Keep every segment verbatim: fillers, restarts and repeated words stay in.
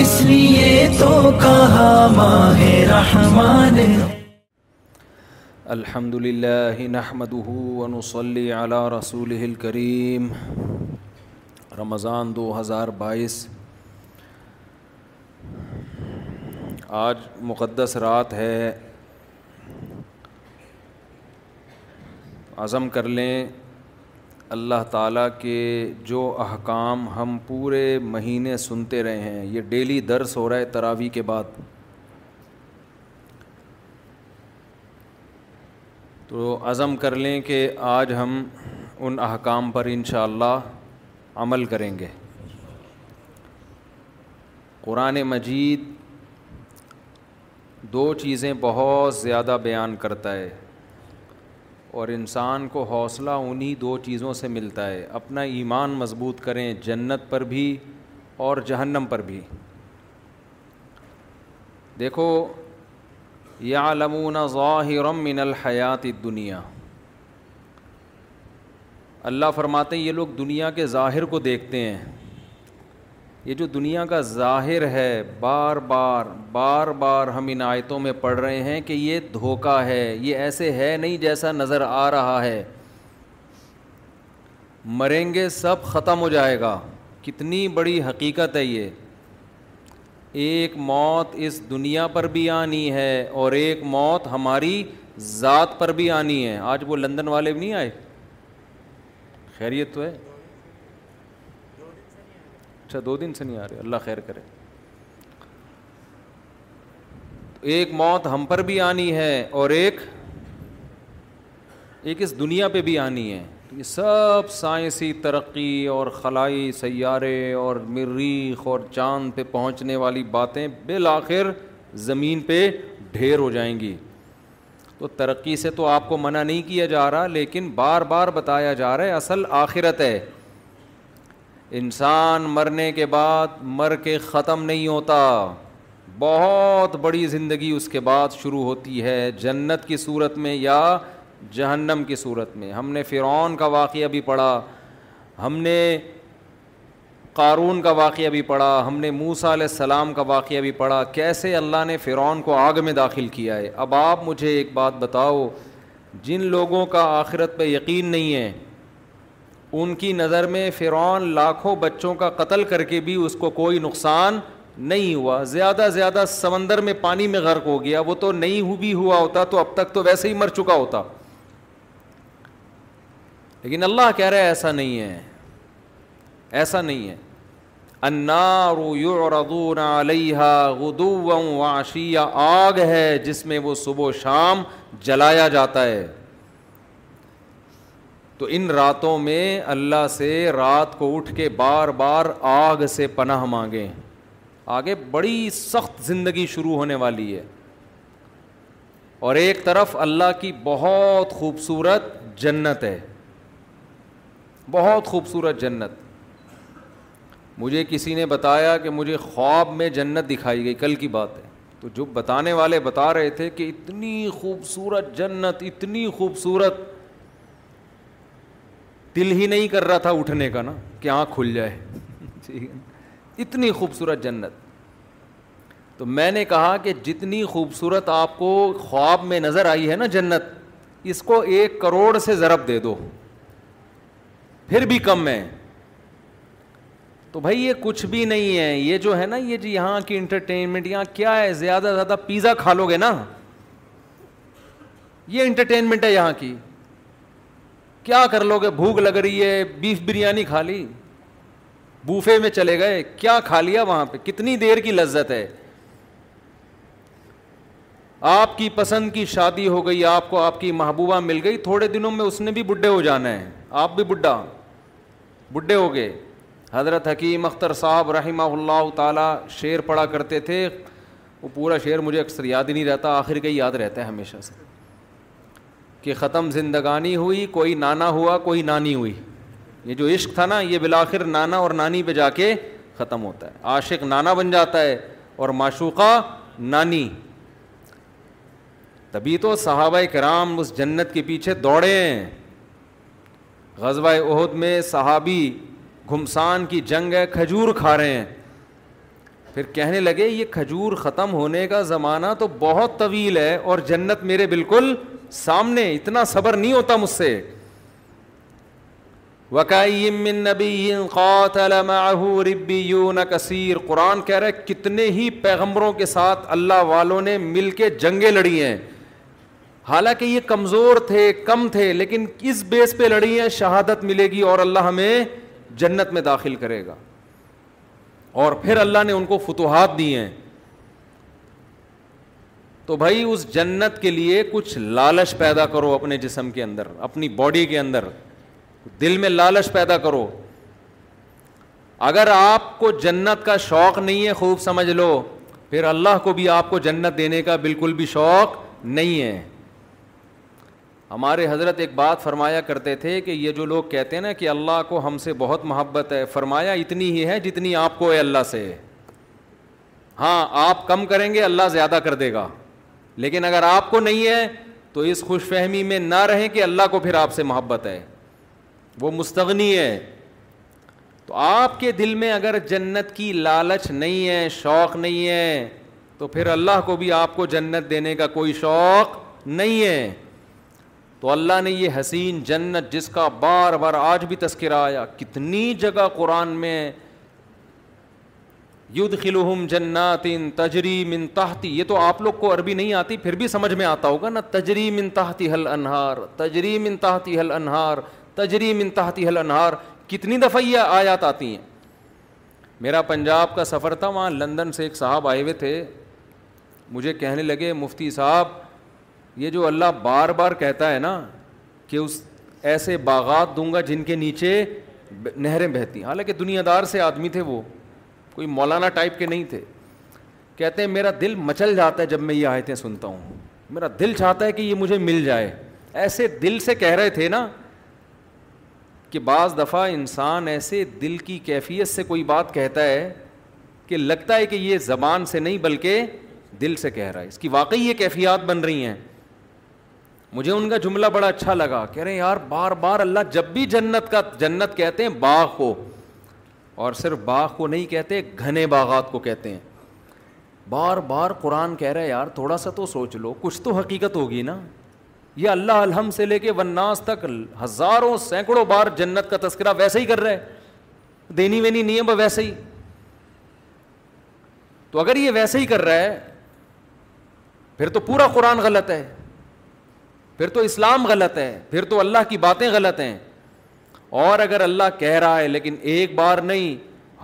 اس لیے تو کہا ماہ رحمان الحمد للہ نحمدہ ونصلی علی رسولہ الکریم. رمضان دو ہزار بائیس، آج مقدس رات ہے. عزم کر لیں اللہ تعالیٰ کے جو احکام ہم پورے مہینے سنتے رہے ہیں، یہ ڈیلی درس ہو رہا ہے تراویح کے بعد، تو عزم کر لیں کہ آج ہم ان احکام پر انشاءاللہ عمل کریں گے. قرآن مجید دو چیزیں بہت زیادہ بیان کرتا ہے، اور انسان کو حوصلہ انہی دو چیزوں سے ملتا ہے. اپنا ایمان مضبوط کریں، جنت پر بھی اور جہنم پر بھی. دیکھو، یعلمون ظاہرا من الحیات الدنیا، اللہ فرماتے ہیں یہ لوگ دنیا کے ظاہر کو دیکھتے ہیں. یہ جو دنیا کا ظاہر ہے، بار بار بار بار ہم ان آیتوں میں پڑھ رہے ہیں کہ یہ دھوکہ ہے، یہ ایسے ہے نہیں جیسا نظر آ رہا ہے. مریں گے سب ختم ہو جائے گا. کتنی بڑی حقیقت ہے یہ. ایک موت اس دنیا پر بھی آنی ہے اور ایک موت ہماری ذات پر بھی آنی ہے. آج وہ لندن والے بھی نہیں آئے، خیریت تو ہے؟ اچھا، دو دن سے نہیں آ رہے، اللہ خیر کرے. ایک موت ہم پر بھی آنی ہے اور ایک ایک اس دنیا پہ بھی آنی ہے. یہ سب سائنسی ترقی اور خلائی سیارے اور مریخ اور چاند پہ پہنچنے والی باتیں بالآخر زمین پہ ڈھیر ہو جائیں گی. تو ترقی سے تو آپ کو منع نہیں کیا جا رہا، لیکن بار بار بتایا جا رہا ہے اصل آخرت ہے. انسان مرنے کے بعد مر کے ختم نہیں ہوتا، بہت بڑی زندگی اس کے بعد شروع ہوتی ہے، جنت کی صورت میں یا جہنم کی صورت میں. ہم نے فرعون کا واقعہ بھی پڑھا، ہم نے قارون کا واقعہ بھی پڑھا، ہم نے موسیٰ علیہ السلام کا واقعہ بھی پڑھا، کیسے اللہ نے فرعون کو آگ میں داخل کیا ہے. اب آپ مجھے ایک بات بتاؤ، جن لوگوں کا آخرت پہ یقین نہیں ہے، ان کی نظر میں فرعون لاکھوں بچوں کا قتل کر کے بھی اس کو کوئی نقصان نہیں ہوا. زیادہ زیادہ سمندر میں پانی میں غرق ہو گیا، وہ تو نہیں بھی ہوا ہوتا، تو اب تک تو ویسے ہی مر چکا ہوتا. لیکن اللہ کہہ رہا ہے ایسا نہیں ہے، ایسا نہیں ہے. النار یعرضون علیہا غدوا وعشیا، آگ ہے جس میں وہ صبح و شام جلایا جاتا ہے. تو ان راتوں میں اللہ سے رات کو اٹھ کے بار بار آگ سے پناہ مانگیں. آگے بڑی سخت زندگی شروع ہونے والی ہے, اور ایک طرف اللہ کی بہت خوبصورت جنت ہے, بہت خوبصورت جنت. مجھے کسی نے بتایا کہ مجھے خواب میں جنت دکھائی گئی, کل کی بات ہے. تو جو بتانے والے بتا رہے تھے کہ اتنی خوبصورت جنت, اتنی خوبصورت, دل ہی نہیں کر رہا تھا اٹھنے کا نا کہ آنکھ کھل جائے, ٹھیک ہے, اتنی خوبصورت جنت. تو میں نے کہا کہ جتنی خوبصورت آپ کو خواب میں نظر آئی ہے نا جنت, اس کو ایک کروڑ سے ضرب دے دو, پھر بھی کم ہے. تو بھائی یہ کچھ بھی نہیں ہے, یہ جو ہے نا, یہ جی یہاں کی انٹرٹینمنٹ, یہاں کیا ہے, زیادہ زیادہ پیزا کھا لو گے نا, یہ انٹرٹینمنٹ ہے یہاں کی, کیا کر لو گے, بھوک لگ رہی ہے بیف بریانی کھا لی, بوفے میں چلے گئے, کیا کھا لیا وہاں پہ, کتنی دیر کی لذت ہے. آپ کی پسند کی شادی ہو گئی, آپ کو آپ کی محبوبہ مل گئی, تھوڑے دنوں میں اس نے بھی بڈھے ہو جانا ہے, آپ بھی بڈھا بڈھے ہو گئے. حضرت حکیم اختر صاحب رحمہ اللہ تعالیٰ شعر پڑھا کرتے تھے, وہ پورا شعر مجھے اکثر یاد ہی نہیں رہتا, آخر کا یاد رہتا ہے ہمیشہ سے, کہ ختم زندگانی ہوئی, کوئی نانا ہوا کوئی نانی ہوئی. یہ جو عشق تھا نا, یہ بالآخر نانا اور نانی پہ جا کے ختم ہوتا ہے. عاشق نانا بن جاتا ہے اور معشوقہ نانی. تبھی تو صحابہ کرام اس جنت کے پیچھے دوڑے ہیں. غزوہ احد میں صحابی گھمسان کی جنگ ہے, کھجور کھا رہے ہیں, پھر کہنے لگے یہ کھجور ختم ہونے کا زمانہ تو بہت طویل ہے اور جنت میرے بالکل سامنے, اتنا صبر نہیں ہوتا مجھ سے. وَكَأَيٍّ مِّن نَّبِيٍّ قَاتَلَ مَعَهُ رِبِّيُّونَ كَثِيرٌ. قرآن کہہ رہا ہے کتنے ہی پیغمبروں کے ساتھ اللہ والوں نے مل کے جنگیں لڑی ہیں, حالانکہ یہ کمزور تھے, کم تھے, لیکن اس بیس پہ لڑی ہیں شہادت ملے گی اور اللہ ہمیں جنت میں داخل کرے گا. اور پھر اللہ نے ان کو فتوحات دی ہیں. تو بھائی اس جنت کے لیے کچھ لالچ پیدا کرو اپنے جسم کے اندر, اپنی باڈی کے اندر, دل میں لالچ پیدا کرو. اگر آپ کو جنت کا شوق نہیں ہے, خوب سمجھ لو, پھر اللہ کو بھی آپ کو جنت دینے کا بالکل بھی شوق نہیں ہے. ہمارے حضرت ایک بات فرمایا کرتے تھے کہ یہ جو لوگ کہتے ہیں نا کہ اللہ کو ہم سے بہت محبت ہے, فرمایا اتنی ہی ہے جتنی آپ کو ہے اللہ سے. ہاں آپ کم کریں گے اللہ زیادہ کر دے گا, لیکن اگر آپ کو نہیں ہے تو اس خوش فہمی میں نہ رہیں کہ اللہ کو پھر آپ سے محبت ہے, وہ مستغنی ہے. تو آپ کے دل میں اگر جنت کی لالچ نہیں ہے, شوق نہیں ہے, تو پھر اللہ کو بھی آپ کو جنت دینے کا کوئی شوق نہیں ہے. تو اللہ نے یہ حسین جنت جس کا بار بار آج بھی تذکرہ آیا, کتنی جگہ قرآن میں, یدخلہم جنات تجری من تحتی, یہ تو آپ لوگ کو عربی نہیں آتی پھر بھی سمجھ میں آتا ہوگا نا, تجری من تحتی ہل انہار, تجری من تحتی ہل انہار, تجری من تحتی الانہار, کتنی دفعہ یہ آیات آتی ہیں. میرا پنجاب کا سفر تھا, وہاں لندن سے ایک صاحب آئے ہوئے تھے, مجھے کہنے لگے مفتی صاحب یہ جو اللہ بار بار کہتا ہے نا کہ اس ایسے باغات دوں گا جن کے نیچے نہریں بہتی, حالانکہ دنیا دار سے آدمی تھے, وہ کوئی مولانا ٹائپ کے نہیں تھے. کہتے ہیں میرا دل مچل جاتا ہے جب میں یہ آیتیں سنتا ہوں, میرا دل چاہتا ہے کہ یہ مجھے مل جائے. ایسے دل سے کہہ رہے تھے نا کہ بعض دفعہ انسان ایسے دل کی کیفیت سے کوئی بات کہتا ہے کہ لگتا ہے کہ یہ زبان سے نہیں بلکہ دل سے کہہ رہا ہے, اس کی واقعی یہ کیفیات بن رہی ہیں. مجھے ان کا جملہ بڑا اچھا لگا, کہہ رہے ہیں یار بار بار اللہ جب بھی جنت کا جنت کہتے ہیں باغ کو, اور صرف باغ کو نہیں کہتے, گھنے باغات کو کہتے ہیں. بار بار قرآن کہہ رہا ہے یار تھوڑا سا تو سوچ لو, کچھ تو حقیقت ہوگی نا. یہ اللہ الحمد سے لے کے والناس تک ہزاروں سینکڑوں بار جنت کا تذکرہ ویسے ہی کر رہے, دینی وینی نہیں ہے ویسے ہی. تو اگر یہ ویسے ہی کر رہا ہے پھر تو پورا قرآن غلط ہے, پھر تو اسلام غلط ہے, پھر تو اللہ کی باتیں غلط ہیں. اور اگر اللہ کہہ رہا ہے لیکن ایک بار نہیں,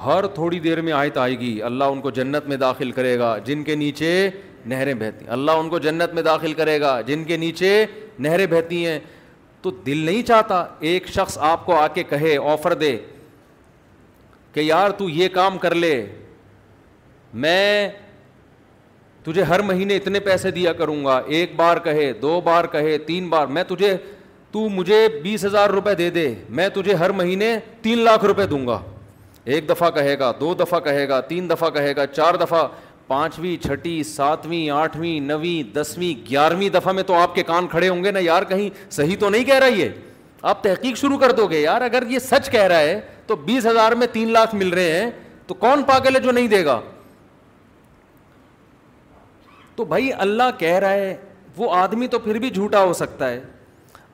ہر تھوڑی دیر میں آیت آئے گی اللہ ان کو جنت میں داخل کرے گا جن کے نیچے نہریں بہتی, اللہ ان کو جنت میں داخل کرے گا جن کے نیچے نہریں بہتی ہیں. تو دل نہیں چاہتا ایک شخص آپ کو آ کے کہے, آفر دے کہ یار تو یہ کام کر لے, میں تجھے ہر مہینے اتنے پیسے دیا کروں گا. ایک بار کہے, دو بار کہے, تین بار, میں تجھے تو مجھے بیس ہزار روپے دے دے, میں تجھے ہر مہینے تین لاکھ روپے دوں گا. ایک دفعہ کہے گا, دو دفعہ کہے گا, تین دفعہ کہے گا, چار دفعہ, پانچویں, چھٹی, ساتویں, آٹھویں, نویں, دسویں, گیارہویں دفعہ میں تو آپ کے کان کھڑے ہوں گے نا, یار کہیں صحیح تو نہیں کہہ رہا یہ. آپ تحقیق شروع کر دو گے, یار اگر یہ سچ کہہ رہا ہے تو بیس ہزار میں تین لاکھ مل رہے ہیں تو کون پاگل ہے جو نہیں دے گا. تو بھائی اللہ کہہ رہا ہے, وہ آدمی تو پھر بھی جھوٹا ہو سکتا ہے.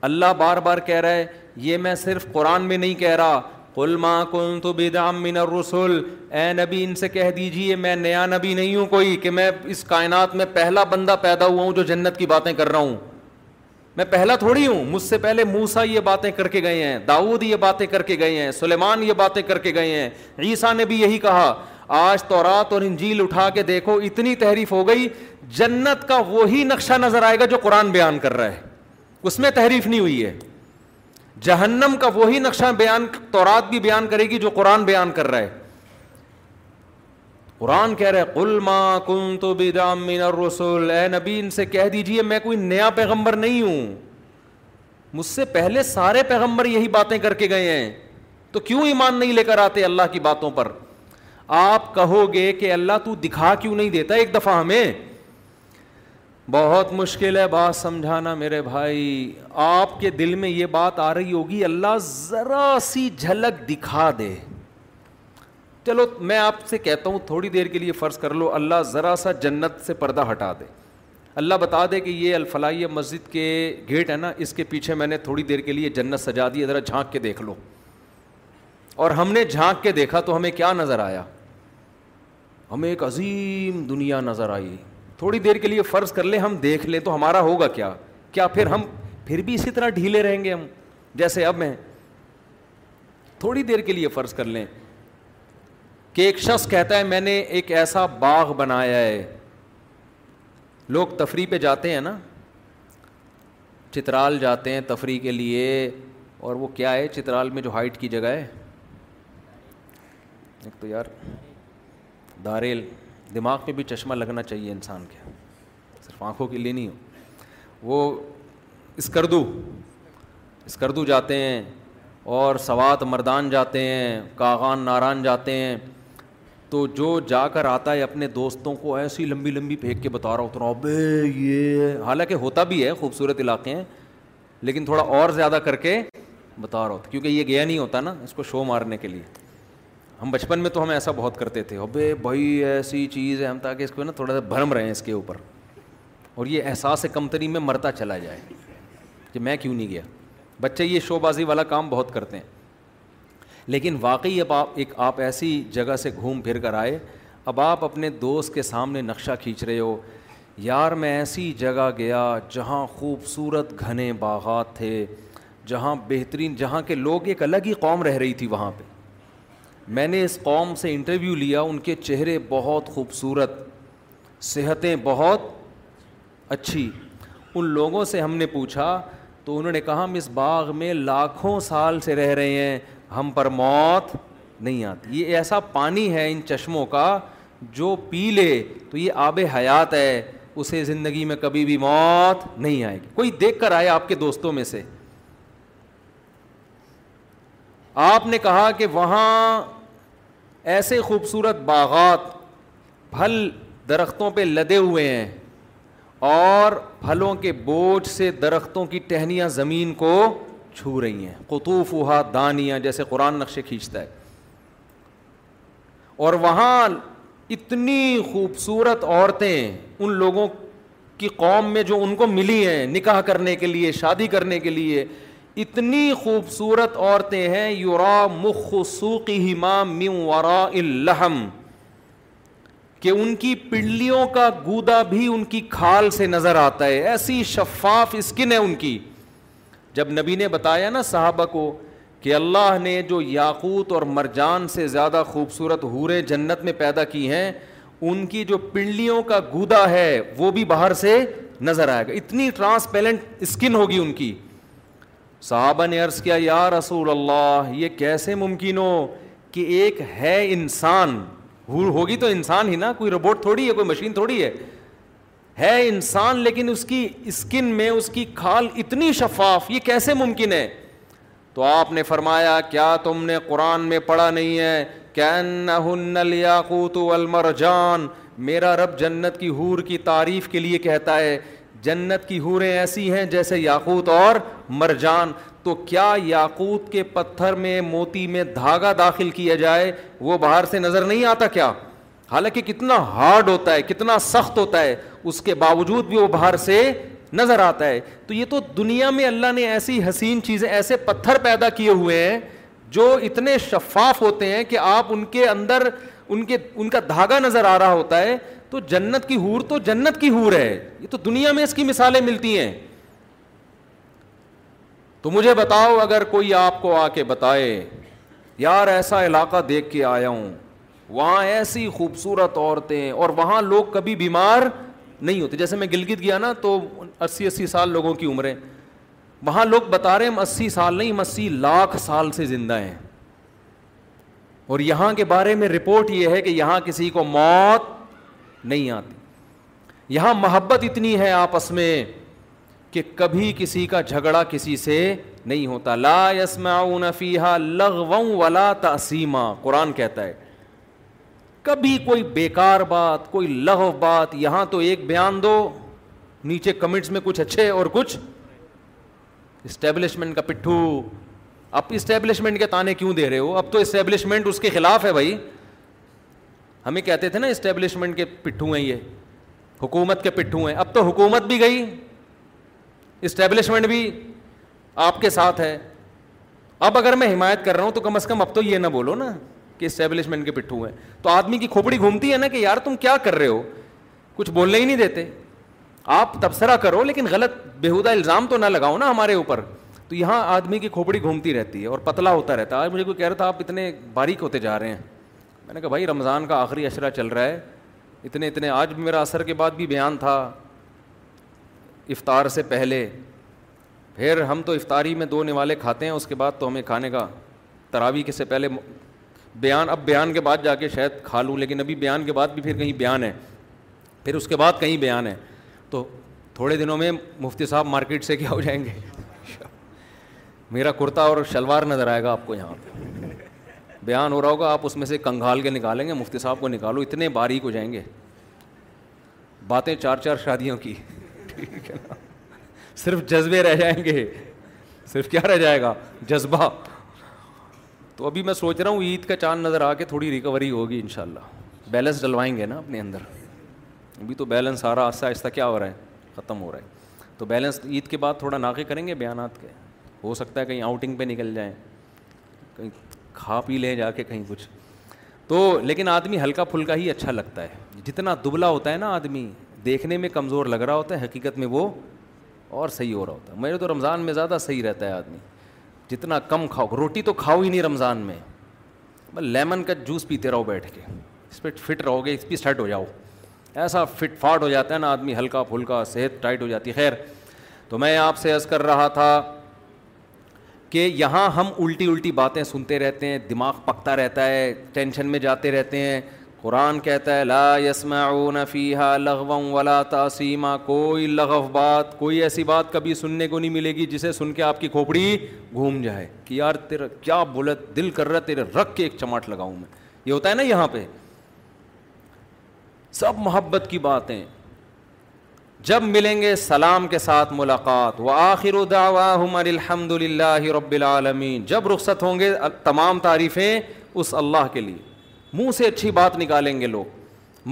اللہ بار بار کہہ رہا ہے, یہ میں صرف قرآن میں نہیں کہہ رہا, قل ما کنت بدعا من الرسل, اے نبی ان سے کہہ دیجئے میں نیا نبی نہیں ہوں کوئی کہ میں اس کائنات میں پہلا بندہ پیدا ہوا ہوں جو جنت کی باتیں کر رہا ہوں. میں پہلا تھوڑی ہوں, مجھ سے پہلے موسیٰ یہ باتیں کر کے گئے ہیں, داؤد یہ باتیں کر کے گئے ہیں, سلیمان یہ باتیں کر کے گئے ہیں, عیسیٰ نے بھی یہی کہا. آج تورات اور انجیل اٹھا کے دیکھو, اتنی تحریف ہو گئی, جنت کا وہی نقشہ نظر آئے گا جو قرآن بیان کر رہا ہے, اس میں تحریف نہیں ہوئی ہے. جہنم کا وہی نقشہ بیان تورات بھی بیان کرے گی جو قرآن بیان کر رہا ہے. قرآن کہہ رہا ہے قل ما کنت بدعا من الرسل, اے نبی ان سے کہہ دیجئے میں کوئی نیا پیغمبر نہیں ہوں, مجھ سے پہلے سارے پیغمبر یہی باتیں کر کے گئے ہیں. تو کیوں ایمان نہیں لے کر آتے اللہ کی باتوں پر؟ آپ کہو گے کہ اللہ تو دکھا کیوں نہیں دیتا ایک دفعہ ہمیں؟ بہت مشکل ہے بات سمجھانا میرے بھائی. آپ کے دل میں یہ بات آ رہی ہوگی, اللہ ذرا سی جھلک دکھا دے. چلو میں آپ سے کہتا ہوں تھوڑی دیر کے لیے فرض کر لو اللہ ذرا سا جنت سے پردہ ہٹا دے, اللہ بتا دے کہ یہ الفلاحیہ مسجد کے گیٹ ہے نا, اس کے پیچھے میں نے تھوڑی دیر کے لیے جنت سجا دی, ذرا جھانک کے دیکھ لو. اور ہم نے جھانک کے دیکھا تو ہمیں کیا نظر آیا؟ ہمیں ایک عظیم دنیا نظر آئی. تھوڑی دیر کے لیے فرض کر لیں ہم دیکھ لیں تو ہمارا ہوگا کیا؟ کیا پھر ہم پھر بھی اسی طرح ڈھیلے رہیں گے ہم جیسے اب ہیں؟ تھوڑی دیر کے لیے فرض کر لیں کہ ایک شخص کہتا ہے میں نے ایک ایسا باغ بنایا ہے. لوگ تفریح پہ جاتے ہیں نا, چترال جاتے ہیں تفریح کے لیے, اور وہ کیا ہے چترال میں جو ہائٹ کی جگہ ہے, ایک تو یار داریل, دماغ پہ بھی چشمہ لگنا چاہیے انسان کے, صرف آنکھوں کے لیے نہیں ہو. وہ اسکردو اسکردو جاتے ہیں, اور سوات مردان جاتے ہیں, کاغان ناران جاتے ہیں. تو جو جا کر آتا ہے اپنے دوستوں کو ایسی لمبی لمبی پھینک کے بتا رہا ہوتا ہوں ابے یہ, حالانکہ ہوتا بھی ہے, خوبصورت علاقے ہیں, لیکن تھوڑا اور زیادہ کر کے بتا رہا ہوتا کیونکہ یہ گیا نہیں ہوتا نا اس کو شو مارنے کے لیے. ہم بچپن میں تو ہم ایسا بہت کرتے تھے, ابے بھائی ایسی چیز ہے, ہم تاکہ اس کو نا تھوڑا سا بھرم رہے ہیں اس کے اوپر, اور یہ احساس کمتری میں مرتا چلا جائے کہ میں کیوں نہیں گیا. بچے یہ شو بازی والا کام بہت کرتے ہیں. لیکن واقعی اب آپ ایک آپ ایسی جگہ سے گھوم پھر کر آئے, اب آپ اپنے دوست کے سامنے نقشہ کھینچ رہے ہو, یار میں ایسی جگہ گیا جہاں خوبصورت گھنے باغات تھے, جہاں بہترین, جہاں کے لوگ ایک الگ ہی قوم رہ رہی تھی. وہاں پہ میں نے اس قوم سے انٹرویو لیا, ان کے چہرے بہت خوبصورت, صحتیں بہت اچھی. ان لوگوں سے ہم نے پوچھا تو انہوں نے کہا ہم اس باغ میں لاکھوں سال سے رہ رہے ہیں, ہم پر موت نہیں آتی. یہ ایسا پانی ہے ان چشموں کا جو پی لے تو یہ آب حیات ہے, اسے زندگی میں کبھی بھی موت نہیں آئے گی. کوئی دیکھ کر آئے آپ کے دوستوں میں سے, آپ نے کہا کہ وہاں ایسے خوبصورت باغات, پھل درختوں پہ لدے ہوئے ہیں اور پھلوں کے بوجھ سے درختوں کی ٹہنیاں زمین کو چھو رہی ہیں, قطوفہا دانیہ, جیسے قرآن نقشے کھینچتا ہے. اور وہاں اتنی خوبصورت عورتیں ان لوگوں کی قوم میں جو ان کو ملی ہیں نکاح کرنے کے لیے, شادی کرنے کے لیے, اتنی خوبصورت عورتیں ہیں. یرا مخ سوقہما من وراء اللحم, کہ ان کی پڈلیوں کا گودا بھی ان کی کھال سے نظر آتا ہے, ایسی شفاف اسکن ہے ان کی. جب نبی نے بتایا نا صحابہ کو کہ اللہ نے جو یاقوت اور مرجان سے زیادہ خوبصورت حوریں جنت میں پیدا کی ہیں, ان کی جو پڈلیوں کا گودا ہے وہ بھی باہر سے نظر آئے گا, اتنی ٹرانسپیرنٹ اسکن ہوگی ان کی. صحابہ نے عرض کیا یا رسول اللہ یہ کیسے ممکن ہو کہ ایک ہے انسان, ہوگی تو انسان ہی نا, کوئی روبوٹ تھوڑی ہے, کوئی مشین تھوڑی ہے, ہے انسان لیکن اس کی اسکن میں اس کی کھال اتنی شفاف, یہ کیسے ممکن ہے؟ تو آپ نے فرمایا کیا تم نے قرآن میں پڑھا نہیں ہے کَأَنَّهُنَّ الْيَاقُوتُ وَالْمَرْجَانُ, میرا رب جنت کی حور کی تعریف کے لیے کہتا ہے جنت کی حوریں ایسی ہیں جیسے یاقوت اور مرجان. تو کیا یاقوت کے پتھر میں موتی میں دھاگا داخل کیا جائے وہ باہر سے نظر نہیں آتا کیا؟ حالانکہ کتنا ہارڈ ہوتا ہے, کتنا سخت ہوتا ہے, اس کے باوجود بھی وہ باہر سے نظر آتا ہے. تو یہ تو دنیا میں اللہ نے ایسی حسین چیزیں, ایسے پتھر پیدا کیے ہوئے ہیں جو اتنے شفاف ہوتے ہیں کہ آپ ان کے اندر ان کے ان کا دھاگا نظر آ رہا ہوتا ہے. تو جنت کی حور تو جنت کی حور ہے, یہ تو دنیا میں اس کی مثالیں ملتی ہیں. تو مجھے بتاؤ اگر کوئی آپ کو آ کے بتائے یار ایسا علاقہ دیکھ کے آیا ہوں, وہاں ایسی خوبصورت عورتیں اور وہاں لوگ کبھی بیمار نہیں ہوتے. جیسے میں گلگت گیا نا تو اسی اسی سال لوگوں کی عمریں, وہاں لوگ بتا رہے ہیں ہم اسی سال نہیں ہم اسی لاکھ سال سے زندہ ہیں, اور یہاں کے بارے میں رپورٹ یہ ہے کہ یہاں کسی کو موت نہیں آتی, یہاں محبت اتنی ہے آپس میں کہ کبھی کسی کا جھگڑا کسی سے نہیں ہوتا. لا یسمعون فیہا لغوا ولا تأثیما, قرآن کہتا ہے کبھی کوئی بیکار بات, کوئی لغو بات. یہاں تو ایک بیان دو, نیچے کمنٹس میں کچھ اچھے اور کچھ اسٹیبلشمنٹ کا پٹھو. اب اسٹیبلشمنٹ کے تانے کیوں دے رہے ہو؟ اب تو اسٹیبلشمنٹ اس کے خلاف ہے بھائی. ہمیں کہتے تھے نا اسٹیبلشمنٹ کے پٹھو ہیں, یہ حکومت کے پٹھو ہیں. اب تو حکومت بھی گئی, اسٹیبلشمنٹ بھی آپ کے ساتھ ہے. اب اگر میں حمایت کر رہا ہوں تو کم از کم اب تو یہ نہ بولو نا کہ اسٹیبلشمنٹ کے پٹھو ہیں. تو آدمی کی کھوپڑی گھومتی ہے نا کہ یار تم کیا کر رہے ہو, کچھ بولنے ہی نہیں دیتے. آپ تبصرہ کرو لیکن غلط بےہودہ الزام تو نہ لگاؤ نا ہمارے اوپر. تو یہاں آدمی کی کھوپڑی گھومتی رہتی ہے اور پتلا ہوتا رہتا ہے. آج مجھے کوئی کہہ رہا تھا آپ اتنے باریک ہوتے جا رہے ہیں, میں نے کہا بھائی رمضان کا آخری عشرہ چل رہا ہے, اتنے اتنے. آج میرا عصر کے بعد بھی بیان تھا, افطار سے پہلے. پھر ہم تو افطاری میں دو نوالے کھاتے ہیں, اس کے بعد تو ہمیں کھانے کا تراویح کے سے پہلے بیان. اب بیان کے بعد جا کے شاید کھا لوں, لیکن ابھی بیان کے بعد بھی پھر کہیں بیان ہے, پھر اس کے بعد کہیں بیان ہے. تو تھوڑے دنوں میں مفتی صاحب مارکیٹ سے کیا ہو جائیں گے, میرا کرتا اور شلوار نظر آئے گا آپ کو. یہاں پہ بیان ہو رہا ہوگا, آپ اس میں سے کنگھال کے نکالیں گے, مفتی صاحب کو نکالو, اتنے باریک ہو جائیں گے. باتیں چار چار شادیوں کی, ٹھیک ہے نا, صرف جذبے رہ جائیں گے. صرف کیا رہ جائے گا؟ جذبہ. تو ابھی میں سوچ رہا ہوں عید کا چاند نظر آ کے تھوڑی ریکوری ہوگی انشاءاللہ. بیلنس ڈلوائیں گے نا اپنے اندر, ابھی تو بیلنس سارا آہستہ آہستہ کیا ہو رہا ہے, ختم ہو رہا ہے. تو بیلنس عید کے بعد تھوڑا ناقے کریں گے بیانات کے. ہو سکتا ہے کہیں آؤٹنگ پہ نکل جائیں, کہیں کھا پی لیں جا کے کہیں کچھ. تو لیکن آدمی ہلکا پھلکا ہی اچھا لگتا ہے. جتنا دبلا ہوتا ہے نا آدمی, دیکھنے میں کمزور لگ رہا ہوتا ہے, حقیقت میں وہ اور صحیح ہو رہا ہوتا ہے. میرے تو رمضان میں زیادہ صحیح رہتا ہے آدمی. جتنا کم کھاؤ, روٹی تو کھاؤ ہی نہیں رمضان میں, بس لیمن کا جوس پیتے رہو بیٹھ کے, اس پہ فٹ رہو گے, اس پہ سیٹ ہو جاؤ. ایسا فٹ فاٹ ہو جاتا ہے نا آدمی, ہلکا پھلکا, صحت ٹائٹ ہو جاتی. خیر, تو میں آپ سے عرض کر رہا تھا کہ یہاں ہم الٹی الٹی باتیں سنتے رہتے ہیں, دماغ پکتا رہتا ہے, ٹینشن میں جاتے رہتے ہیں. قرآن کہتا ہے لا یسمعون فیہا لغوا ولا تاثیما, کوئی لغو بات, کوئی ایسی بات کبھی سننے کو نہیں ملے گی جسے سن کے آپ کی کھوپڑی گھوم جائے کہ یار تیرا کیا بولا, دل کر رہا تیرے رکھ کے ایک چماٹ لگاؤں میں. یہ ہوتا ہے نا یہاں پہ. سب محبت کی باتیں, جب ملیں گے سلام کے ساتھ ملاقات. وآخر دعواہم الحمد للہ رب العالمین, جب رخصت ہوں گے تمام تعریفیں اس اللہ کے لیے. منہ سے اچھی بات نکالیں گے لوگ,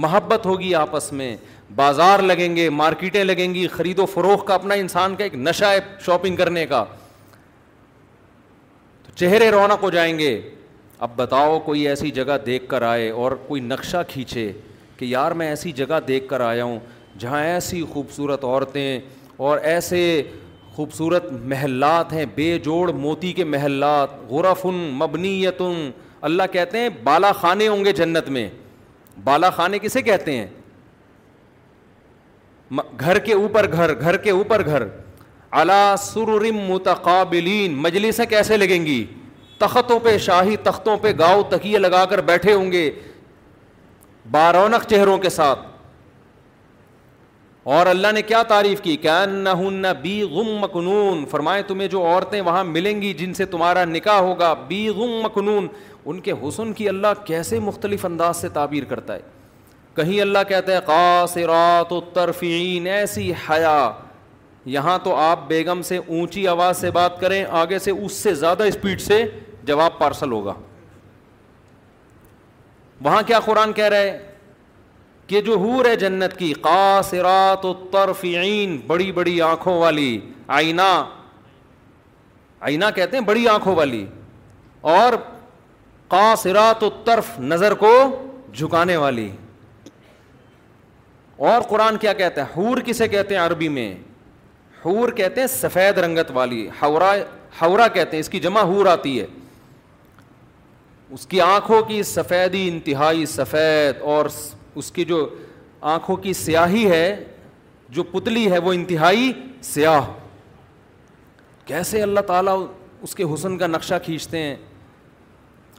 محبت ہوگی آپس میں, بازار لگیں گے, مارکیٹیں لگیں گی, خرید و فروخت کا اپنا انسان کا ایک نشہ ہے شاپنگ کرنے کا. تو چہرے رونق ہو جائیں گے. اب بتاؤ کوئی ایسی جگہ دیکھ کر آئے اور کوئی نقشہ کھینچے کہ یار میں ایسی جگہ دیکھ کر آیا ہوں جہاں ایسی خوبصورت عورتیں اور ایسے خوبصورت محلات ہیں, بے جوڑ موتی کے محلات. غرف مبنیۃ, اللہ کہتے ہیں بالا خانے ہوں گے جنت میں. بالا خانے کسے کہتے ہیں؟ گھر کے اوپر گھر, گھر کے اوپر گھر. علی سرر متقابلین, مجلسیں کیسے لگیں گی؟ تختوں پہ, شاہی تختوں پہ گاؤ تکیے لگا کر بیٹھے ہوں گے, بارونق چہروں کے ساتھ. اور اللہ نے کیا تعریف کی, کأنہن بیغ مکنون, فرمائے تمہیں جو عورتیں وہاں ملیں گی جن سے تمہارا نکاح ہوگا, بیغ مکنون, ان کے حسن کی اللہ کیسے مختلف انداز سے تعبیر کرتا ہے. کہیں اللہ کہتا ہے قاصرات الطرفین, ایسی حیا, یہاں تو آپ بیگم سے اونچی آواز سے بات کریں, آگے سے اس سے زیادہ اسپیڈ سے جواب پارسل ہوگا. وہاں کیا قرآن کہہ رہا ہے کہ جو حور ہے جنت کی, قاصرات الطرفین, بڑی بڑی آنکھوں والی, آئینہ, آئینہ کہتے ہیں بڑی آنکھوں والی, اور قاصرات الطرف, نظر کو جھکانے والی. اور قرآن کیا کہتا ہے, حور کسے کہتے ہیں عربی میں؟ حور کہتے ہیں سفید رنگت والی, حورا, حورا کہتے ہیں, اس کی جمع حور آتی ہے. اس کی آنکھوں کی سفیدی انتہائی سفید, اور اس کی جو آنکھوں کی سیاہی ہے, جو پتلی ہے, وہ انتہائی سیاہ. کیسے اللہ تعالیٰ اس کے حسن کا نقشہ کھینچتے ہیں.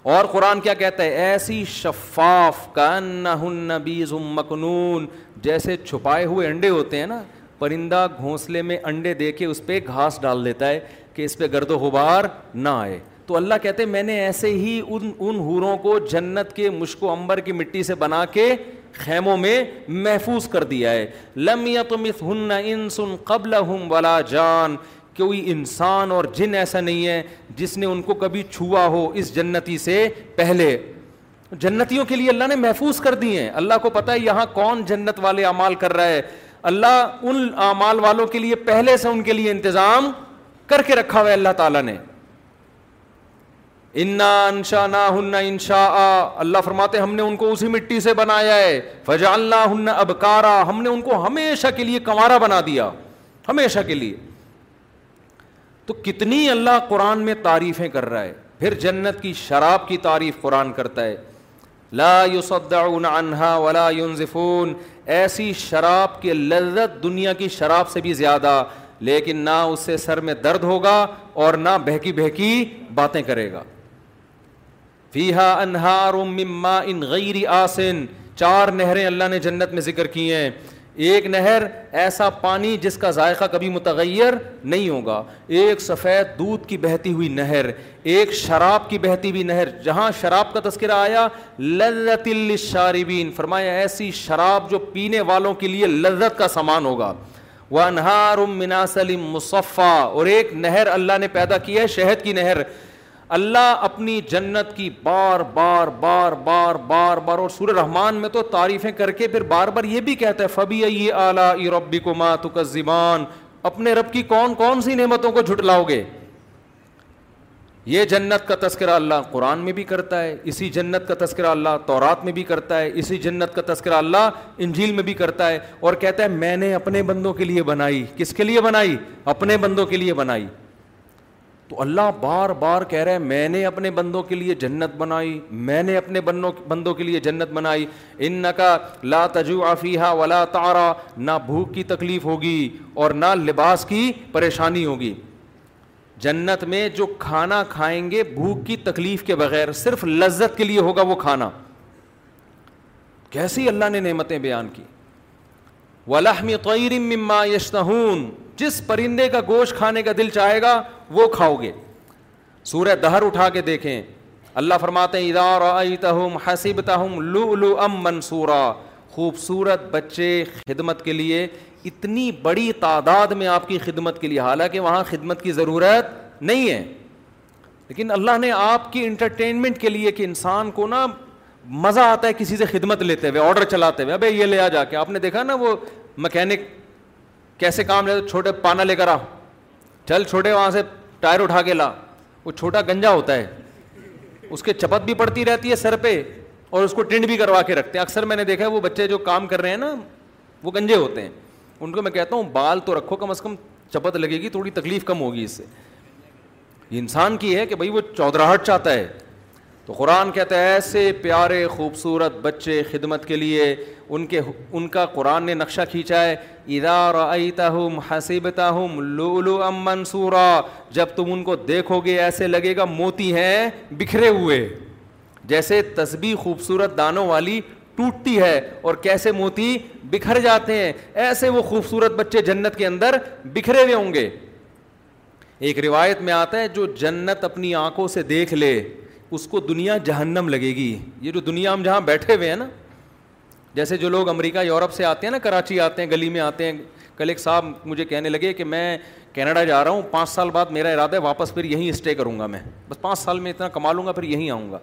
اور قرآن کیا کہتا ہے, ایسی شفاف, کأنہن بیض مکنون, جیسے چھپائے ہوئے انڈے ہوتے ہیں نا, پرندہ گھونسلے میں انڈے دے کے اس پہ گھاس ڈال دیتا ہے کہ اس پہ گرد و غبار نہ آئے. تو اللہ کہتے ہیں میں نے ایسے ہی ان ان حوروں کو جنت کے مشک و عنبر کی مٹی سے بنا کے خیموں میں محفوظ کر دیا ہے. لم یطمثہن انس قبلہم ولا جان, کوئی انسان اور جن ایسا نہیں ہے جس نے ان کو کبھی چھوا ہو اس جنتی سے پہلے. جنتیوں کے لیے اللہ نے محفوظ کر دی ہیں. اللہ کو پتہ ہے یہاں کون جنت والے اعمال کر رہا ہے. اللہ ان اعمال والوں کے لیے پہلے سے ان کے لیے انتظام کر کے رکھا ہوا ہے اللہ تعالیٰ نے. اِنَّا أَنشَأْنَاهُنَّ إِنشَاءً, اللہ فرماتے ہم نے ان کو اسی مٹی سے بنایا ہے. فَجَعَلْنَاهُنَّ أَبْكَارًا, ہم نے ان کو ہمیشہ کے لیے کنوارا بنا دیا, ہمیشہ کے لیے. تو کتنی اللہ قرآن میں تعریفیں کر رہا ہے. پھر جنت کی شراب کی تعریف قرآن کرتا ہے, لا يصدعون عنها ولا ينزفون, ایسی شراب کے لذت دنیا کی شراب سے بھی زیادہ, لیکن نہ اس سے سر میں درد ہوگا اور نہ بہکی بہکی باتیں کرے گا. فیہا انہار من ماء غیر آسن, چار نہریں اللہ نے جنت میں ذکر کی ہیں. ایک نہر ایسا پانی جس کا ذائقہ کبھی متغیر نہیں ہوگا, ایک سفید دودھ کی بہتی ہوئی نہر, ایک شراب کی بہتی ہوئی نہر. جہاں شراب کا تذکرہ آیا لذت للشاربین, فرمایا ایسی شراب جو پینے والوں کے لیے لذت کا سامان ہوگا. وَأَنْهَارٌ مِّنْ عَسَلٍ مُّصَفًّى, اور ایک نہر اللہ نے پیدا کی ہے, شہد کی نہر. اللہ اپنی جنت کی بار بار بار بار بار بار, اور سورہ رحمان میں تو تعریفیں کر کے پھر بار بار یہ بھی کہتا ہے فَبِأَيِّ آلَاءِ رَبِّكُمَا تُكَذِّبَانِ, اپنے رب کی کون کون سی نعمتوں کو جھٹلاؤ گے. یہ جنت کا تذکرہ اللہ قرآن میں بھی کرتا ہے, اسی جنت کا تذکرہ اللہ تورات میں بھی کرتا ہے, اسی جنت کا تذکرہ اللہ انجیل میں بھی کرتا ہے. اور کہتا ہے میں نے اپنے بندوں کے لیے بنائی, کس کے لیے بنائی؟ اپنے بندوں کے لیے بنائی. تو اللہ بار بار کہہ رہا ہے میں نے اپنے بندوں کے لیے جنت بنائی, میں نے اپنے بندوں کے لیے جنت بنائی. اِنَّكَ لَا تَجُوعَ فِيهَا وَلَا تَعْرَى, نہ بھوک کی تکلیف ہوگی اور نہ لباس کی پریشانی ہوگی. جنت میں جو کھانا کھائیں گے بھوک کی تکلیف کے بغیر, صرف لذت کے لیے ہوگا وہ کھانا. کیسی اللہ نے نعمتیں بیان کی. وَلَحْمِ طَيْرٍ مِّمَّا يَشْتَهُونَ, جس پرندے کا گوشت کھانے کا دل چاہے گا وہ کھاؤ گے. سورہ دہر اٹھا کے دیکھیں, اللہ فرماتے ہیں اِذَا رَأَيْتَهُمْ حَسِبْتَهُمْ لُؤْلُؤًا مَّنْثُورًا, خوبصورت بچے خدمت کے لیے, اتنی بڑی تعداد میں آپ کی خدمت کے لیے, حالانکہ وہاں خدمت کی ضرورت نہیں ہے, لیکن اللہ نے آپ کی انٹرٹینمنٹ کے لیے کہ انسان کو نا مزہ آتا ہے کسی سے خدمت لیتے ہوئے, آرڈر چلاتے ہوئے, ابے یہ لے آ جا کے. آپ نے دیکھا نا وہ مکینک کیسے کام لے, چھوٹے پانا لے کر آ, چل چھوٹے وہاں سے ٹائر اٹھا کے لا. وہ چھوٹا گنجا ہوتا ہے, اس کے چپت بھی پڑتی رہتی ہے سر پہ, اور اس کو ٹنڈ بھی کروا کے رکھتے ہیں. اکثر میں نے دیکھا ہے وہ بچے جو کام کر رہے ہیں نا وہ گنجے ہوتے ہیں. ان کو میں کہتا ہوں بال تو رکھو, کم از کم چپت لگے گی, تھوڑی تکلیف کم ہوگی اس سے. یہ انسان کی ہے کہ بھائی وہ چودراہٹ چاہتا ہے. تو قرآن کہتا ہے ایسے پیارے خوبصورت بچے خدمت کے لیے, ان کے ان کا قرآن نے نقشہ کھینچا ہے. اذا رأیتہم حسبتہم لؤلؤا منثورا, جب تم ان کو دیکھو گے ایسے لگے گا موتی ہیں بکھرے ہوئے, جیسے تسبیح خوبصورت دانوں والی ٹوٹتی ہے اور کیسے موتی بکھر جاتے ہیں, ایسے وہ خوبصورت بچے جنت کے اندر بکھرے ہوئے ہوں گے. ایک روایت میں آتا ہے جو جنت اپنی آنکھوں سے دیکھ لے اس کو دنیا جہنم لگے گی. یہ جو دنیا ہم جہاں بیٹھے ہوئے ہیں نا, جیسے جو لوگ امریکہ یورپ سے آتے ہیں نا, کراچی آتے ہیں, گلی میں آتے ہیں. کل ایک صاحب مجھے کہنے لگے کہ میں کینیڈا جا رہا ہوں, پانچ سال بعد میرا ارادہ ہے واپس پھر یہیں اسٹے کروں گا, میں بس پانچ سال میں اتنا کما لوں گا پھر یہیں آؤں گا.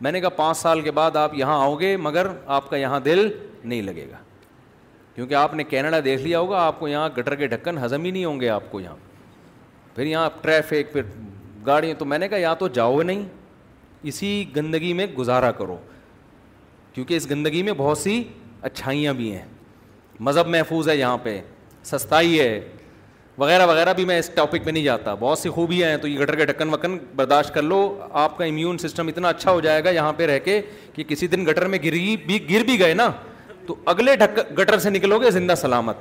میں نے کہا پانچ سال کے بعد آپ یہاں آؤ گے مگر آپ کا یہاں دل نہیں لگے گا, کیونکہ آپ نے کینیڈا دیکھ لیا ہوگا, آپ کو یہاں گٹر کے ڈھکن ہضم ہی نہیں ہوں گے آپ کو یہاں, پھر یہاں ٹریفک, پھر گاڑیاں. تو میں نے کہا یا تو جاؤ نہیں, اسی گندگی میں گزارا کرو, کیونکہ اس گندگی میں بہت سی اچھائیاں بھی ہیں, مذہب محفوظ ہے یہاں پہ, سستائی ہے وغیرہ وغیرہ, بھی میں اس ٹاپک پہ نہیں جاتا. بہت سی خوبیاں ہیں, تو یہ گٹر کے ڈھکن وکن برداشت کر لو, آپ کا امیون سسٹم اتنا اچھا ہو جائے گا یہاں پہ رہ کے کہ کسی دن گٹر میں گری بھی گر بھی گئے نا تو اگلے گٹر سے نکلو گے زندہ سلامت,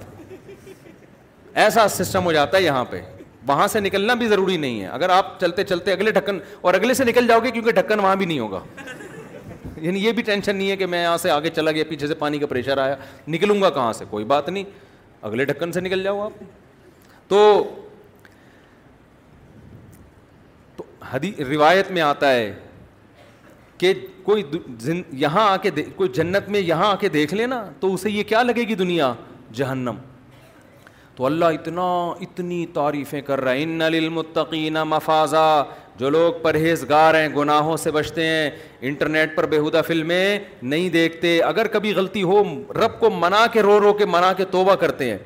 ایسا سسٹم ہو جاتا ہے یہاں پہ. وہاں سے نکلنا بھی ضروری نہیں ہے, اگر آپ چلتے چلتے اگلے ڈھکن اور اگلے سے نکل جاؤ گے کیونکہ ڈھکن وہاں بھی نہیں ہوگا, یعنی یہ بھی ٹینشن نہیں ہے کہ میں یہاں سے آگے چلا گیا پیچھے سے پانی کا پریشر آیا نکلوں گا کہاں سے, کوئی بات نہیں اگلے ڈھکن سے نکل جاؤ آپ. تو, تو حدیث روایت میں آتا ہے کہ کوئی زن, یہاں آ کے دے, کوئی جنت میں یہاں آ کے دیکھ لے نا تو اسے یہ کیا لگے گی دنیا جہنم. تو اللہ اتنا اتنی تعریفیں کر رہا ہے, ان للمتقین مفازا, جو لوگ پرہیزگار ہیں گناہوں سے بچتے ہیں, انٹرنیٹ پر بیہودہ فلمیں نہیں دیکھتے, اگر کبھی غلطی ہو رب کو منا کے رو رو کے منا کے توبہ کرتے ہیں,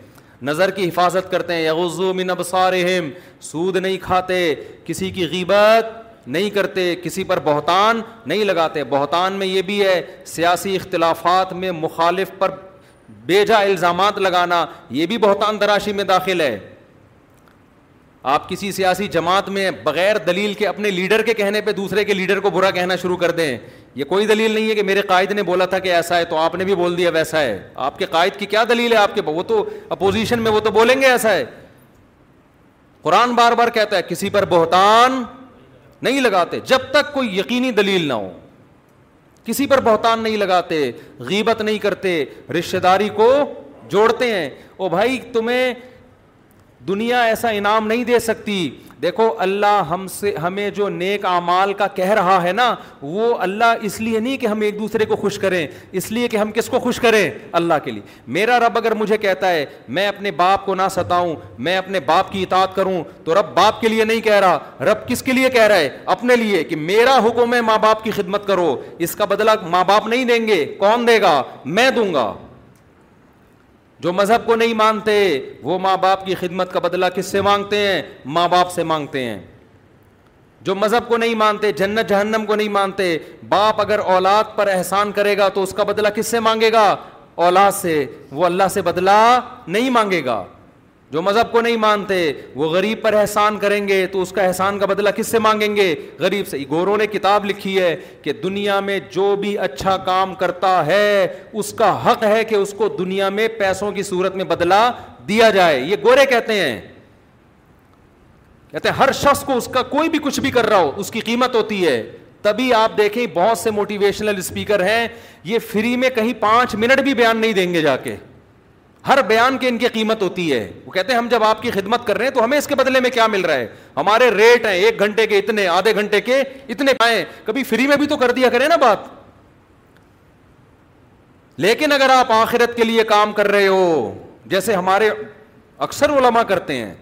نظر کی حفاظت کرتے ہیں, یغضوا من ابصارہم, سود نہیں کھاتے, کسی کی غیبت نہیں کرتے, کسی پر بہتان نہیں لگاتے. بہتان میں یہ بھی ہے سیاسی اختلافات میں مخالف پر بیجا الزامات لگانا, یہ بھی بہتان تراشی میں داخل ہے. آپ کسی سیاسی جماعت میں بغیر دلیل کے اپنے لیڈر کے کہنے پہ دوسرے کے لیڈر کو برا کہنا شروع کر دیں, یہ کوئی دلیل نہیں ہے کہ میرے قائد نے بولا تھا کہ ایسا ہے تو آپ نے بھی بول دیا ویسا ہے. آپ کے قائد کی کیا دلیل ہے آپ کے, وہ تو اپوزیشن میں وہ تو بولیں گے ایسا ہے. قرآن بار بار کہتا ہے کسی پر بہتان نہیں لگاتے جب تک کوئی یقینی دلیل نہ ہو, کسی پر بہتان نہیں لگاتے, غیبت نہیں کرتے, رشتہ داری کو جوڑتے ہیں. او بھائی تمہیں دنیا ایسا انعام نہیں دے سکتی. دیکھو اللہ ہم سے ہمیں جو نیک اعمال کا کہہ رہا ہے نا, وہ اللہ اس لیے نہیں کہ ہم ایک دوسرے کو خوش کریں, اس لیے کہ ہم کس کو خوش کریں, اللہ کے لیے. میرا رب اگر مجھے کہتا ہے میں اپنے باپ کو نہ ستاؤں, میں اپنے باپ کی اطاعت کروں, تو رب باپ کے لیے نہیں کہہ رہا, رب کس کے لیے کہہ رہا ہے, اپنے لیے, کہ میرا حکم ہے ماں باپ کی خدمت کرو. اس کا بدلہ ماں باپ نہیں دیں گے, کون دے گا, میں دوں گا. جو مذہب کو نہیں مانتے وہ ماں باپ کی خدمت کا بدلہ کس سے مانگتے ہیں, ماں باپ سے مانگتے ہیں. جو مذہب کو نہیں مانتے, جنت جہنم کو نہیں مانتے, باپ اگر اولاد پر احسان کرے گا تو اس کا بدلہ کس سے مانگے گا, اولاد سے, وہ اللہ سے بدلہ نہیں مانگے گا. جو مذہب کو نہیں مانتے وہ غریب پر احسان کریں گے تو اس کا احسان کا بدلہ کس سے مانگیں گے, غریب سے. گوروں نے کتاب لکھی ہے کہ دنیا میں جو بھی اچھا کام کرتا ہے اس کا حق ہے کہ اس کو دنیا میں پیسوں کی صورت میں بدلہ دیا جائے. یہ گورے کہتے ہیں, کہتے ہیں ہر شخص کو اس کا کوئی بھی کچھ بھی کر رہا ہو اس کی قیمت ہوتی ہے. تبھی آپ دیکھیں بہت سے موٹیویشنل اسپیکر ہیں, یہ فری میں کہیں پانچ منٹ بھی بیان نہیں دیں گے جا کے, ہر بیان کے ان کی قیمت ہوتی ہے. وہ کہتے ہیں ہم جب آپ کی خدمت کر رہے ہیں تو ہمیں اس کے بدلے میں کیا مل رہا ہے, ہمارے ریٹ ہیں ایک گھنٹے کے اتنے, آدھے گھنٹے کے اتنے پائیں, کبھی فری میں بھی تو کر دیا کریں نا بات. لیکن اگر آپ آخرت کے لیے کام کر رہے ہو جیسے ہمارے اکثر علماء کرتے ہیں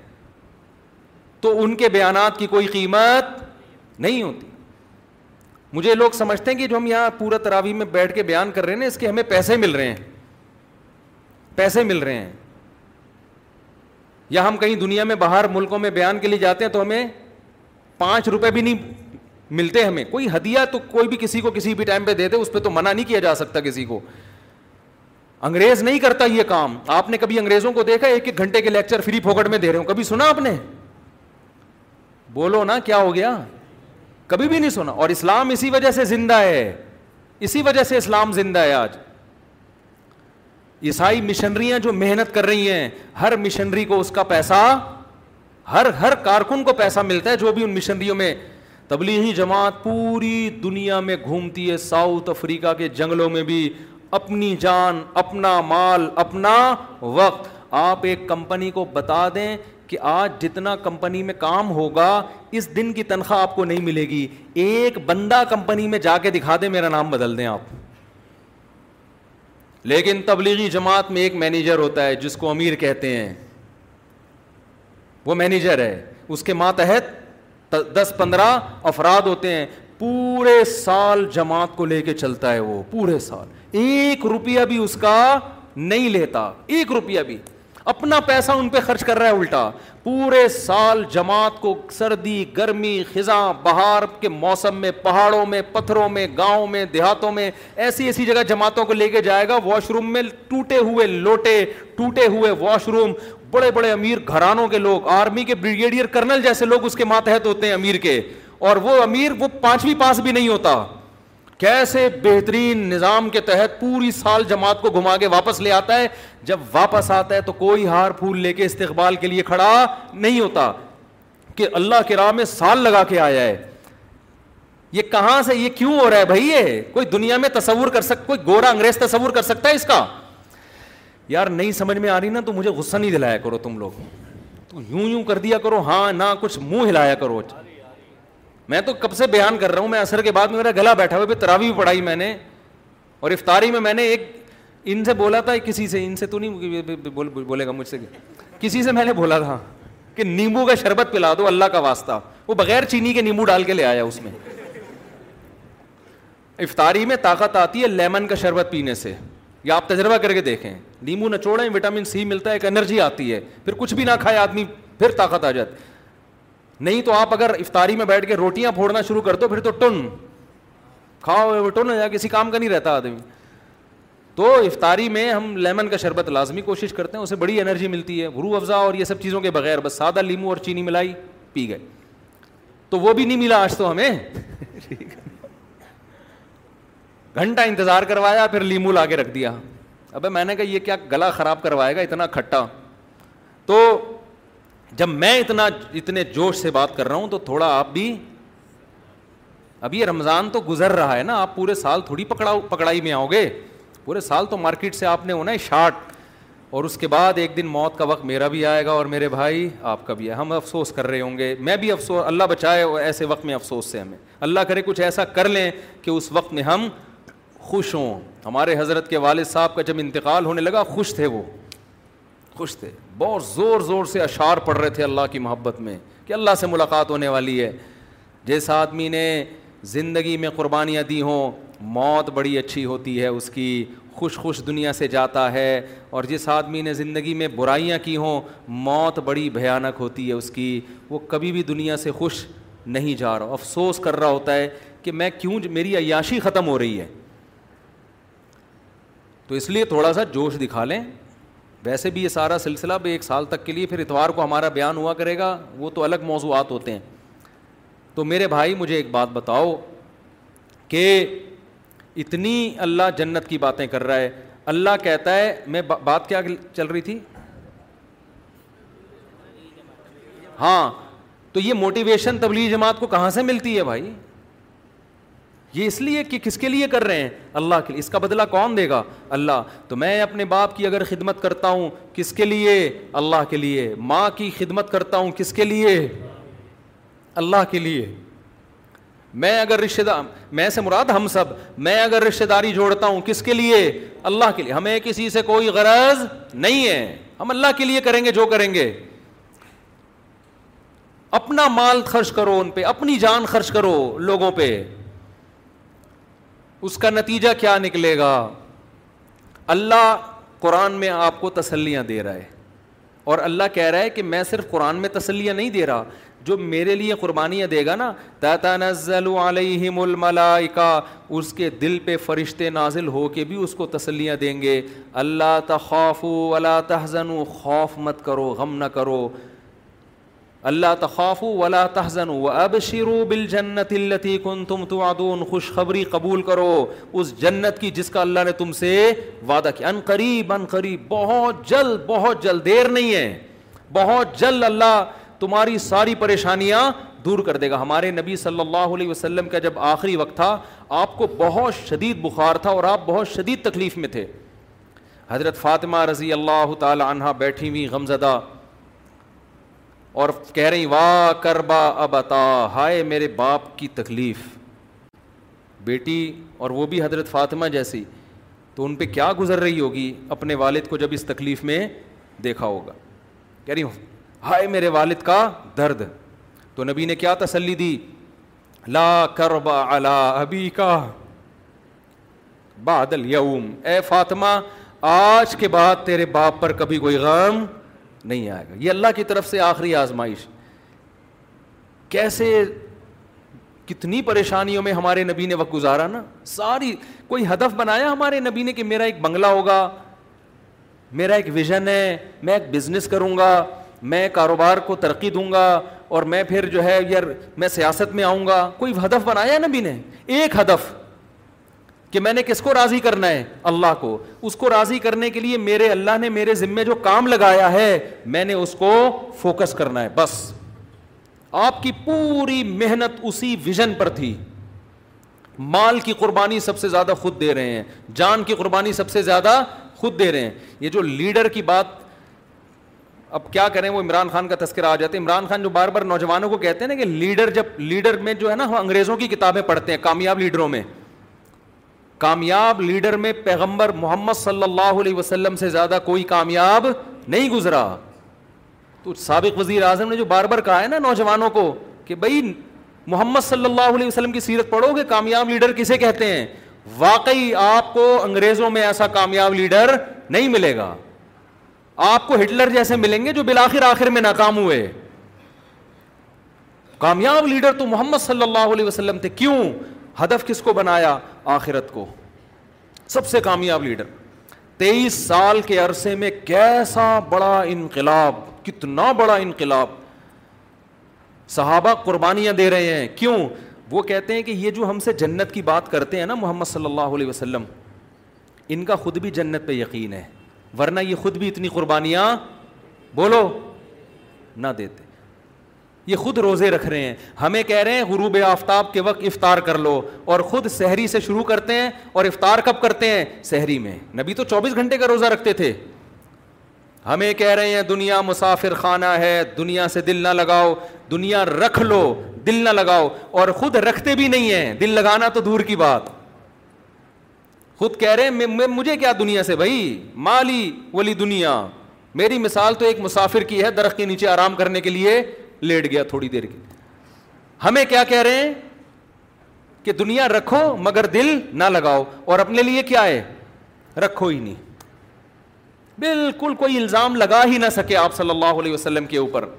تو ان کے بیانات کی کوئی قیمت نہیں ہوتی. مجھے لوگ سمجھتے ہیں کہ جو ہم یہاں پورا تراویح میں بیٹھ کے بیان کر رہے ہیں نا اس کے ہمیں پیسے مل رہے ہیں, پیسے مل رہے ہیں, یا ہم کہیں دنیا میں باہر ملکوں میں بیان کے لیے جاتے ہیں تو ہمیں پانچ روپے بھی نہیں ملتے, ہمیں کوئی ہدیہ تو کوئی بھی کسی کو کسی بھی ٹائم پہ دیتے, اس پہ تو منع نہیں کیا جا سکتا کسی کو. انگریز نہیں کرتا یہ کام. آپ نے کبھی انگریزوں کو دیکھا ایک ایک گھنٹے کے لیکچر فری پھوکٹ میں دے رہے ہوں, کبھی سنا آپ نے, بولو نا کیا ہو گیا, کبھی بھی نہیں سنا. اور اسلام اسی وجہ سے زندہ ہے, اسی وجہ سے اسلام زندہ ہے آج. عیسائی مشنریاں جو محنت کر رہی ہیں, ہر مشنری کو اس کا پیسہ, ہر ہر کارکن کو پیسہ ملتا ہے جو بھی ان مشنریوں میں. تبلیغی جماعت پوری دنیا میں گھومتی ہے, ساؤتھ افریقہ کے جنگلوں میں بھی, اپنی جان, اپنا مال, اپنا وقت. آپ ایک کمپنی کو بتا دیں کہ آج جتنا کمپنی میں کام ہوگا اس دن کی تنخواہ آپ کو نہیں ملے گی, ایک بندہ کمپنی میں جا کے دکھا دیں میرا نام بدل دیں آپ. لیکن تبلیغی جماعت میں ایک مینیجر ہوتا ہے جس کو امیر کہتے ہیں, وہ مینیجر ہے, اس کے ماتحت دس پندرہ افراد ہوتے ہیں, پورے سال جماعت کو لے کے چلتا ہے وہ, پورے سال ایک روپیہ بھی اس کا نہیں لیتا, ایک روپیہ بھی اپنا پیسہ ان پہ خرچ کر رہا ہے الٹا. پورے سال جماعت کو سردی گرمی خزاں بہار کے موسم میں پہاڑوں میں پتھروں میں گاؤں میں دیہاتوں میں ایسی ایسی جگہ جماعتوں کو لے کے جائے گا, واش روم میں ٹوٹے ہوئے لوٹے, ٹوٹے ہوئے واش روم, بڑے بڑے امیر گھرانوں کے لوگ, آرمی کے بریگیڈیئر کرنل جیسے لوگ اس کے ماتحت ہوتے ہیں امیر کے, اور وہ امیر وہ پانچویں پاس بھی نہیں ہوتا. کیسے بہترین نظام کے تحت پوری سال جماعت کو گھما کے واپس لے آتا ہے, جب واپس آتا ہے تو کوئی ہار پھول لے کے استقبال کے لیے کھڑا نہیں ہوتا کہ اللہ کی راہ میں سال لگا کے آیا ہے. یہ کہاں سے, یہ کیوں ہو رہا ہے بھائی؟ یہ کوئی دنیا میں تصور کر سکتا, کوئی گورا انگریز تصور کر سکتا ہے اس کا؟ یار نہیں سمجھ میں آ رہی نا تو مجھے غصہ نہیں دلایا کرو تم لوگ, تو یوں یوں کر دیا کرو, ہاں نہ کچھ منہ ہلایا کرو. میں تو کب سے بیان کر رہا ہوں, میں عصر کے بعد میرا گلا بیٹھا ہوا, تراوی بھی پڑھائی میں نے اور افطاری میں میں نے ایک ان سے بولا تھا, کسی سے, ان سے تو نہیں بولے گا مجھ سے, کسی سے میں نے بولا تھا کہ نیمبو کا شربت پلا دو اللہ کا واسطہ, وہ بغیر چینی کے نیمبو ڈال کے لے آیا. اس میں افطاری میں طاقت آتی ہے لیمن کا شربت پینے سے, یا آپ تجربہ کر کے دیکھیں, نیمبو نچوڑیں, وٹامن سی ملتا ہے, ایک انرجی آتی ہے, پھر کچھ بھی نہ کھائے آدمی پھر طاقت آ جاتی. نہیں تو آپ اگر افطاری میں بیٹھ کے روٹیاں پھوڑنا شروع کر دو پھر تو ٹن کھاؤ, ٹن ہو جائے, کسی کام کا نہیں رہتا آدمی. تو افطاری میں ہم لیمن کا شربت لازمی کوشش کرتے ہیں, اسے بڑی انرجی ملتی ہے, روح افزا اور یہ سب چیزوں کے بغیر, بس سادہ لیمو اور چینی ملائی پی گئے, تو وہ بھی نہیں ملا آج تو ہمیں, گھنٹہ انتظار کروایا پھر لیمو لا کے رکھ دیا. ابے میں نے کہا یہ کیا گلا خراب کروائے گا اتنا کھٹا. تو جب میں اتنا اتنے جوش سے بات کر رہا ہوں تو تھوڑا آپ بھی, اب یہ رمضان تو گزر رہا ہے نا, آپ پورے سال تھوڑی پکڑا پکڑائی میں آؤ گے, پورے سال تو مارکیٹ سے آپ نے ہونا ہے شارٹ, اور اس کے بعد ایک دن موت کا وقت میرا بھی آئے گا اور میرے بھائی آپ کا بھی ہے. ہم افسوس کر رہے ہوں گے, میں بھی افسوس, اللہ بچائے ایسے وقت میں افسوس سے ہمیں, اللہ کرے کچھ ایسا کر لیں کہ اس وقت میں ہم خوش ہوں. ہمارے حضرت کے والد صاحب کا جب انتقال ہونے لگا خوش تھے, وہ خوش تھے, بہت زور زور سے اشعار پڑھ رہے تھے اللہ کی محبت میں کہ اللہ سے ملاقات ہونے والی ہے. جس آدمی نے زندگی میں قربانیاں دی ہوں موت بڑی اچھی ہوتی ہے اس کی, خوش خوش دنیا سے جاتا ہے, اور جس آدمی نے زندگی میں برائیاں کی ہوں موت بڑی بھیانک ہوتی ہے اس کی, وہ کبھی بھی دنیا سے خوش نہیں جا رہا, افسوس کر رہا ہوتا ہے کہ میں کیوں, میری عیاشی ختم ہو رہی ہے. تو اس لیے تھوڑا سا جوش دکھا لیں. ویسے بھی یہ سارا سلسلہ بھی ایک سال تک کے لیے, پھر اتوار کو ہمارا بیان ہوا کرے گا, وہ تو الگ موضوعات ہوتے ہیں. تو میرے بھائی مجھے ایک بات بتاؤ کہ اتنی اللہ جنت کی باتیں کر رہا ہے, اللہ کہتا ہے, میں بات کیا چل رہی تھی, ہاں, تو یہ موٹیویشن تبلیغ جماعت کو کہاں سے ملتی ہے بھائی؟ یہ اس لیے کہ کس کے لیے کر رہے ہیں؟ اللہ کے لیے. اس کا بدلہ کون دے گا؟ اللہ. تو میں اپنے باپ کی اگر خدمت کرتا ہوں کس کے لیے؟ اللہ کے لیے. ماں کی خدمت کرتا ہوں کس کے لیے؟ اللہ کے لیے. میں اگر رشتہ دار, میں سے مراد ہم سب, میں اگر رشتہ داری جوڑتا ہوں کس کے لیے؟ اللہ کے لیے. ہمیں کسی سے کوئی غرض نہیں ہے, ہم اللہ کے لیے کریں گے جو کریں گے. اپنا مال خرچ کرو ان پہ, اپنی جان خرچ کرو لوگوں پہ, اس کا نتیجہ کیا نکلے گا؟ اللہ قرآن میں آپ کو تسلیاں دے رہا ہے, اور اللہ کہہ رہا ہے کہ میں صرف قرآن میں تسلیاں نہیں دے رہا, جو میرے لیے قربانیاں دے گا نا, تتنزل علیہم الملائکہ, اس کے دل پہ فرشتے نازل ہو کے بھی اس کو تسلیاں دیں گے. اللہ تخافوا ولا تحزنوا, خوف مت کرو, غم نہ کرو. اللہ تخافوا ولا تحزنوا وابشروا بالجنۃ التی کنتم توعدون. خوشخبری قبول کرو اس جنت کی جس کا اللہ نے تم سے وعدہ کیا. ان قریب ان قریب، بہت جلد بہت جلد، دیر نہیں ہے، بہت جلد اللہ تمہاری ساری پریشانیاں دور کر دے گا. ہمارے نبی صلی اللہ علیہ وسلم کا جب آخری وقت تھا، آپ کو بہت شدید بخار تھا اور آپ بہت شدید تکلیف میں تھے. حضرت فاطمہ رضی اللہ تعالی عنہ بیٹھی ہوئی غمزدہ اور کہہ رہی واہ کربا ابتا، ہائے میرے باپ کی تکلیف. بیٹی اور وہ بھی حضرت فاطمہ جیسی، تو ان پہ کیا گزر رہی ہوگی. اپنے والد کو جب اس تکلیف میں دیکھا ہوگا، کہہ رہی ہائے میرے والد کا درد. تو نبی نے کیا تسلی دی، لا کربا علی ابی کا بعد الیوم، اے فاطمہ آج کے بعد تیرے باپ پر کبھی کوئی غم نہیں آئے گا. یہ اللہ کی طرف سے آخری آزمائش. کیسے کتنی پریشانیوں میں ہمارے نبی نے وقت گزارا نا. ساری کوئی ہدف بنایا ہمارے نبی نے کہ میرا ایک بنگلہ ہوگا، میرا ایک ویژن ہے، میں ایک بزنس کروں گا، میں کاروبار کو ترقی دوں گا، اور میں پھر جو ہے یار میں سیاست میں آؤں گا. کوئی ہدف بنایا نبی نے، ایک ہدف کہ میں نے کس کو راضی کرنا ہے، اللہ کو. اس کو راضی کرنے کے لیے میرے اللہ نے میرے ذمے جو کام لگایا ہے میں نے اس کو فوکس کرنا ہے. بس آپ کی پوری محنت اسی ویژن پر تھی. مال کی قربانی سب سے زیادہ خود دے رہے ہیں، جان کی قربانی سب سے زیادہ خود دے رہے ہیں. یہ جو لیڈر کی بات، اب کیا کریں، وہ عمران خان کا تذکرہ آ جاتا ہے. عمران خان جو بار بار نوجوانوں کو کہتے ہیں نا کہ لیڈر، جب لیڈر میں جو ہے نا ہم انگریزوں کی کتابیں پڑھتے ہیں کامیاب لیڈروں میں. کامیاب لیڈر میں پیغمبر محمد صلی اللہ علیہ وسلم سے زیادہ کوئی کامیاب نہیں گزرا. تو سابق وزیر اعظم نے جو بار بار کہا ہے نا نوجوانوں کو کہ بھائی محمد صلی اللہ علیہ وسلم کی سیرت پڑھو کہ کامیاب لیڈر کسے کہتے ہیں. واقعی آپ کو انگریزوں میں ایسا کامیاب لیڈر نہیں ملے گا. آپ کو ہٹلر جیسے ملیں گے جو بالآخر آخر میں ناکام ہوئے. کامیاب لیڈر تو محمد صلی اللہ علیہ وسلم تھے. کیوں؟ ہدف کس کو بنایا، آخرت کو. سب سے کامیاب لیڈر. تیئیس سال کے عرصے میں کیسا بڑا انقلاب، کتنا بڑا انقلاب. صحابہ قربانیاں دے رہے ہیں. کیوں؟ وہ کہتے ہیں کہ یہ جو ہم سے جنت کی بات کرتے ہیں نا محمد صلی اللہ علیہ وسلم، ان کا خود بھی جنت پہ یقین ہے، ورنہ یہ خود بھی اتنی قربانیاں بولو نہ دیتے. یہ خود روزے رکھ رہے ہیں، ہمیں کہہ رہے ہیں غروب آفتاب کے وقت افطار کر لو، اور خود سحری سے شروع کرتے ہیں. اور افطار کب کرتے ہیں؟ سحری میں. نبی تو چوبیس گھنٹے کا روزہ رکھتے تھے. ہمیں کہہ رہے ہیں دنیا مسافر خانہ ہے، دنیا سے دل نہ لگاؤ. دنیا رکھ لو، دل نہ لگاؤ، اور خود رکھتے بھی نہیں ہیں. دل لگانا تو دور کی بات. خود کہہ رہے ہیں مجھے کیا دنیا سے، بھائی مالی ولی دنیا، میری مثال تو ایک مسافر کی ہے درخت کے نیچے آرام کرنے کے لیے لیٹ گیا تھوڑی دیر کے. ہمیں کیا کہہ رہے ہیں کہ دنیا رکھو مگر دل نہ لگاؤ، اور اپنے لیے کیا ہے، رکھو ہی نہیں. بالکل کوئی الزام لگا ہی نہ سکے آپ صلی اللہ علیہ وسلم کے اوپر.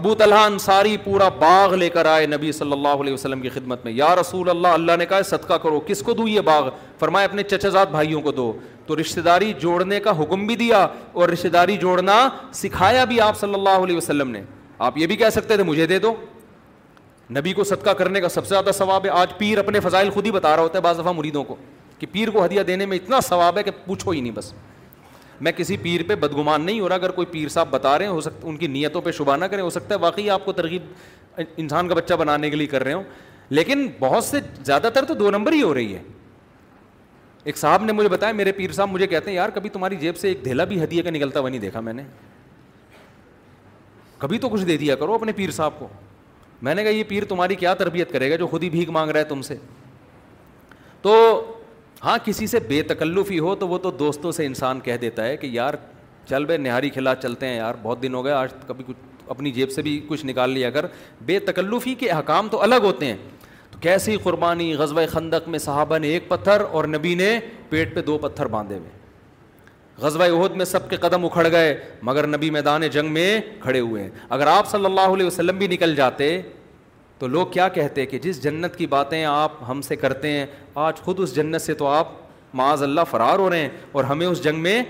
ابو طلحہ انصاری پورا باغ لے کر آئے نبی صلی اللہ علیہ وسلم کی خدمت میں. یا رسول اللہ، اللہ نے کہا صدقہ کرو. کس کو دوں یہ باغ؟ فرمایا اپنے چچا زاد بھائیوں کو دو. تو رشتہ داری جوڑنے کا حکم بھی دیا اور رشتہ داری جوڑنا سکھایا بھی آپ صلی اللہ علیہ وسلم نے. آپ یہ بھی کہہ سکتے تھے مجھے دے دو. نبی کو صدقہ کرنے کا سب سے زیادہ ثواب ہے. آج پیر اپنے فضائل خود ہی بتا رہا ہوتا ہے بعض دفعہ مریدوں کو کہ پیر کو ہدیہ دینے میں اتنا ثواب ہے کہ پوچھو ہی نہیں. بس میں کسی پیر پہ بدگمان نہیں ہو رہا. اگر کوئی پیر صاحب بتا رہے ہیں، ہو سکتا ان کی نیتوں پہ شبہ نہ کریں، ہو سکتا ہے واقعی آپ کو ترغیب انسان کا بچہ بنانے کے لیے کر رہے ہوں، لیکن بہت سے زیادہ تر تو دو نمبر ہی ہو رہی ہے. ایک صاحب نے مجھے بتایا، میرے پیر صاحب مجھے کہتے ہیں یار کبھی تمہاری جیب سے ایک دھیلا بھی ہدیے کا نکلتا ہوا نہیں دیکھا میں نے، کبھی تو کچھ دے دیا کرو اپنے پیر صاحب کو. میں نے کہا یہ پیر تمہاری کیا تربیت کرے گا جو خود ہی بھیک مانگ رہا ہے تم سے. تو ہاں کسی سے بے تکلفی ہو تو وہ تو دوستوں سے انسان کہہ دیتا ہے کہ یار چل بے نہاری کھلا چلتے ہیں، یار بہت دن ہو گئے، آج کبھی کچھ اپنی جیب سے بھی کچھ نکال لیا اگر. بے تکلفی کے احکام تو الگ ہوتے ہیں. تو کیسی قربانی. غزوہ خندق میں صحابہ نے ایک پتھر اور نبی نے پیٹ پہ دو پتھر باندھے ہوئے. غزوہ احد میں سب کے قدم اکھڑ گئے مگر نبی میدان جنگ میں کھڑے ہوئے ہیں. اگر آپ صلی اللہ علیہ وسلم بھی نکل جاتے تو لوگ کیا کہتے کہ جس جنت کی باتیں آپ ہم سے کرتے ہیں، آج خود اس جنت سے تو آپ معاذ اللہ فرار ہو رہے ہیں اور ہمیں اس جنگ میں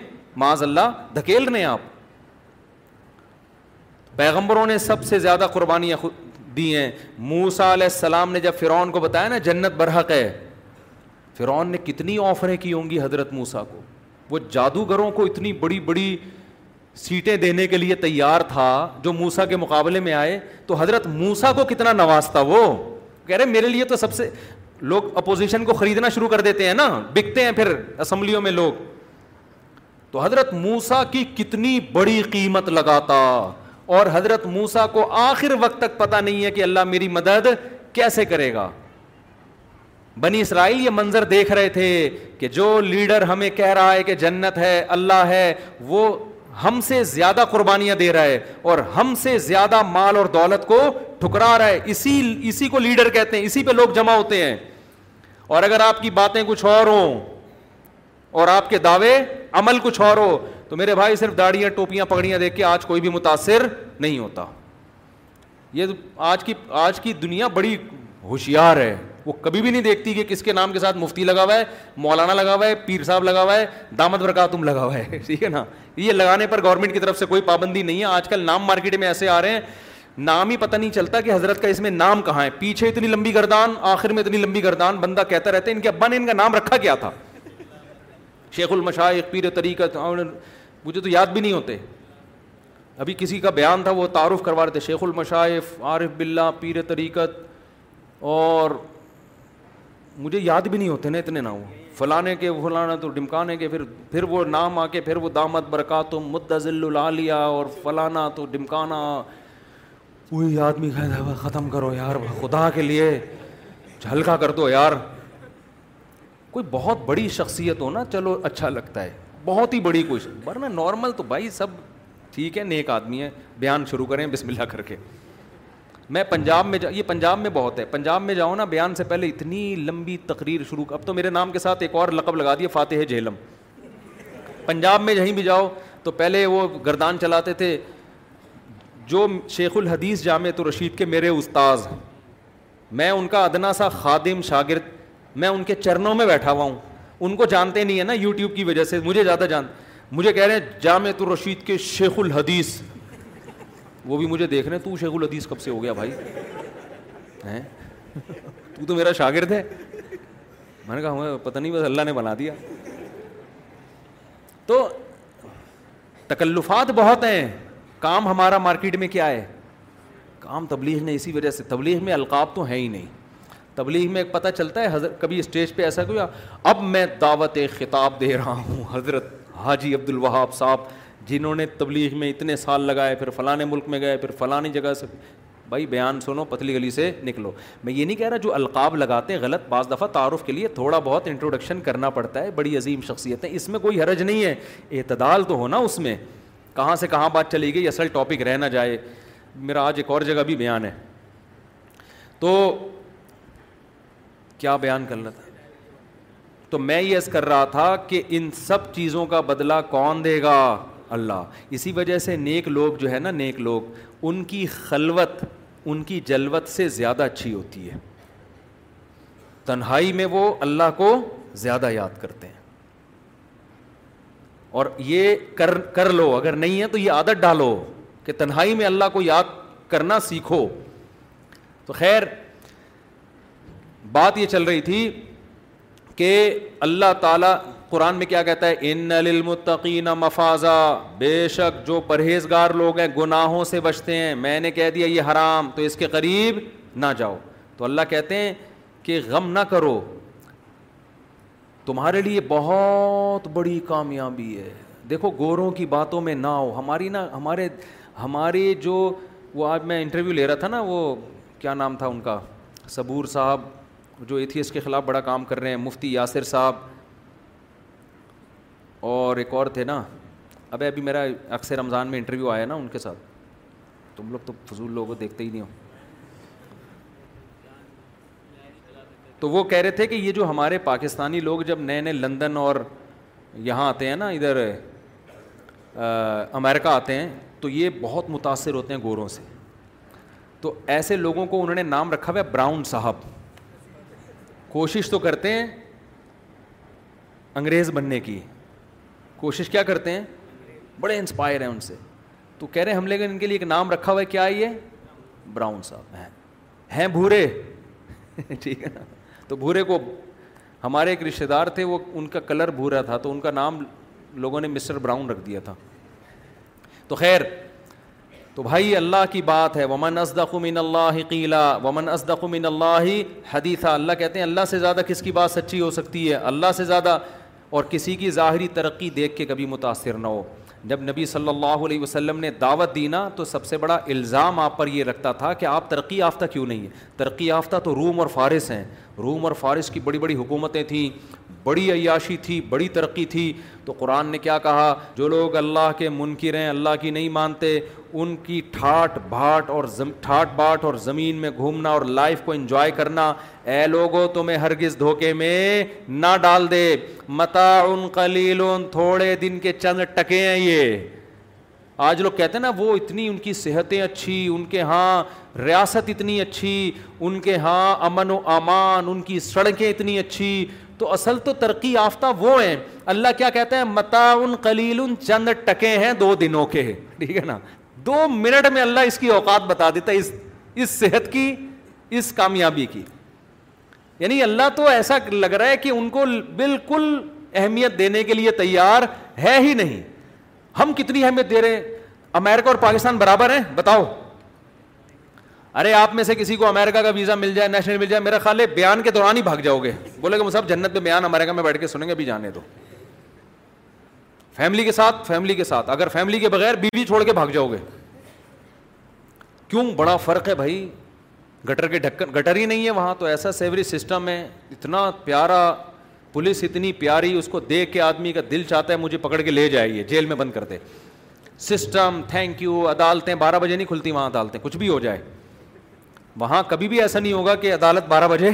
معاذ اللہ دھکیل رہے ہیں آپ. پیغمبروں نے سب سے زیادہ قربانیاں دی ہیں. موسیٰ علیہ السلام نے جب فرعون کو بتایا نا جنت برحق ہے, فرعون نے کتنی آفریں کی ہوں گی حضرت موسیٰ کو. وہ جادوگروں کو اتنی بڑی بڑی سیٹیں دینے کے لیے تیار تھا جو موسیٰ کے مقابلے میں آئے, تو حضرت موسیٰ کو کتنا نوازتا. وہ کہہ رہے میرے لیے تو سب سے لوگ اپوزیشن کو خریدنا شروع کر دیتے ہیں نا, بکتے ہیں پھر اسمبلیوں میں لوگ. تو حضرت موسیٰ کی کتنی بڑی قیمت لگاتا, اور حضرت موسیٰ کو آخر وقت تک پتہ نہیں ہے کہ اللہ میری مدد کیسے کرے گا. بنی اسرائیل یہ منظر دیکھ رہے تھے کہ جو لیڈر ہمیں کہہ رہا ہے کہ جنت ہے, اللہ ہے, وہ ہم سے زیادہ قربانیاں دے رہا ہے اور ہم سے زیادہ مال اور دولت کو ٹھکرا رہا ہے. اسی اسی کو لیڈر کہتے ہیں, اسی پہ لوگ جمع ہوتے ہیں. اور اگر آپ کی باتیں کچھ اور ہوں اور آپ کے دعوے عمل کچھ اور ہو, تو میرے بھائی صرف داڑیاں ٹوپیاں پگڑیاں دیکھ کے آج کوئی بھی متاثر نہیں ہوتا. یہ آج کی آج کی دنیا بڑی ہوشیار ہے, وہ کبھی بھی نہیں دیکھتی کہ کس کے نام کے ساتھ مفتی لگا ہوا ہے, مولانا لگا ہوا ہے, پیر صاحب لگا ہوا ہے, دامت برکاتہم لگا ہوا ہے, ٹھیک ہے نا. یہ لگانے پر گورنمنٹ کی طرف سے کوئی پابندی نہیں ہے. آج کل نام مارکیٹ میں ایسے آ رہے ہیں, نام ہی پتہ نہیں چلتا کہ حضرت کا اس میں نام کہاں ہے. پیچھے اتنی لمبی گردان, آخر میں اتنی لمبی گردان, بندہ کہتا رہتا ہے ان کے ابا نے ان کا نام رکھا کیا تھا, شیخ المشائخ, پیر طریقت, مجھے تو یاد بھی نہیں ہوتے. ابھی کسی کا بیان تھا, وہ تعارف کروا رہے تھے, شیخ المشائخ, عارف باللہ, پیر طریقت, اور مجھے یاد بھی نہیں ہوتے نا اتنے نام, فلانے کے فلانا تو ڈمکانے کے, پھر پھر وہ نام آ کے پھر وہ دامت برکاتہم مدظل العالیہ اور فلانا تو ڈمکانا. کوئی آدمی کہتا ختم کرو یار, خدا کے لیے ہلکا کر دو یار. کوئی بہت بڑی شخصیت ہو نا چلو اچھا لگتا ہے, بہت ہی بڑی کوئی, ورنہ نارمل تو بھائی سب ٹھیک ہے, نیک آدمی ہے. بیان شروع کریں بسم اللہ کر کے. میں پنجاب میں جا, یہ پنجاب میں بہت ہے, پنجاب میں جاؤ نا بیان سے پہلے اتنی لمبی تقریر شروع. اب تو میرے نام کے ساتھ ایک اور لقب لگا دیا, فاتح جہلم. پنجاب میں جہیں بھی جاؤ تو پہلے وہ گردان چلاتے تھے. جو شیخ الحدیث جامعۃ الرشید کے میرے استاذ, میں ان کا ادنا سا خادم شاگرد, میں ان کے چرنوں میں بیٹھا ہوا ہوں. ان کو جانتے نہیں ہے نا یوٹیوب کی وجہ سے, مجھے زیادہ جان, مجھے کہہ رہے ہیں جامعۃ الرشید کے شیخ الحدیث. وہ بھی مجھے دیکھ رہے ہیں, تو شیخ الحدیث کب سے ہو گیا بھائی, ہیں تو تو میرا شاگرد ہے. میں نے کہا ہمیں پتہ نہیں, بس اللہ نے بنا دیا. تو تکلفات بہت ہیں. کام ہمارا مارکیٹ میں کیا ہے, کام تبلیغ نے. اسی وجہ سے تبلیغ میں القاب تو ہے ہی نہیں. تبلیغ میں پتہ چلتا ہے حضرت, کبھی اسٹیج پہ ایسا کوئی, اب میں دعوت خطاب دے رہا ہوں حضرت حاجی عبد الوہاب صاحب جنہوں نے تبلیغ میں اتنے سال لگائے, پھر فلاں ملک میں گئے, پھر فلانی جگہ سے. بھائی بیان سنو, پتلی گلی سے نکلو. میں یہ نہیں کہہ رہا جو القاب لگاتے ہیں غلط, بعض دفعہ تعارف کے لیے تھوڑا بہت انٹروڈکشن کرنا پڑتا ہے. بڑی عظیم شخصیتیں, اس میں کوئی حرج نہیں ہے, اعتدال تو ہونا اس میں. کہاں سے کہاں بات چلی گئی, اصل ٹاپک رہ نہ جائے. میرا آج ایک اور جگہ بھی بیان ہے, تو کیا بیان کرنا تھا. تو میں یہ عرض کر رہا تھا کہ ان سب چیزوں کا بدلہ کون دے گا, اللہ. اسی وجہ سے نیک لوگ جو ہے نا, نیک لوگ, ان کی خلوت ان کی جلوت سے زیادہ اچھی ہوتی ہے. تنہائی میں وہ اللہ کو زیادہ یاد کرتے ہیں. اور یہ کر کر لو, اگر نہیں ہے تو یہ عادت ڈالو کہ تنہائی میں اللہ کو یاد کرنا سیکھو. تو خیر, بات یہ چل رہی تھی کہ اللہ تعالیٰ قرآن میں کیا کہتا ہے, ان للمتقین مفازا, بے شک جو پرہیزگار لوگ ہیں گناہوں سے بچتے ہیں. میں نے کہہ دیا یہ حرام, تو اس کے قریب نہ جاؤ. تو اللہ کہتے ہیں کہ غم نہ کرو, تمہارے لیے بہت بڑی کامیابی ہے. دیکھو گوروں کی باتوں میں نہ ہو. ہماری نا ہمارے ہمارے جو, وہ آج میں انٹرویو لے رہا تھا نا, وہ کیا نام تھا ان کا, صبور صاحب جو ایتھیس کے خلاف بڑا کام کر رہے ہیں, مفتی یاسر صاحب, اور ایک اور تھے نا. اب ابھی میرا اکثر رمضان میں انٹرویو آیا نا ان کے ساتھ. تم لوگ تو فضول لوگوں دیکھتے ہی نہیں ہو. تو وہ کہہ رہے تھے کہ یہ جو ہمارے پاکستانی لوگ جب نئے نئے لندن اور یہاں آتے ہیں نا, ادھر امریکہ آتے ہیں, تو یہ بہت متاثر ہوتے ہیں گوروں سے. تو ایسے لوگوں کو انہوں نے نام رکھا ہوا ہے براؤن صاحب. کوشش تو کرتے ہیں انگریز بننے کی, کوشش کیا کرتے ہیں, بڑے انسپائر ہیں ان سے. تو کہہ رہے ہیں ہم لے کر ان کے لیے ایک نام رکھا ہوا ہے, کیا یہ براؤن صاحب ہیں, ہیں بھورے, ٹھیک ہے نا. تو بھورے کو, ہمارے ایک رشتے دار تھے, وہ ان کا کلر بھورا تھا تو ان کا نام لوگوں نے مسٹر براؤن رکھ دیا تھا. تو خیر, تو بھائی اللہ کی بات ہے, ومن اصدق من اللہ قیلا ومن اصدق من اللہ حدیثا. اللہ کہتے ہیں اللہ سے زیادہ کس کی بات سچی ہو سکتی ہے, اللہ سے زیادہ. اور کسی کی ظاہری ترقی دیکھ کے کبھی متاثر نہ ہو. جب نبی صلی اللہ علیہ وسلم نے دعوت دی نا, تو سب سے بڑا الزام آپ پر یہ رکھتا تھا کہ آپ ترقی یافتہ کیوں نہیں ہیں. ترقی یافتہ تو روم اور فارس ہیں, روم اور فارس کی بڑی بڑی حکومتیں تھیں, بڑی عیاشی تھی, بڑی ترقی تھی. تو قرآن نے کیا کہا, جو لوگ اللہ کے منکر ہیں, اللہ کی نہیں مانتے, ان کی ٹھاٹ بھاٹ اور زم... ٹھاٹ باٹ اور زمین میں گھومنا اور لائف کو انجوائے کرنا, اے لوگوں تمہیں ہرگز دھوکے میں نہ ڈال دے. متاع قلیل, تھوڑے دن کے چند ٹکے ہیں یہ. آج لوگ کہتے ہیں نا, وہ اتنی ان کی صحتیں اچھی, ان کے ہاں ریاست اتنی اچھی, ان کے ہاں امن و امان, ان کی سڑکیں اتنی اچھی. تو اصل تو ترقی یافتہ وہ ہیں. اللہ کیا کہتے ہیں, متاع قلیل, چند ٹکے ہیں دو دنوں کے, ٹھیک ہے نا. دو منٹ میں اللہ اس کی اوقات بتا دیتا ہے, اس اس صحت کی, اس کامیابی کی. یعنی اللہ تو ایسا لگ رہا ہے کہ ان کو بالکل اہمیت دینے کے لیے تیار ہے ہی نہیں. ہم کتنی اہمیت دے رہے ہیں. امریکہ اور پاکستان برابر ہیں, بتاؤ. ارے آپ میں سے کسی کو امریکہ کا ویزا مل جائے, نیشنل مل جائے, میرا خیال ہے بیان کے دوران ہی بھاگ جاؤ گے. بولے گا صاحب جنت میں بیان امریکہ میں بیٹھ کے سنیں گے, ابھی جانے دو. فیملی کے ساتھ, فیملی کے ساتھ, اگر فیملی کے بغیر بیوی چھوڑ کے بھاگ جاؤ گے. کیوں بڑا فرق ہے بھائی. گٹر کے ڈھکن, گٹر ہی نہیں ہے وہاں. تو ایسا سیوری سسٹم ہے, اتنا پیارا, پولیس اتنی پیاری, اس کو دیکھ کے آدمی کا دل چاہتا ہے مجھے پکڑ کے لے جائے, یہ جیل میں بند کر دے. System, thank you. عدالتیں بارہ بجے نہیں کھلتی وہاں, عدالتیں کچھ بھی ہو جائے. وہاں کبھی بھی ایسا نہیں ہوگا کہ عدالت بارہ بجے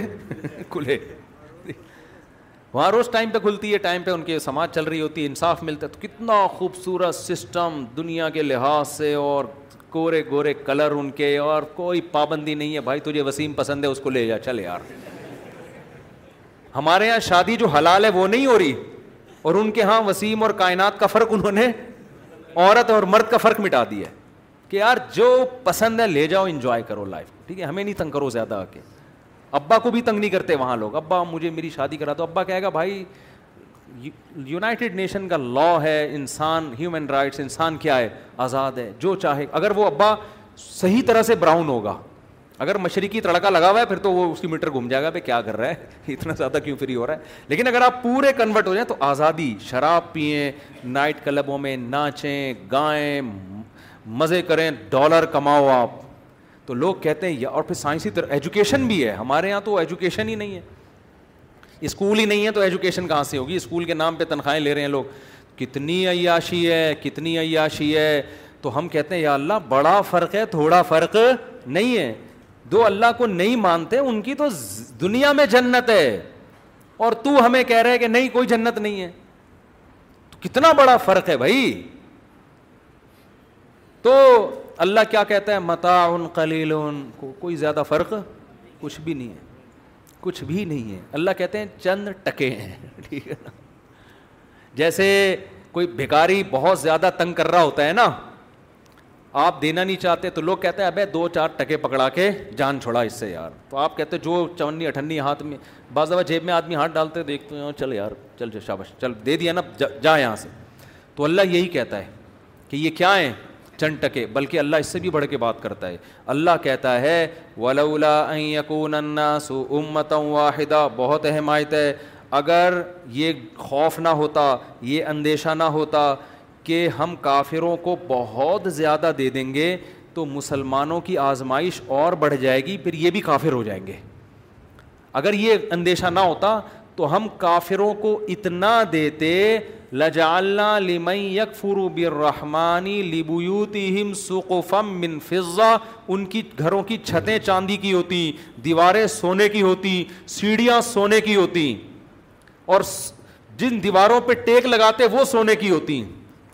کھلے. وہاں روز ٹائم پہ کھلتی ہے, ٹائم پہ ان کے سماج چل رہی ہوتی ہے, انصاف ملتا ہے. تو کتنا خوبصورت سسٹم دنیا کے لحاظ سے, اور گورے گورے کلر ان کے, اور کوئی پابندی نہیں ہے. بھائی تجھے وسیم پسند ہے, اس کو لے جا, چل یار. ہمارے یہاں شادی جو حلال ہے وہ نہیں ہو رہی, اور ان کے ہاں وسیم اور کائنات کا فرق انہوں نے, عورت اور مرد کا فرق مٹا دیا ہے کہ یار جو پسند ہے لے جاؤ, انجوائے کرو لائف, ٹھیک ہے. ہمیں نہیں تنگ کرو زیادہ. آ کے ابا کو بھی تنگ نہیں کرتے وہاں لوگ. ابا مجھے میری شادی کرا دو, ابا کہے گا بھائی یونائٹڈ نیشن کا لا ہے, انسان, ہیومن رائٹس, انسان کیا ہے, آزاد ہے, جو چاہے. اگر وہ ابا صحیح طرح سے براؤن ہوگا, اگر مشرقی تڑکا لگا ہوا ہے, پھر تو وہ اس کی میٹر گھوم جائے گا, بھائی کیا کر رہا ہے, اتنا زیادہ کیوں فری ہو رہا ہے. لیکن اگر آپ پورے کنورٹ ہو جائیں تو آزادی, شراب پئیں, نائٹ کلبوں میں ناچیں, گائیں, مزے کریں, ڈالر کماؤ آپ. تو لوگ کہتے ہیں, اور پھر سائنسی طرح ایجوکیشن بھی ہے. ہمارے یہاں تو ایجوکیشن ہی نہیں ہے, اسکول ہی نہیں ہے, تو ایجوکیشن کہاں سے ہوگی. اسکول کے نام پہ تنخواہیں لے رہے ہیں لوگ. کتنی عیاشی ہے, کتنی عیاشی ہے. تو ہم کہتے ہیں یا اللہ بڑا فرق ہے, تھوڑا فرق نہیں ہے. جو اللہ کو نہیں مانتے ان کی تو دنیا میں جنت ہے, اور تو ہمیں کہہ رہے کہ نہیں کوئی جنت نہیں ہے. تو کتنا بڑا فرق ہے بھائی. تو اللہ کیا کہتا ہے, متاع قلیل, کو کوئی زیادہ فرق کچھ بھی نہیں ہے, کچھ بھی نہیں ہے. اللہ کہتے ہیں چند ٹکے ہیں, ٹھیک ہے نا. جیسے کوئی بھکاری بہت زیادہ تنگ کر رہا ہوتا ہے نا, آپ دینا نہیں چاہتے, تو لوگ کہتے ہیں ابے دو چار ٹکے پکڑا کے جان چھوڑا اس سے یار. تو آپ کہتے ہیں جو چونی اٹھنی ہاتھ میں, بعض دفعہ جیب میں آدمی ہاتھ ڈالتے دیکھتے ہیں, چل یار چل جا شاباش, چل دے دیا نا, جا, جا یہاں سے. تو اللہ یہی کہتا ہے کہ یہ کیا ہیں, چند ٹکے. بلکہ اللہ اس سے بھی بڑھ کے بات کرتا ہے. اللہ کہتا ہے وَلَوْلَا أَن يَكُونَ النَّاسُ أُمَّةً وَاحِدَةً, بہت اہم آیت ہے. اگر یہ خوف نہ ہوتا, یہ اندیشہ نہ ہوتا کہ ہم کافروں کو بہت زیادہ دے دیں گے تو مسلمانوں کی آزمائش اور بڑھ جائے گی, پھر یہ بھی کافر ہو جائیں گے. اگر یہ اندیشہ نہ ہوتا تو ہم کافروں کو اتنا دیتے, لَجَعَلْنَا لِمَنْ يَكْفُرُ بِالرَّحْمَنِ لِبُيُوتِهِمْ سُقُفًا مِّن فِضَّةٍ, ان کی گھروں کی چھتیں چاندی کی ہوتی, دیواریں سونے کی ہوتی, سیڑھیاں سونے کی ہوتی, اور جن دیواروں پہ ٹیک لگاتے وہ سونے کی ہوتی.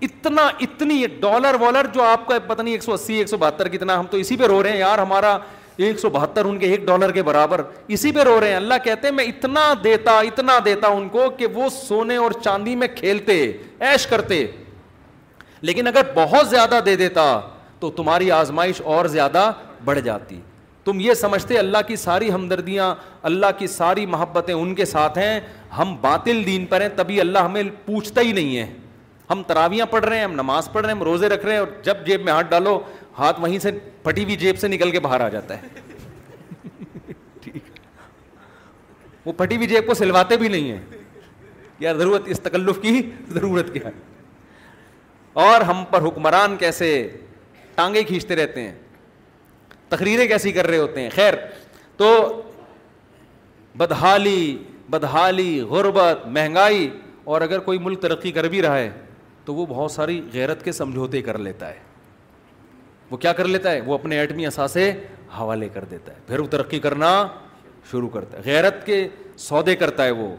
اتنا اتنی ڈالر والر جو آپ کا پتہ نہیں ایک سو اسی ایک سو بہتر کتنا, ہم تو اسی پہ رو رہے ہیں یار, ہمارا ایک سو بہتر ان کے ایک ڈالر کے برابر, اسی پہ رو رہے ہیں. اللہ کہتے ہیں میں اتنا دیتا اتنا دیتا ان کو کہ وہ سونے اور چاندی میں کھیلتے, عیش کرتے. لیکن اگر بہت زیادہ دے دیتا تو تمہاری آزمائش اور زیادہ بڑھ جاتی. تم یہ سمجھتے اللہ کی ساری ہمدردیاں, اللہ کی ساری محبتیں ان کے ساتھ ہیں, ہم باطل دین پر ہیں, تبھی اللہ ہمیں پوچھتا ہی نہیں ہے. ہم تراویاں پڑھ رہے ہیں, ہم نماز پڑھ رہے ہیں, ہم روزے رکھ رہے ہیں, اور جب جیب میں ہاتھ ڈالو ہاتھ وہیں سے پھٹی ہوئی جیب سے نکل کے باہر آ جاتا ہے. ٹھیک, وہ پھٹی ہوئی جیب کو سلواتے بھی نہیں ہیں. یار ضرورت اس تکلف کی ضرورت کیا ہے؟ اور ہم پر حکمران کیسے ٹانگیں کھینچتے رہتے ہیں, تقریریں کیسی کر رہے ہوتے ہیں. خیر, تو بدحالی بدحالی غربت, مہنگائی, اور اگر کوئی ملک ترقی کر بھی رہا ہے تو وہ بہت ساری غیرت کے سمجھوتے کر لیتا ہے. وہ کیا کر لیتا ہے؟ وہ اپنے ایٹمی اثاثے حوالے کر دیتا ہے, پھر وہ ترقی کرنا شروع کرتا ہے. غیرت کے سودے کرتا ہے, وہ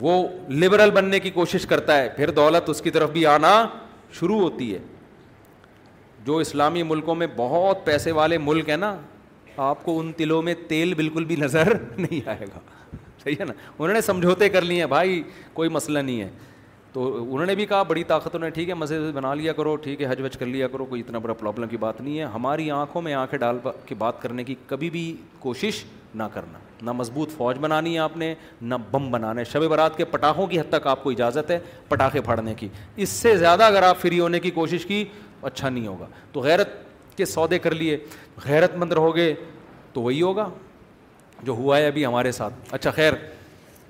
وہ لبرل بننے کی کوشش کرتا ہے, پھر دولت اس کی طرف بھی آنا شروع ہوتی ہے. جو اسلامی ملکوں میں بہت پیسے والے ملک ہیں نا, آپ کو ان تلوں میں تیل بالکل بھی نظر نہیں آئے گا. صحیح ہے نا, انہوں نے سمجھوتے کر لیے ہیں, بھائی کوئی مسئلہ نہیں ہے. تو انہوں نے بھی کہا, بڑی طاقتوں نے, ٹھیک ہے مزے بنا لیا کرو, ٹھیک ہے حج وج کر لیا کرو, کوئی اتنا بڑا پرابلم کی بات نہیں ہے. ہماری آنکھوں میں آنکھیں ڈال کے بات کرنے کی کبھی بھی کوشش نہ کرنا. نہ مضبوط فوج بنانی ہے آپ نے, نہ بم بنانا ہے. شب برات کے پٹاخوں کی حد تک آپ کو اجازت ہے پٹاخے پھاڑنے کی, اس سے زیادہ اگر آپ فری ہونے کی کوشش کی اچھا نہیں ہوگا. تو غیرت کے سودے کر لیے, غیرت مند رہو گے تو وہی ہوگا جو ہوا ہے ابھی ہمارے ساتھ. اچھا خیر,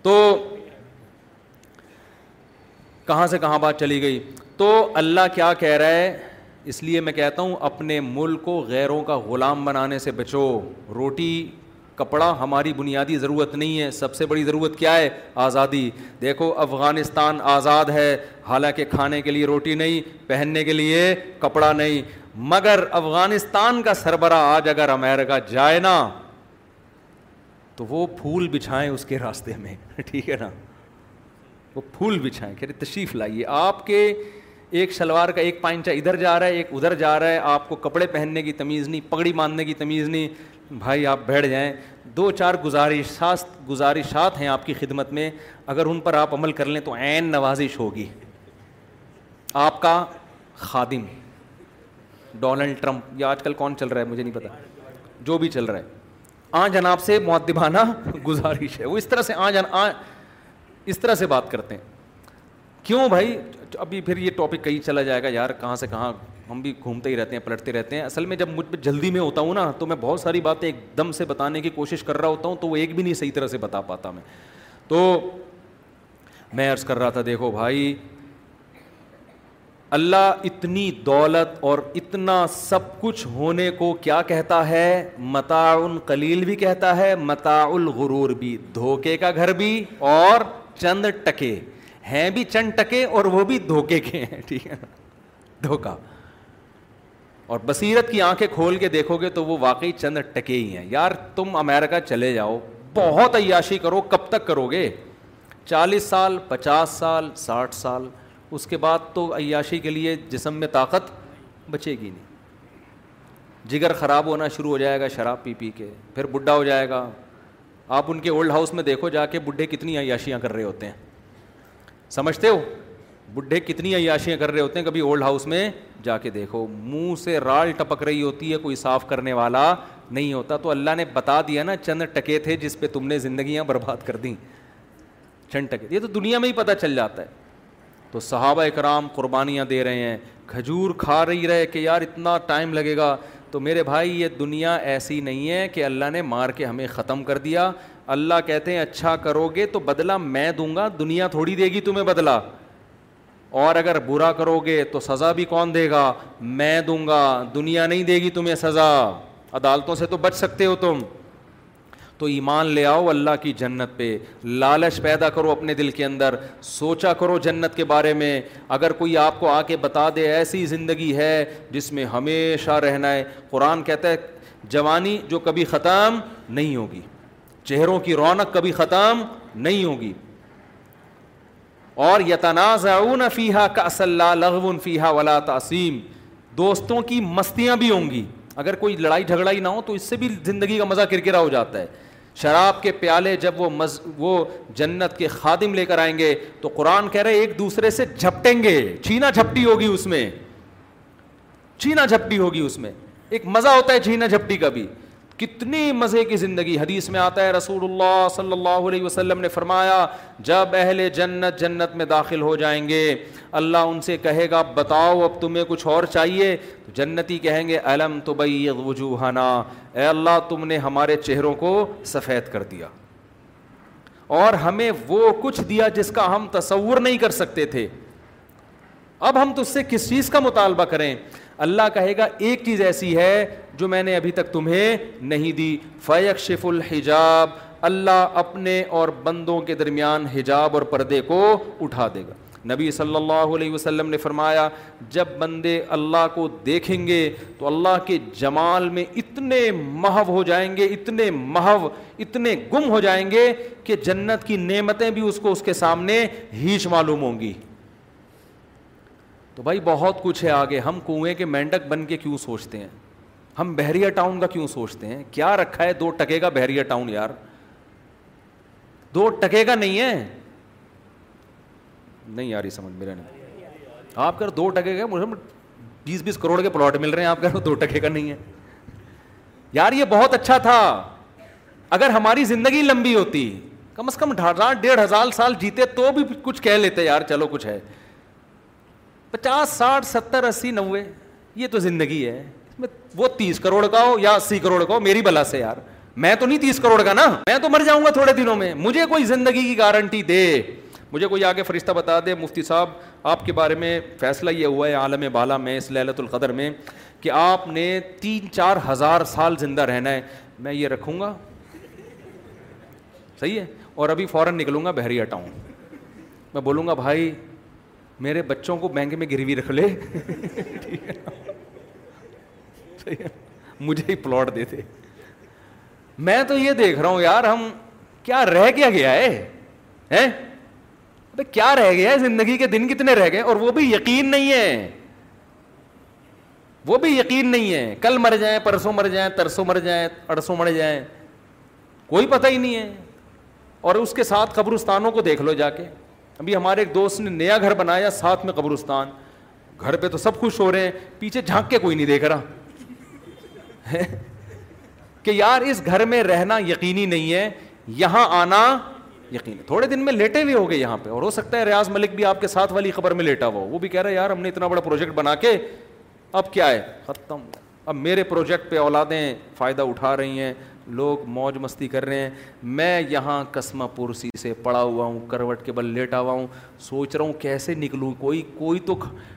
تو کہاں سے کہاں بات چلی گئی. تو اللہ کیا کہہ رہا ہے, اس لیے میں کہتا ہوں اپنے ملک کو غیروں کا غلام بنانے سے بچو. روٹی کپڑا ہماری بنیادی ضرورت نہیں ہے, سب سے بڑی ضرورت کیا ہے؟ آزادی. دیکھو افغانستان آزاد ہے, حالانکہ کھانے کے لیے روٹی نہیں, پہننے کے لیے کپڑا نہیں, مگر افغانستان کا سربراہ آج اگر امریکہ جائے نا تو وہ پھول بچھائیں اس کے راستے میں. ٹھیک ہے نا, وہ پھول بچھائیں, کہہ رہے تشریف لائیے. آپ کے ایک شلوار کا ایک پائنچہ ادھر جا رہا ہے, ایک ادھر جا رہا ہے, آپ کو کپڑے پہننے کی تمیز نہیں, پگڑی باندھنے کی تمیز نہیں. بھائی آپ بیٹھ جائیں. دو چار گزارشات گزارشات ہیں آپ کی خدمت میں, اگر ان پر آپ عمل کر لیں تو عین نوازش ہوگی. آپ کا خادم ڈونلڈ ٹرمپ, یا آج کل کون چل رہا ہے مجھے نہیں پتا, جو بھی چل رہا ہے, آن جناب سے مؤدبانہ گزارش ہے. وہ اس طرح سے آن جان آن اس طرح سے بات کرتے ہیں. کیوں بھائی؟ ابھی پھر یہ ٹاپک کہیں چلا جائے گا یار, کہاں سے کہاں ہم بھی گھومتے ہی رہتے ہیں, پلٹتے رہتے ہیں. اصل میں جب مجھ پہ جلدی میں ہوتا ہوں نا تو میں بہت ساری باتیں ایک دم سے بتانے کی کوشش کر رہا ہوتا ہوں, تو وہ ایک بھی نہیں صحیح طرح سے بتا پاتا. میں تو میں عرض کر رہا تھا, دیکھو بھائی اللہ اتنی دولت اور اتنا سب کچھ ہونے کو کیا کہتا ہے؟ متاع قلیل بھی کہتا ہے, متاع الغرور بھی, دھوکے کا گھر بھی, اور چند ٹکے ہیں بھی, چند ٹکے اور وہ بھی دھوکے کے ہیں. ٹھیک ہے, دھوکا. اور بصیرت کی آنکھیں کھول کے دیکھو گے تو وہ واقعی چند ٹکے ہی ہیں. یار تم امریکہ چلے جاؤ, بہت عیاشی کرو, کب تک کرو گے؟ چالیس سال, پچاس سال, ساٹھ سال, اس کے بعد تو عیاشی کے لیے جسم میں طاقت بچے گی نہیں. جگر خراب ہونا شروع ہو جائے گا شراب پی پی کے, پھر بڈھا ہو جائے گا. آپ ان کے اولڈ ہاؤس میں دیکھو جا کے, بڈھے کتنی عیاشیاں کر رہے ہوتے ہیں. سمجھتے ہو بڈھے کتنی عیاشیاں کر رہے ہوتے ہیں؟ کبھی اولڈ ہاؤس میں جا کے دیکھو, منہ سے رال ٹپک رہی ہوتی ہے, کوئی صاف کرنے والا نہیں ہوتا. تو اللہ نے بتا دیا نا, چند ٹکے تھے جس پہ تم نے زندگیاں برباد کر دیں, چند ٹکے. یہ تو دنیا میں ہی پتہ چل جاتا ہے. تو صحابہ کرام قربانیاں دے رہے ہیں, کھجور کھا رہی رہے کہ یار اتنا ٹائم لگے گا. تو میرے بھائی یہ دنیا ایسی نہیں ہے کہ اللہ نے مار کے ہمیں ختم کر دیا. اللہ کہتے ہیں اچھا کرو گے تو بدلہ میں دوں گا, دنیا تھوڑی دے گی تمہیں بدلہ, اور اگر برا کرو گے تو سزا بھی کون دے گا؟ میں دوں گا, دنیا نہیں دے گی تمہیں سزا. عدالتوں سے تو بچ سکتے ہو تم. تو ایمان لے آؤ اللہ کی جنت پہ, لالچ پیدا کرو اپنے دل کے اندر, سوچا کرو جنت کے بارے میں. اگر کوئی آپ کو آ کے بتا دے ایسی زندگی ہے جس میں ہمیشہ رہنا ہے, قرآن کہتا ہے جوانی جو کبھی ختم نہیں ہوگی, چہروں کی رونق کبھی ختم نہیں ہوگی. اور یتنازعون فیہا کأسا لا لغو فیہا ولا تأثیم, دوستوں کی مستیاں بھی ہوں گی. اگر کوئی لڑائی جھگڑا ہی نہ ہو تو اس سے بھی زندگی کا مزہ کرکرا ہو جاتا ہے. شراب کے پیالے جب وہ مز... وہ جنت کے خادم لے کر آئیں گے تو قرآن کہہ رہے ایک دوسرے سے جھپٹیں گے, چھینا جھپٹی ہوگی اس میں, چھینا جھپٹی ہوگی اس میں. ایک مزہ ہوتا ہے چھینا جھپٹی کا بھی, کتنی مزے کی زندگی. حدیث میں آتا ہے رسول اللہ صلی اللہ علیہ وسلم نے فرمایا جب اہل جنت جنت میں داخل ہو جائیں گے اللہ ان سے کہے گا بتاؤ اب تمہیں کچھ اور چاہیے, تو جنتی کہیں گے الم تبیض وجوہنا, اے اللہ تم نے ہمارے چہروں کو سفید کر دیا اور ہمیں وہ کچھ دیا جس کا ہم تصور نہیں کر سکتے تھے, اب ہم تجھ سے کس چیز کا مطالبہ کریں. اللہ کہے گا ایک چیز ایسی ہے جو میں نے ابھی تک تمہیں نہیں دی. فَيَكْشِفُ الحجاب, اللہ اپنے اور بندوں کے درمیان حجاب اور پردے کو اٹھا دے گا. نبی صلی اللہ علیہ وسلم نے فرمایا جب بندے اللہ کو دیکھیں گے تو اللہ کے جمال میں اتنے محو ہو جائیں گے, اتنے محو اتنے گم ہو جائیں گے کہ جنت کی نعمتیں بھی اس کو اس کے سامنے ہیچ معلوم ہوں گی. تو بھائی بہت کچھ ہے آگے, ہم کنویں کے مینڈک بن کے کیوں سوچتے ہیں, ہم بحریہ ٹاؤن کا کیوں سوچتے ہیں, کیا رکھا ہے دو ٹکے کا بحریہ ٹاؤن یار, دو ٹکے کا نہیں ہے, نہیں یار یہ سمجھ میرے نہیں, آپ کر دو ٹکے کا مجھے بیس بیس کروڑ کے پلاٹ مل رہے ہیں, آپ کر دو ٹکے کا نہیں ہے یار. یہ بہت اچھا تھا اگر ہماری زندگی لمبی ہوتی, کم از کم ہزار ڈیڑھ ہزار سال جیتے تو بھی کچھ کہہ لیتے یار چلو کچھ ہے. پچاس ساٹھ ستر اسی نوے یہ تو زندگی ہے, وہ تیس کروڑ کا ہو یا اسی کروڑ کا ہو میری بلا سے یار, میں تو نہیں تیس کروڑ کا نا, میں تو مر جاؤں گا تھوڑے دنوں میں, مجھے کوئی زندگی کی گارنٹی دے, مجھے کوئی آگے فرشتہ بتا دے مفتی صاحب آپ کے بارے میں فیصلہ یہ ہوا ہے عالم بالا میں اس لیلۃ القدر میں کہ آپ نے تین چار ہزار سال زندہ رہنا ہے, میں یہ رکھوں گا صحیح ہے اور ابھی فوراً نکلوں گا بحریہ ٹاؤن, میں بولوں گا بھائی میرے بچوں کو بینک میں گروی رکھ لے مجھے ہی پلاٹ دے دے. میں تو یہ دیکھ رہا ہوں یار ہم کیا رہ کیا گیا ہے, کیا رہ گیا ہے, زندگی کے دن کتنے رہ گئے, اور وہ بھی یقین نہیں ہے, وہ بھی یقین نہیں ہے, کل مر جائیں پرسوں مر جائیں ترسوں مر جائیں اڑسوں مر جائیں, کوئی پتہ ہی نہیں ہے. اور اس کے ساتھ قبرستانوں کو دیکھ لو جا کے, ابھی ہمارے ایک دوست نے نیا گھر بنایا ساتھ میں قبرستان, گھر پہ تو سب خوش ہو رہے ہیں پیچھے جھانک کے کوئی نہیں دیکھ رہا کہ یار اس گھر میں رہنا یقینی نہیں ہے, یہاں آنا یقینی. تھوڑے دن میں لیٹے ہوئے ہو گئے یہاں پہ, اور ہو سکتا ہے ریاض ملک بھی آپ کے ساتھ والی خبر میں لیٹا ہوا, وہ بھی کہہ رہا ہے یار ہم نے اتنا بڑا پروجیکٹ بنا کے اب کیا ہے ختم, اب میرے پروجیکٹ پہ اولادیں فائدہ اٹھا رہی ہیں, لوگ موج مستی کر رہے ہیں, میں یہاں قسمہ پرسی سے پڑا ہوا ہوں کروٹ کے بل لیٹا ہوا ہوں, سوچ رہا ہوں کیسے نکلوں, کوئی کوئی تو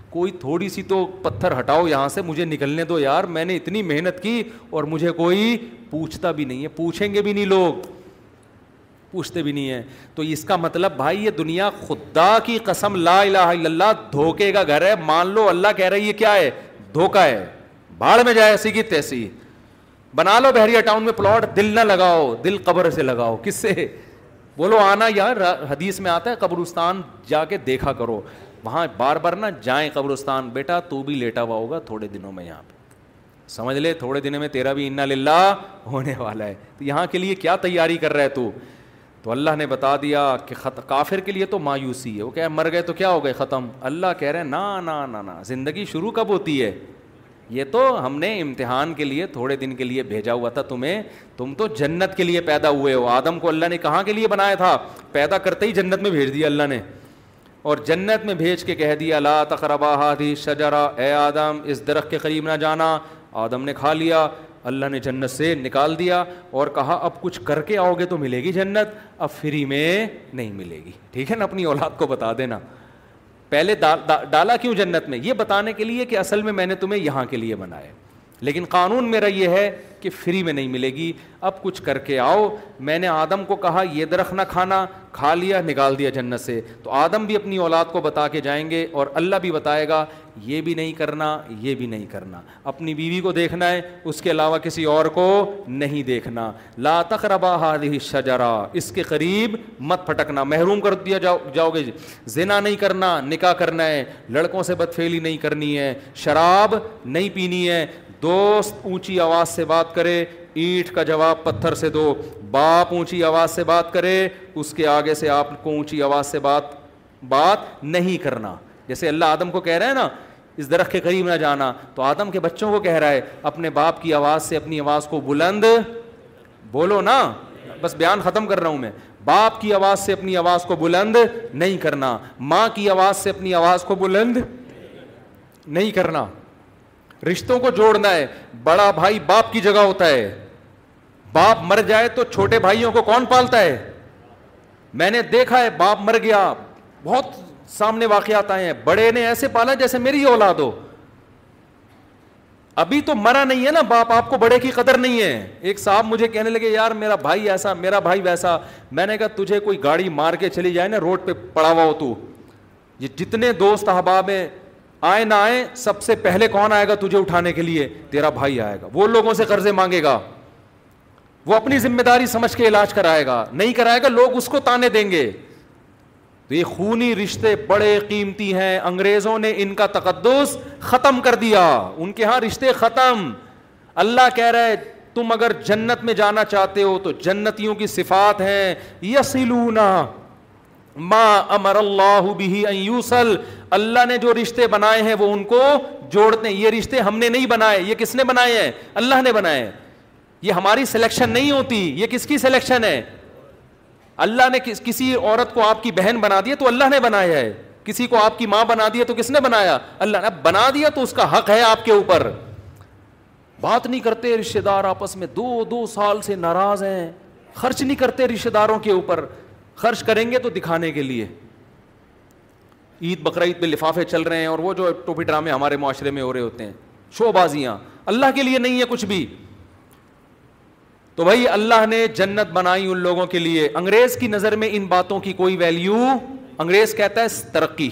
کوئی تھوڑی سی تو پتھر ہٹاؤ یہاں سے, مجھے نکلنے دو یار, میں نے اتنی محنت کی اور مجھے کوئی پوچھتا بھی نہیں ہے, پوچھیں گے بھی نہیں لوگ, پوچھتے بھی نہیں ہیں. تو اس کا مطلب بھائی یہ دنیا خدا کی قسم لا الہ الا اللہ دھوکے کا گھر ہے, مان لو اللہ کہہ رہا ہے یہ کیا ہے دھوکا ہے, بھاڑ میں جائے ایسی کی تیسی, بنا لو بحریہ ٹاؤن میں پلاٹ, دل نہ لگاؤ, دل قبر سے لگاؤ. کس سے بولو آنا یار, حدیث میں آتا ہے قبرستان جا کے دیکھا کرو, وہاں بار بار نہ جائیں قبرستان, بیٹا تو بھی لیٹا ہوا ہوگا تھوڑے دنوں میں یہاں پہ, سمجھ لے تھوڑے دنوں میں تیرا بھی انا للہ ہونے والا ہے, تو یہاں کے لیے کیا تیاری کر رہا ہے تو. تو اللہ نے بتا دیا کہ خط... کافر کے لیے تو مایوسی ہے, وہ کہہ مر گئے تو کیا ہو گئے ختم, اللہ کہہ رہے ہیں نا نا نا نا, زندگی شروع کب ہوتی ہے, یہ تو ہم نے امتحان کے لیے تھوڑے دن کے لیے بھیجا ہوا تھا تمہیں, تم تو جنت کے لیے پیدا ہوئے ہو. آدم کو اللہ نے کہاں کے لیے بنایا تھا, پیدا کرتے ہی جنت میں بھیج دیا اللہ نے, اور جنت میں بھیج کے کہہ دیا لا تقربا ہذه الشجرۃ, اے آدم اس درخت کے قریب نہ جانا, آدم نے کھا لیا, اللہ نے جنت سے نکال دیا اور کہا اب کچھ کر کے آؤ گے تو ملے گی جنت, اب فری میں نہیں ملے گی, ٹھیک ہے نا, اپنی اولاد کو بتا دینا. پہلے ڈالا کیوں جنت میں, یہ بتانے کے لیے کہ اصل میں میں نے تمہیں یہاں کے لیے بنایا, لیکن قانون میرا یہ ہے کہ فری میں نہیں ملے گی, اب کچھ کر کے آؤ. میں نے آدم کو کہا یہ درخت نہ کھانا, کھا لیا, نکال دیا جنت سے. تو آدم بھی اپنی اولاد کو بتا کے جائیں گے اور اللہ بھی بتائے گا یہ بھی نہیں کرنا, یہ بھی نہیں کرنا, اپنی بیوی کو دیکھنا ہے, اس کے علاوہ کسی اور کو نہیں دیکھنا. لا تقربا هذه الشجرۃ, اس کے قریب مت پھٹکنا, محروم کر دیا جاؤ جاؤ گے. زنا نہیں کرنا, نکاح کرنا ہے, لڑکوں سے بدفعلی نہیں کرنی ہے, شراب نہیں پینی ہے, دوست اونچی آواز سے بات کرے, اینٹ کا جواب پتھر سے دو. باپ اونچی آواز سے بات کرے اس کے آگے سے آپ کو اونچی آواز سے بات بات نہیں کرنا. جیسے اللہ آدم کو کہہ رہا ہے نا اس درخت کے قریب نہ جانا, تو آدم کے بچوں کو کہہ رہا ہے اپنے باپ کی آواز سے اپنی آواز کو بلند بولو نا. بس بیان ختم کر رہا ہوں میں. باپ کی آواز سے اپنی آواز کو بلند نہیں کرنا, ماں کی آواز سے اپنی آواز کو بلند نہیں کرنا. رشتوں کو جوڑنا ہے. بڑا بھائی باپ کی جگہ ہوتا ہے. باپ مر جائے تو چھوٹے بھائیوں کو کون پالتا ہے؟ میں نے دیکھا ہے باپ مر گیا, بہت سامنے واقعات آئے ہیں, بڑے نے ایسے پالا جیسے میری اولاد ہو. ابھی تو مرا نہیں ہے نا باپ, آپ کو بڑے کی قدر نہیں ہے. ایک صاحب مجھے کہنے لگے یار میرا بھائی ایسا میرا بھائی ویسا. میں نے کہا تجھے کوئی گاڑی مار کے چلی جائے نا روڈ پہ پڑا ہوا ہو تو, یہ جتنے دوست احباب ہیں آئے نہ آئے سب سے پہلے کون آئے گا تجھے اٹھانے کے لیے؟ تیرا بھائی آئے گا. وہ لوگوں سے قرضے مانگے گا, وہ اپنی ذمہ داری سمجھ کے علاج کرائے گا, نہیں کرائے گا لوگ اس کو تانے دیں گے. تو یہ خونی رشتے بڑے قیمتی ہیں. انگریزوں نے ان کا تقدس ختم کر دیا, ان کے ہاں رشتے ختم. اللہ کہہ رہا ہے تم اگر جنت میں جانا چاہتے ہو تو جنتیوں کی صفات ہیں یصلون ما امر اللہ بہ ان یوصل. اللہ نے جو رشتے بنائے ہیں وہ ان کو جوڑتے ہیں. یہ رشتے ہم نے نہیں بنائے, یہ کس نے بنائے ہیں؟ اللہ نے بنائے ہیں. یہ ہماری سلیکشن نہیں ہوتی, یہ کس کی سلیکشن ہے؟ اللہ نے کس کسی عورت کو آپ کی بہن بنا دیا تو اللہ نے بنایا ہے, کسی کو آپ کی ماں بنا دیا تو کس نے بنایا؟ اللہ نے بنا دیا, تو اس کا حق ہے آپ کے اوپر. بات نہیں کرتے رشتے دار آپس میں, دو دو سال سے ناراض ہیں, خرچ نہیں کرتے رشتے داروں کے اوپر. خرچ کریں گے تو دکھانے کے لیے. عید بقرعید پہ لفافے چل رہے ہیں اور وہ جو ٹوپی ڈرامے ہمارے معاشرے میں ہو رہے ہوتے ہیں, شو بازیاں, اللہ کے لیے نہیں ہے کچھ بھی. تو بھائی اللہ نے جنت بنائی ان لوگوں کے لیے. انگریز کی نظر میں ان باتوں کی کوئی ویلیو. انگریز کہتا ہے ترقی.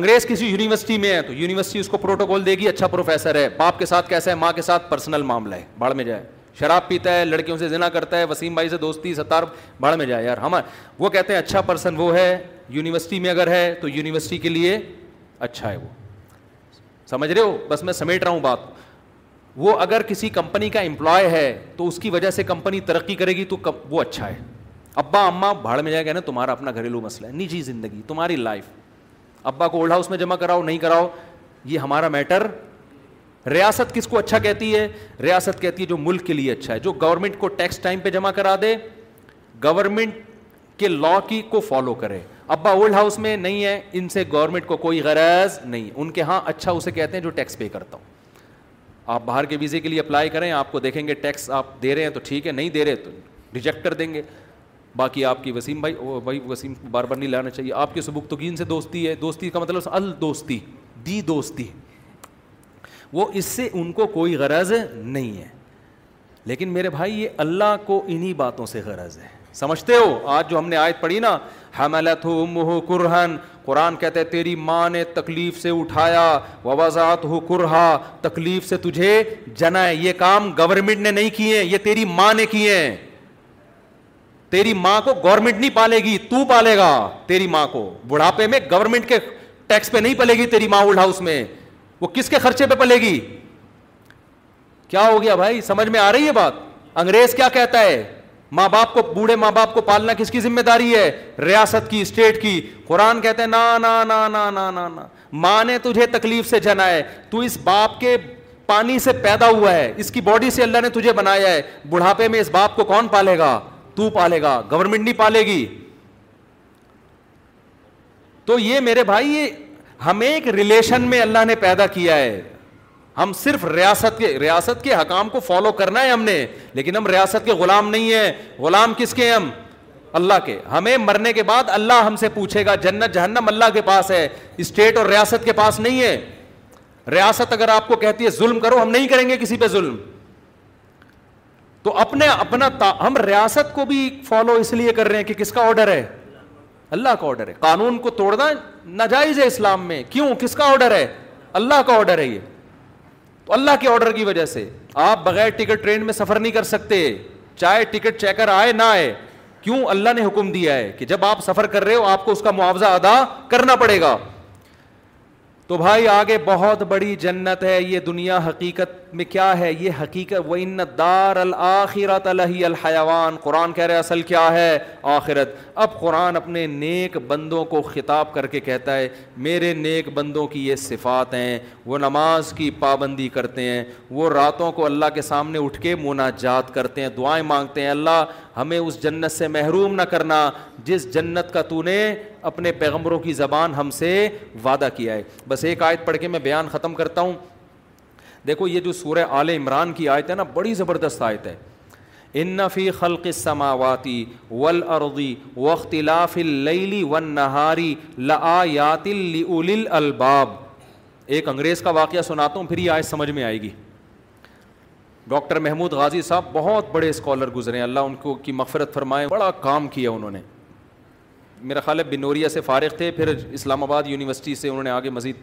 انگریز کسی یونیورسٹی میں ہے تو یونیورسٹی اس کو پروٹوکول دے گی, اچھا پروفیسر ہے, باپ کے ساتھ کیسا ہے, ماں کے ساتھ پرسنل معاملہ ہے, باڑھ میں جائے. شراب پیتا ہے, لڑکیوں سے زنا کرتا ہے, وسیم بھائی سے دوستی, ستار, باڑھ میں جائے یار. ہم وہ کہتے ہیں اچھا پرسن وہ ہے, یونیورسٹی میں اگر ہے تو یونیورسٹی کے لیے اچھا ہے. وہ سمجھ رہے ہو؟ بس میں سمیٹ رہا ہوں بات. وہ اگر کسی کمپنی کا امپلائی ہے تو اس کی وجہ سے کمپنی ترقی کرے گی تو وہ اچھا ہے. ابا اماں بھاڑ میں جائے گا نا, تمہارا اپنا گھریلو مسئلہ ہے, نجی زندگی, تمہاری لائف. ابا کو اولڈ ہاؤس میں جمع کراؤ نہیں کراؤ یہ ہمارا میٹر. ریاست کس کو اچھا کہتی ہے؟ ریاست کہتی ہے جو ملک کے لیے اچھا ہے, جو گورنمنٹ کو ٹیکس ٹائم پہ جمع کرا دے, گورنمنٹ کے لا کی کو فالو کرے. ابا اولڈ ہاؤس میں نہیں ہے, ان سے گورنمنٹ کو کوئی غرض نہیں, ان کے ہاں اچھا اسے کہتے ہیں جو ٹیکس پے کرتا ہوں. آپ باہر کے ویزے کے لیے اپلائی کریں, آپ کو دیکھیں گے ٹیکس آپ دے رہے ہیں تو ٹھیک ہے, نہیں دے رہے تو ریجیکٹ کر دیں گے. باقی آپ کی وسیم بھائی بھائی وسیم بار بار نہیں لانا چاہیے. آپ کے سبکتگین سے دوستی ہے, دوستی کا مطلب الدوستی, دی دوستی, وہ اس سے ان کو کوئی غرض نہیں ہے. لیکن میرے بھائی یہ اللہ کو انہی باتوں سے غرض ہے, سمجھتے ہو؟ آج جو ہم نے آیت پڑھی نا, حملت امہ کرہن, قرآن کہتے ہیں تیری ماں نے تکلیف سے اٹھایا, ووضعتہ کرہا, تکلیف سے تجھے جنا ہے. یہ کام گورنمنٹ نے نہیں کیے, یہ تیری ماں نے کیے ہیں. تیری ماں کو گورنمنٹ نہیں پالے گی, تو پالے گا تیری ماں کو. بڑھاپے میں گورنمنٹ کے ٹیکس پہ نہیں پلے گی تیری ماں اولڈ ہاؤس میں, وہ کس کے خرچے پہ پلے گی؟ کیا ہو گیا بھائی, سمجھ میں آ رہی ہے بات؟ انگریز کیا کہتا ہے؟ ماں باپ کو, بوڑھے ماں باپ کو پالنا کس کی ذمہ داری ہے؟ ریاست کی, اسٹیٹ کی. قرآن کہتے ہیں نا نا نا نا نا نا, ماں نے تجھے تکلیف سے جنا ہے, تو اس باپ کے پانی سے پیدا ہوا ہے, اس کی باڈی سے اللہ نے تجھے بنایا ہے. بڑھاپے میں اس باپ کو کون پالے گا؟ تو پالے گا, گورنمنٹ نہیں پالے گی. تو یہ میرے بھائی یہ ہمیں ایک ریلیشن میں اللہ نے پیدا کیا ہے. ہم صرف ریاست کے ریاست کے حکام کو فالو کرنا ہے ہم نے, لیکن ہم ریاست کے غلام نہیں ہیں. غلام کس کے؟ ہم اللہ کے. ہمیں مرنے کے بعد اللہ ہم سے پوچھے گا. جنت جہنم اللہ کے پاس ہے, اسٹیٹ اور ریاست کے پاس نہیں ہے. ریاست اگر آپ کو کہتی ہے ظلم کرو, ہم نہیں کریں گے کسی پہ ظلم. تو اپنے اپنا تا, ہم ریاست کو بھی فالو اس لیے کر رہے ہیں کہ کس کا آرڈر ہے؟ اللہ کا آرڈر ہے. قانون کو توڑنا ناجائز ہے اسلام میں. کیوں؟ کس کا آرڈر ہے؟ اللہ کا آرڈر ہے. یہ تو اللہ کے آرڈر کی وجہ سے آپ بغیر ٹکٹ ٹرین میں سفر نہیں کر سکتے, چاہے ٹکٹ چیکر آئے نہ آئے. کیوں؟ اللہ نے حکم دیا ہے کہ جب آپ سفر کر رہے ہو آپ کو اس کا معاوضہ ادا کرنا پڑے گا. تو بھائی آگے بہت بڑی جنت ہے. یہ دنیا حقیقت میں کیا ہے؟ یہ حقیقت وَإِنَّ الدَّارَ الْآخِرَةَ لَهِيَ الْحَيَوَانِ. قرآن کہہ رہے اصل کیا ہے؟ آخرت. اب قرآن اپنے نیک بندوں کو خطاب کر کے کہتا ہے میرے نیک بندوں کی یہ صفات ہیں, وہ نماز کی پابندی کرتے ہیں, وہ راتوں کو اللہ کے سامنے اٹھ کے مناجات کرتے ہیں, دعائیں مانگتے ہیں اللہ ہمیں اس جنت سے محروم نہ کرنا جس جنت کا تو نے اپنے پیغمبروں کی زبان ہم سے وعدہ کیا ہے. بس ایک آیت پڑھ کے میں بیان ختم کرتا ہوں. دیکھو یہ جو سورہ آل عمران کی آیت ہے نا, بڑی زبردست آیت ہے. ان فی خلق السماوات والارض واختلاف اللیل والنہار لآیات لأولی الالباب. ایک انگریز کا واقعہ سناتا ہوں پھر یہ آیت سمجھ میں آئے گی. ڈاکٹر محمود غازی صاحب بہت بڑے اسکالر گزرے ہیں, اللہ ان کو کی مغفرت فرمائے, بڑا کام کیا انہوں نے. میرا خیال ہے بنوریا سے فارغ تھے, پھر اسلام آباد یونیورسٹی سے انہوں نے آگے مزید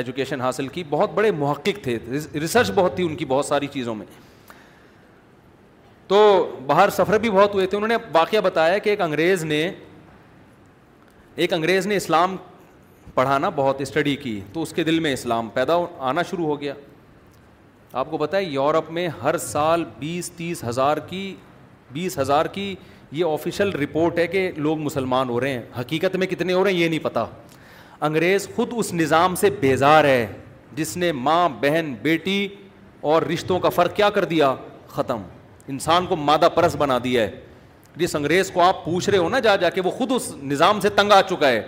ایجوکیشن حاصل کی. بہت بڑے محقق تھے, ریسرچ بہت تھی ان کی بہت ساری چیزوں میں. تو باہر سفر بھی بہت ہوئے تھے. انہوں نے واقعہ بتایا کہ ایک انگریز نے ایک انگریز نے اسلام پڑھانا بہت اسٹڈی کی, تو اس کے دل میں اسلام پیدا آنا شروع ہو گیا. آپ کو پتہ ہے یورپ میں ہر سال بیس تیس ہزار کی بیس ہزار کی یہ آفیشیل رپورٹ ہے کہ لوگ مسلمان ہو رہے ہیں, حقیقت میں کتنے ہو رہے ہیں یہ نہیں پتہ. انگریز خود اس نظام سے بیزار ہے جس نے ماں بہن بیٹی اور رشتوں کا فرق کیا کر دیا, ختم. انسان کو مادہ پرست بنا دیا ہے. جس انگریز کو آپ پوچھ رہے ہو نا جا جا کے, وہ خود اس نظام سے تنگ آ چکا ہے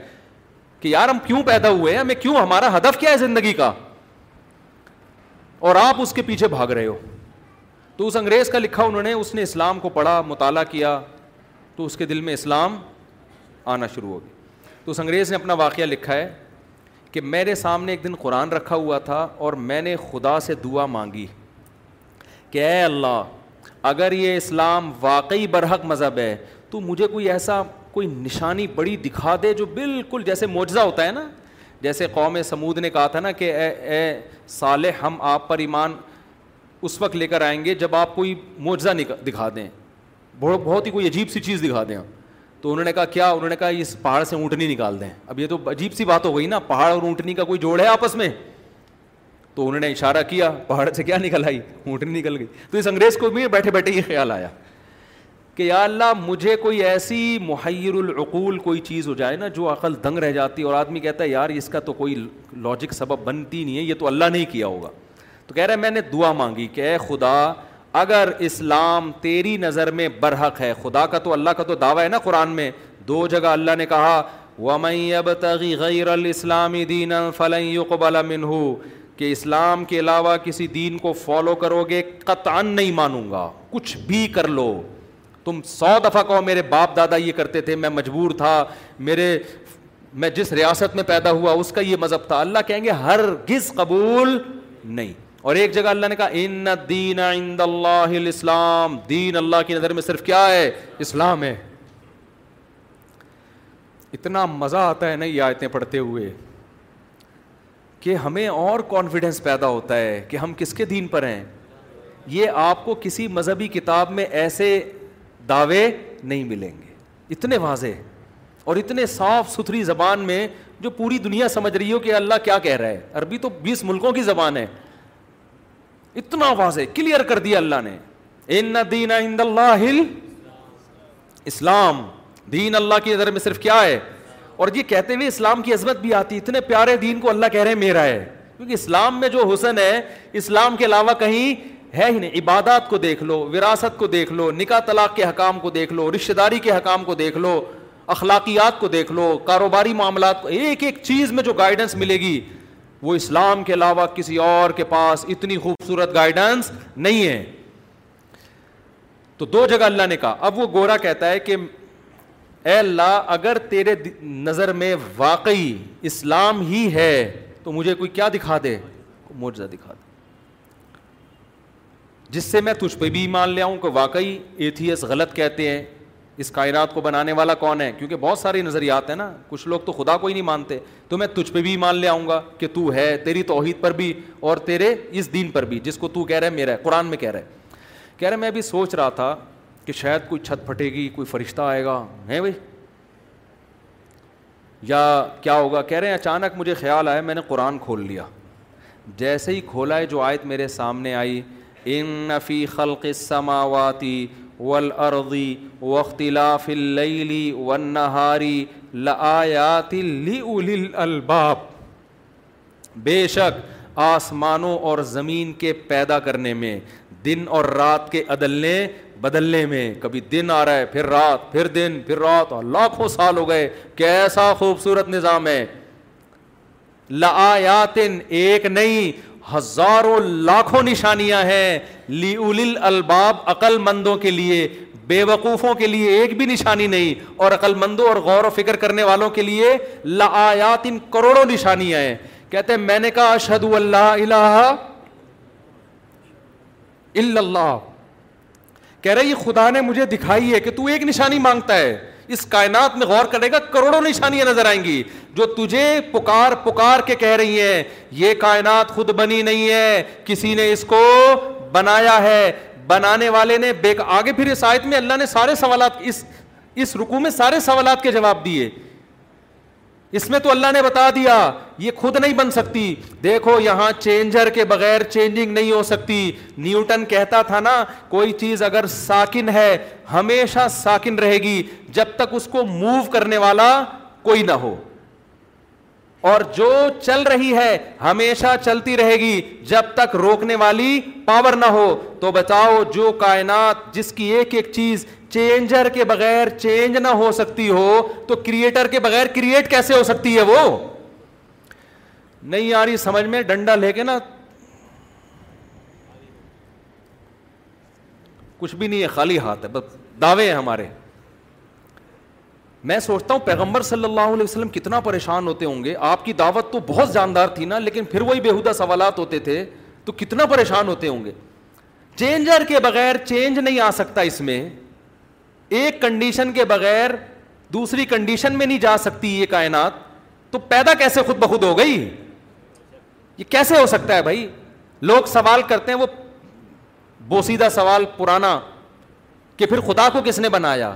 کہ یار ہم کیوں پیدا ہوئے ہیں, ہمیں کیوں, ہمارا ہدف کیا ہے زندگی کا, اور آپ اس کے پیچھے بھاگ رہے ہو. تو اس انگریز کا لکھا انہوں نے, اس نے اسلام کو پڑھا, مطالعہ کیا, تو اس کے دل میں اسلام آنا شروع ہو گیا. تو اس انگریز نے اپنا واقعہ لکھا ہے کہ میرے سامنے ایک دن قرآن رکھا ہوا تھا اور میں نے خدا سے دعا مانگی کہ اے اللہ اگر یہ اسلام واقعی برحق مذہب ہے تو مجھے کوئی ایسا کوئی نشانی بڑی دکھا دے جو بالکل جیسے معجزہ ہوتا ہے نا, جیسے قوم سمود نے کہا تھا نا کہ اے اے صالح ہم آپ پر ایمان اس وقت لے کر آئیں گے جب آپ کوئی معجزہ دکھا دیں, بہت بہت ہی کوئی عجیب سی چیز دکھا دیں. تو انہوں نے کہا کیا؟ انہوں نے کہا اس پہاڑ سے اونٹنی نکال دیں. اب یہ تو عجیب سی بات ہو گئی نا, پہاڑ اور اونٹنی کا کوئی جوڑ ہے آپس میں. تو انہوں نے اشارہ کیا, پہاڑ سے کیا نکل آئی؟ اونٹنی نکل گئی. تو اس انگریز کو بھی بیٹھے بیٹھے یہ خیال آیا کہ یا اللہ مجھے کوئی ایسی محیر العقول کوئی چیز ہو جائے نا جو عقل دنگ رہ جاتی ہے اور آدمی کہتا ہے یار اس کا تو کوئی لاجک سبب بنتی نہیں ہے, یہ تو اللہ نے ہی کیا ہوگا. تو کہہ رہا ہے میں نے دعا مانگی کہ اے خدا اگر اسلام تیری نظر میں برحق ہے, خدا کا تو اللہ کا تو دعویٰ ہے نا قرآن میں, دو جگہ اللہ نے کہا وَمَن يَبْتَغِ غَيْرَ الْإِسْلَامِ دِينًا فَلَن يُقْبَلَ مِنْهُ, کہ اسلام کے علاوہ کسی دین کو فالو کرو گے قطعاً نہیں مانوں گا, کچھ بھی کر لو تم, سو دفعہ کہو میرے باپ دادا یہ کرتے تھے, میں مجبور تھا, میرے میں جس ریاست میں پیدا ہوا اس کا یہ مذہب تھا, اللہ کہیں گے ہرگز قبول نہیں. اور ایک جگہ اللہ نے کہا ان الدین عند اللہ الاسلام, دین اللہ کی نظر میں صرف کیا ہے؟ اسلام ہے. اتنا مزہ آتا ہے نا یہ آیتیں پڑھتے ہوئے کہ ہمیں اور کانفیڈنس پیدا ہوتا ہے کہ ہم کس کے دین پر ہیں. یہ آپ کو کسی مذہبی کتاب میں ایسے دعوے نہیں ملیں گے, اتنے واضح اور اتنے صاف ستھری زبان میں جو پوری دنیا سمجھ رہی ہو کہ اللہ کیا کہہ رہا ہے. عربی تو بیس ملکوں کی زبان ہے, اتنا واضح کلیئر کر دیا اللہ نے ان دین عند اللہ اسلام, دین اللہ کی نظر میں صرف کیا ہے. اور یہ کہتے ہوئے اسلام کی عظمت بھی آتی, اتنے پیارے دین کو اللہ کہہ رہے ہیں میرا ہے, کیونکہ اسلام میں جو حسن ہے اسلام کے علاوہ کہیں ہے ہی نہیں. عبادات کو دیکھ لو, وراثت کو دیکھ لو, نکاح طلاق کے حکام کو دیکھ لو, رشتہ داری کے حکام کو دیکھ لو, اخلاقیات کو دیکھ لو, کاروباری معاملات کو, ایک ایک چیز میں جو گائیڈنس ملے گی وہ اسلام کے علاوہ کسی اور کے پاس اتنی خوبصورت گائیڈنس نہیں ہے. تو دو جگہ اللہ نے کہا. اب وہ گورا کہتا ہے کہ اے اللہ اگر تیرے نظر میں واقعی اسلام ہی ہے تو مجھے کوئی کیا دکھا دے, معجزہ دکھا دے جس سے میں تجھ پہ بھی ایمان لے آؤں کہ واقعی ایتھیس غلط کہتے ہیں, اس کائنات کو بنانے والا کون ہے, کیونکہ بہت سارے نظریات ہیں نا, کچھ لوگ تو خدا کو ہی نہیں مانتے, تو میں تجھ پہ بھی ایمان لے آؤں گا کہ تو ہے, تیری توحید پر بھی اور تیرے اس دین پر بھی جس کو تو کہہ رہا ہے میرا ہے. قرآن میں کہہ رہا ہے, کہہ رہا ہے میں بھی سوچ رہا تھا کہ شاید کوئی چھت پھٹے گی, کوئی فرشتہ آئے گا, ہے بھائی یا کیا ہوگا. کہہ رہے ہیں اچانک مجھے خیال آیا میں نے قرآن کھول لیا, جیسے ہی کھولا ہے جو آیت میرے سامنے آئی, ان فی خلق السماوات والارض واختلاف اللیل والنہار لآیات لأولی الالباب, بے شک آسمانوں اور زمین کے پیدا کرنے میں, دن اور رات کے عدلنے بدلنے میں, کبھی دن آ رہا ہے پھر رات پھر دن پھر رات, اور لاکھوں سال ہو گئے, کیسا خوبصورت نظام ہے. لآیات, ایک نہیں ہزاروں لاکھوں نشانیاں ہیں, لأولی الالباب, عقل مندوں کے لیے, بے وقوفوں کے لیے ایک بھی نشانی نہیں, اور عقل مندوں اور غور و فکر کرنے والوں کے لیے لآیات, کروڑوں نشانیاں ہیں. کہتے ہیں میں نے کہا اشہد ان لا الہ الا اللہ, کہہ رہے یہ خدا نے مجھے دکھائی ہے کہ تو ایک نشانی مانگتا ہے, اس کائنات میں غور کرے گا کروڑوں نشانیاں نظر آئیں گی جو تجھے پکار پکار کے کہہ رہی ہیں. یہ کائنات خود بنی نہیں ہے, کسی نے اس کو بنایا ہے, بنانے والے نے بے... آگے پھر اس آیت میں اللہ نے سارے سوالات, اس اس رکوع میں سارے سوالات کے جواب دیے. اس میں تو اللہ نے بتا دیا یہ خود نہیں بن سکتی, دیکھو یہاں چینجر کے بغیر چینجنگ نہیں ہو سکتی. نیوٹن کہتا تھا نا کوئی چیز اگر ساکن ہے ہمیشہ ساکن رہے گی جب تک اس کو موو کرنے والا کوئی نہ ہو, اور جو چل رہی ہے ہمیشہ چلتی رہے گی جب تک روکنے والی پاور نہ ہو. تو بتاؤ جو کائنات جس کی ایک ایک چیز چینجر کے بغیر چینج نہ ہو سکتی ہو, تو کریٹر کے بغیر کریٹ کیسے ہو سکتی ہے؟ وہ نہیں آ رہی سمجھ میں, ڈنڈا لے کے نا کچھ بھی نہیں ہے, خالی ہاتھ ہے, بس دعوے ہیں ہمارے. میں سوچتا ہوں پیغمبر صلی اللہ علیہ وسلم کتنا پریشان ہوتے ہوں گے, آپ کی دعوت تو بہت جاندار تھی نا, لیکن پھر وہی بیہودہ سوالات ہوتے تھے, تو کتنا پریشان ہوتے ہوں گے. چینجر کے بغیر چینج نہیں آ سکتا, اس میں ایک کنڈیشن کے بغیر دوسری کنڈیشن میں نہیں جا سکتی یہ کائنات, تو پیدا کیسے خود بخود ہو گئی؟ یہ کیسے ہو سکتا ہے بھائی؟ لوگ سوال کرتے ہیں وہ بوسیدہ سوال پرانا, کہ پھر خدا کو کس نے بنایا؟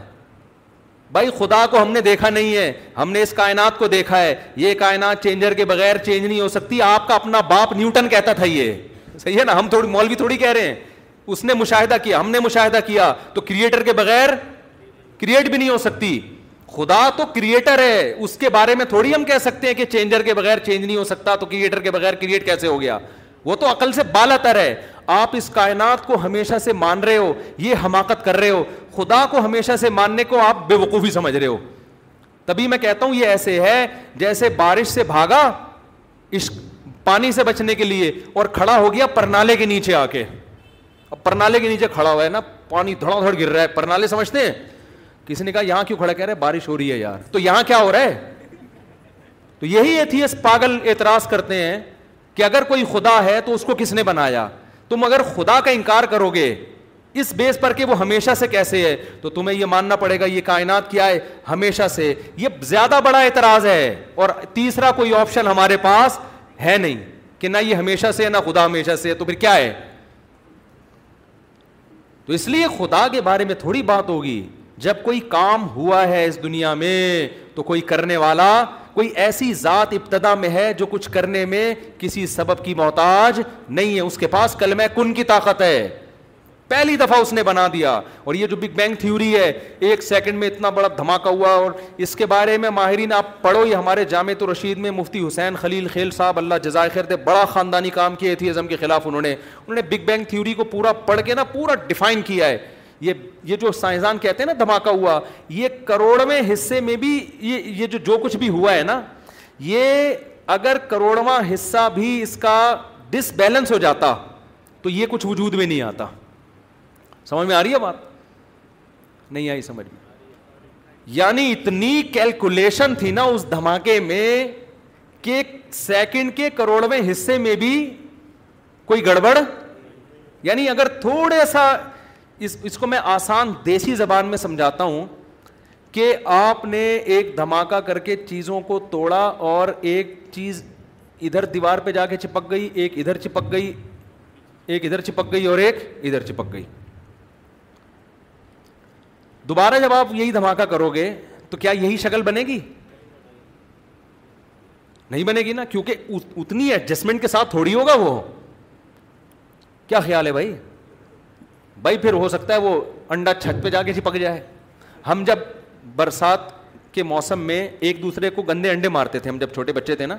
بھائی خدا کو ہم نے دیکھا نہیں ہے, ہم نے اس کائنات کو دیکھا ہے. یہ کائنات چینجر کے بغیر چینج نہیں ہو سکتی, آپ کا اپنا باپ نیوٹن کہتا تھا. یہ صحیح ہے نا, ہم تھوڑی مولوی تھوڑی کہہ رہے ہیں, اس نے مشاہدہ کیا, ہم نے مشاہدہ کیا, تو کریٹر کے بغیر کریٹ بھی نہیں ہو سکتی. خدا تو کریٹر ہے, اس کے بارے میں تھوڑی ہم کہہ سکتے ہیں کہ چینجر کے بغیر چینج نہیں ہو سکتا, تو کریٹر کے بغیر کریٹ کیسے ہو گیا؟ وہ تو عقل سے بالاتر ہے. آپ اس کائنات کو ہمیشہ سے مان رہے ہو, یہ حماقت کر رہے ہو. خدا کو ہمیشہ سے ماننے کو آپ بے وقوفی سمجھ رہے ہو. تبھی میں کہتا ہوں یہ ایسے ہے جیسے بارش سے بھاگا اس پانی سے بچنے کے لیے, اور کھڑا ہو گیا پرنالے کے نیچے آ کے. اب پرنالے کے نیچے کھڑا ہوا ہے نا, پانی دھڑا دھڑ گر رہا ہے, پرنالے سمجھتے ہیں. کسی نے کہا یہاں کیوں کھڑا؟ کہہ رہے بارش ہو رہی ہے یار. تو یہاں کیا ہو رہا ہے؟ تو یہی ایتھیس پاگل اعتراض کرتے ہیں کہ اگر کوئی خدا ہے تو اس کو کس نے بنایا. تم اگر خدا کا انکار کرو گے اس بیس پر کہ وہ ہمیشہ سے کیسے ہے, تو تمہیں یہ ماننا پڑے گا یہ کائنات کیا ہے ہمیشہ سے. یہ زیادہ بڑا اعتراض ہے, اور تیسرا کوئی آپشن ہمارے پاس ہے نہیں کہ نہ یہ ہمیشہ سے ہے نہ خدا ہمیشہ سے ہے, تو پھر کیا ہے؟ تو اس لیے خدا کے بارے میں تھوڑی بات ہوگی. جب کوئی کام ہوا ہے اس دنیا میں تو کوئی کرنے والا, کوئی ایسی ذات ابتدا میں ہے جو کچھ کرنے میں کسی سبب کی محتاج نہیں ہے, اس کے پاس کلمہ کن کی طاقت ہے, پہلی دفعہ اس نے بنا دیا. اور یہ جو بگ بینگ تھیوری ہے ایک سیکنڈ میں اتنا بڑا دھماکہ ہوا, اور اس کے بارے میں ماہرین آپ پڑھو, یہ ہمارے جامع الرشید میں مفتی حسین خلیل خیل صاحب اللہ جزائے خیر دے, بڑا خاندانی کام کیا ایتھیزم کے خلاف. انہوں نے انہوں نے بگ بینگ تھیوری کو پورا پڑھ کے نا پورا ڈیفائن کیا ہے. یہ یہ جو سائنسدان کہتے ہیں نا دھماکہ ہوا, یہ کروڑویں حصے میں بھی یہ یہ جو جو کچھ بھی ہوا ہے نا, یہ اگر کروڑواں حصہ بھی اس کا ڈس بیلنس ہو جاتا تو یہ کچھ وجود میں نہیں آتا. سمجھ میں آ رہی ہے بات؟ نہیں آئی سمجھ میں؟ یعنی اتنی کیلکولیشن تھی نا اس دھماکے میں کہ سیکنڈ کے کروڑویں حصے میں بھی کوئی گڑبڑ, یعنی اگر تھوڑا سا اس اس کو میں آسان دیسی زبان میں سمجھاتا ہوں کہ آپ نے ایک دھماکہ کر کے چیزوں کو توڑا, اور ایک چیز ادھر دیوار پہ جا کے چپک گئی, ایک ادھر چپک گئی, ایک ادھر چپک گئی, اور ایک ادھر چپک گئی. دوبارہ جب آپ یہی دھماکہ کرو گے تو کیا یہی شکل بنے گی؟ نہیں بنے گی نا, کیونکہ اتنی ایڈجسٹمنٹ کے ساتھ تھوڑی ہوگا وہ. کیا خیال ہے بھائی؟ بھائی پھر ہو سکتا ہے وہ انڈا چھت پہ جا کے چپک جائے. ہم جب برسات کے موسم میں ایک دوسرے کو گندے انڈے مارتے تھے, ہم جب چھوٹے بچے تھے نا,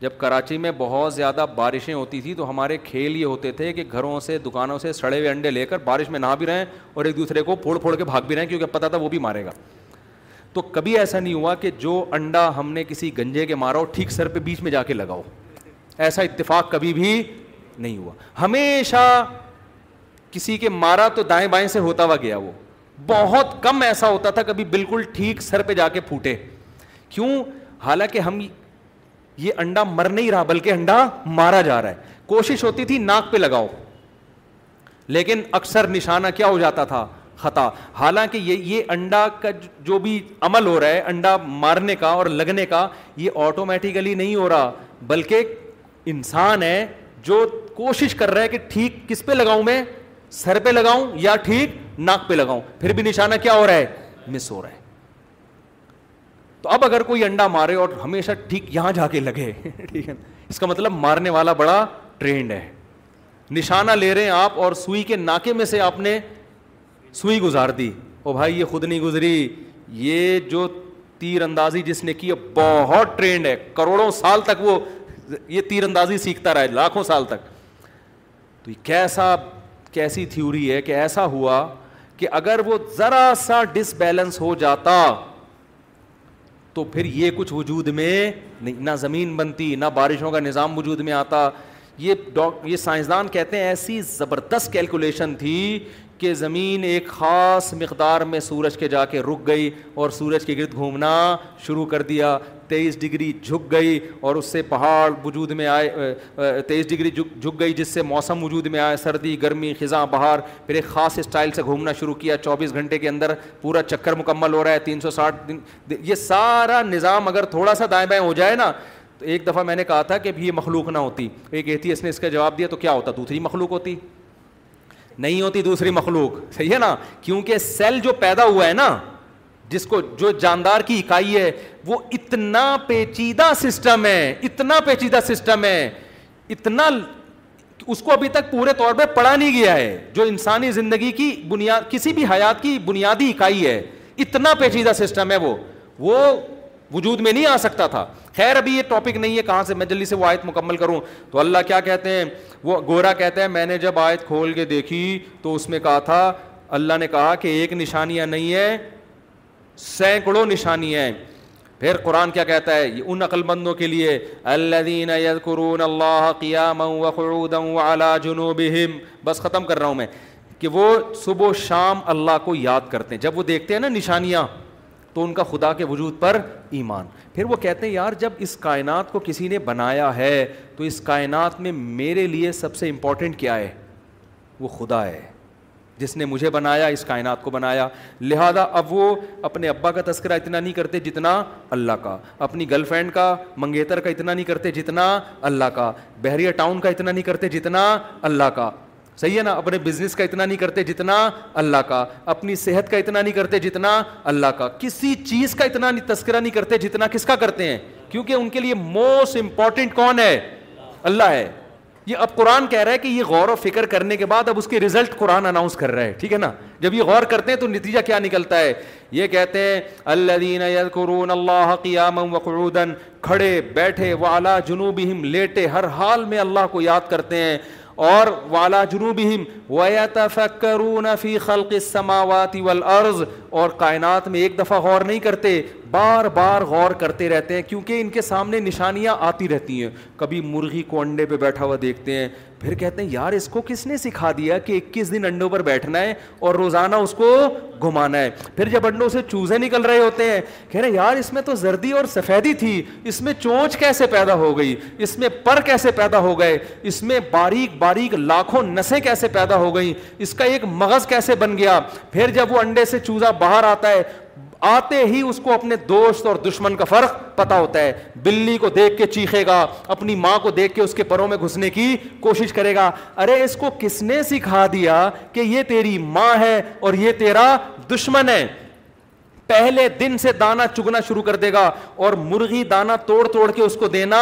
جب کراچی میں بہت زیادہ بارشیں ہوتی تھی تو ہمارے کھیل یہ ہوتے تھے کہ گھروں سے دکانوں سے سڑے ہوئے انڈے لے کر بارش میں نہا بھی رہے ہیں اور ایک دوسرے کو پھوڑ پھوڑ کے بھاگ بھی رہے ہیں, کیونکہ پتہ تھا وہ بھی مارے گا. تو کبھی ایسا نہیں ہوا کہ جو انڈا ہم نے کسی گنجے کے مارا ہو ٹھیک سر پہ بیچ میں جا کے لگاؤ, ایسا اتفاق کبھی بھی نہیں ہوا. ہمیشہ کسی کے مارا تو دائیں بائیں سے ہوتا ہوا گیا, وہ بہت کم ایسا ہوتا تھا کبھی بالکل ٹھیک سر پہ جا کے پھوٹے. کیوں؟ حالانکہ ہم یہ انڈا مر نہیں رہا بلکہ انڈا مارا جا رہا ہے. کوشش ہوتی تھی ناک پہ لگاؤ, لیکن اکثر نشانہ کیا ہو جاتا تھا؟ خطا. حالانکہ یہ یہ انڈا کا جو بھی عمل ہو رہا ہے, انڈا مارنے کا اور لگنے کا, یہ آٹومیٹیکلی نہیں ہو رہا بلکہ انسان ہے جو کوشش کر رہا ہے کہ ٹھیک کس پہ لگاؤں, میں سر پہ لگاؤں یا ٹھیک ناک پہ لگاؤں. پھر بھی نشانہ کیا ہو رہا ہے؟ مس ہو رہا ہے. تو اب اگر کوئی انڈا مارے اور ہمیشہ ٹھیک یہاں جا کے لگے, ٹھیک ہے, اس کا مطلب مارنے والا بڑا ٹرینڈ ہے. نشانہ لے رہے ہیں آپ اور سوئی کے ناکے میں سے آپ نے سوئی گزار دی. او بھائی یہ خود نہیں گزری, یہ جو تیر اندازی جس نے کی بہت ٹرینڈ ہے, کروڑوں سال تک وہ یہ تیر اندازی سیکھتا رہا ہے, لاکھوں سال تک. تو یہ کیسا کیسی تھیوری ہے کہ ایسا ہوا کہ اگر وہ ذرا سا ڈس بیلنس ہو جاتا تو پھر یہ کچھ وجود میں نہیں, نہ زمین بنتی نہ بارشوں کا نظام وجود میں آتا. یہ ڈاک یہ سائنسدان کہتے ہیں ایسی زبردست کیلکولیشن تھی کہ زمین ایک خاص مقدار میں سورج کے جا کے رک گئی اور سورج کے گرد گھومنا شروع کر دیا. تیئیس ڈگری جھک گئی اور اس سے پہاڑ وجود میں آئے, تیئیس ڈگری جھک گئی جس سے موسم وجود میں آئے, سردی گرمی خزاں بہار, پھر ایک خاص اسٹائل سے گھومنا شروع کیا. چوبیس گھنٹے کے اندر پورا چکر مکمل ہو رہا ہے, تین سو ساٹھ دن. یہ سارا نظام اگر تھوڑا سا دائیں بائیں ہو جائے نا, تو ایک دفعہ میں نے کہا تھا کہ یہ مخلوق نہ ہوتی, ایک ایتھیسٹ نے اس کا جواب دیا تو کیا ہوتا, دوسری مخلوق ہوتی. نہیں ہوتی دوسری مخلوق, صحیح ہے نا, کیونکہ سیل جو پیدا ہوا ہے نا, جس کو جو جاندار کی اکائی ہے, وہ اتنا پیچیدہ سسٹم ہے, اتنا پیچیدہ سسٹم ہے, اتنا اس کو ابھی تک پورے طور پہ پڑھا نہیں گیا ہے, جو انسانی زندگی کی بنیاد, کسی بھی حیات کی بنیادی اکائی ہے. اتنا پیچیدہ سسٹم ہے وہ وہ وجود میں نہیں آ سکتا تھا. خیر ابھی یہ ٹاپک نہیں ہے, کہاں سے میں جلدی سے وہ آیت مکمل کروں. تو اللہ کیا کہتے ہیں, وہ گورا کہتے ہیں, میں نے جب آیت کھول کے دیکھی تو اس میں کہا تھا, اللہ نے کہا کہ ایک نشانیاں نہیں ہے, سینکڑوں نشانیاں ہیں. پھر قرآن کیا کہتا ہے, یہ ان عقل مندوں کے لیے, الذین یذکرون اللہ قیاما وقعودا وعلی جنوبہم. بس ختم کر رہا ہوں میں, کہ وہ صبح و شام اللہ کو یاد کرتے ہیں. جب وہ دیکھتے ہیں نا نشانیاں تو ان کا خدا کے وجود پر ایمان. پھر وہ کہتے ہیں یار جب اس کائنات کو کسی نے بنایا ہے تو اس کائنات میں میرے لیے سب سے امپورٹنٹ کیا ہے؟ وہ خدا ہے جس نے مجھے بنایا, اس کائنات کو بنایا. لہذا اب وہ اپنے ابا کا تذکرہ اتنا نہیں کرتے جتنا اللہ کا, اپنی گرل فرینڈ کا منگیتر کا اتنا نہیں کرتے جتنا اللہ کا, بحریہ ٹاؤن کا اتنا نہیں کرتے جتنا اللہ کا, صحیح ہے نا, اپنے بزنس کا اتنا نہیں کرتے جتنا اللہ کا, اپنی صحت کا اتنا نہیں کرتے جتنا اللہ کا, کسی چیز کا اتنا تذکرہ نہیں کرتے جتنا کس کا کرتے ہیں, کیونکہ ان کے لیے موسٹ امپورٹنٹ کون ہے؟ اللہ ہے. یہ اب قرآن کہہ رہا ہے کہ یہ غور و فکر کرنے کے بعد اب اس کے رزلٹ قرآن اناؤنس کر رہا ہے, ٹھیک ہے نا. جب یہ غور کرتے ہیں تو نتیجہ کیا نکلتا ہے؟ یہ کہتے ہیں الذین یذکرون اللہ قیاما وقعودا, کھڑے بیٹھے, وعلی جنوبہم, لیٹے, ہر حال میں اللہ کو یاد کرتے ہیں, اور والا جنوبہم, وَيَتَفَكَّرُونَ فِي خَلْقِ السَّمَاوَاتِ وَالْأَرْضِ, اور کائنات میں ایک دفعہ غور نہیں کرتے, بار بار غور کرتے رہتے ہیں, کیونکہ ان کے سامنے نشانیاں آتی رہتی ہیں. کبھی مرغی کو انڈے پہ بیٹھا ہوا دیکھتے ہیں, پھر کہتے ہیں یار اس کو کس نے سکھا دیا کہ اکیس دن انڈوں پر بیٹھنا ہے اور روزانہ اس کو گھمانا ہے. پھر جب انڈوں سے چوزے نکل رہے ہوتے ہیں, کہہ رہے یار اس میں تو زردی اور سفیدی تھی, اس میں چونچ کیسے پیدا ہو گئی, اس میں پر کیسے پیدا ہو گئے, اس میں باریک باریک لاکھوں نسیں کیسے پیدا ہو گئیں, اس کا ایک مغز کیسے بن گیا. پھر جب وہ انڈے سے چوزا باہر آتا ہے, آتے ہی اس کو اپنے دوست اور دشمن کا فرق پتہ ہوتا ہے. بلی کو دیکھ کے چیخے گا, اپنی ماں کو دیکھ کے اس کے پروں میں گھسنے کی کوشش کرے گا, ارے اس کو کس نے سکھا دیا کہ یہ تیری ماں ہے اور یہ تیرا دشمن ہے. پہلے دن سے دانہ چگنا شروع کر دے گا اور مرغی دانہ توڑ توڑ کے اس کو دینا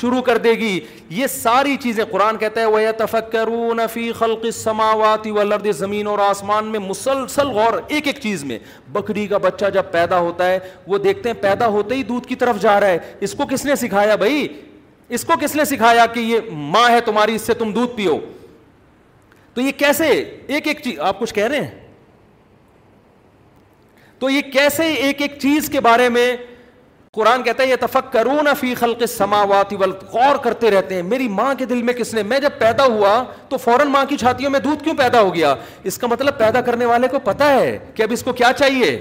شروع کر دے گی. یہ ساری چیزیں قرآن کہتا ہے وَيَتَفَكَّرُونَ فِي خَلْقِ السَّمَاوَاتِ وَالْأَرْضِ, زمین اور آسمان میں مسلسل غور ایک ایک چیز میں. بکری کا بچہ جب پیدا ہوتا ہے وہ دیکھتے ہیں پیدا ہوتے ہی دودھ کی طرف جا رہا ہے, اس کو کس نے سکھایا بھائی, اس کو کس نے سکھایا کہ یہ ماں ہے تمہاری, اس سے تم دودھ پیو. تو یہ کیسے ایک ایک چیز, آپ کچھ کہہ رہے ہیں, تو یہ کیسے ایک ایک چیز کے بارے میں قرآن کہتا ہے یتفکرون فی خلق السماوات والارض, غور کرتے رہتے ہیں میری ماں کے دل میں کس نے, میں جب پیدا ہوا تو فوراً ماں کی چھاتیوں میں دودھ کیوں پیدا ہو گیا؟ اس کا مطلب پیدا کرنے والے کو پتا ہے کہ اب اس کو کیا چاہیے.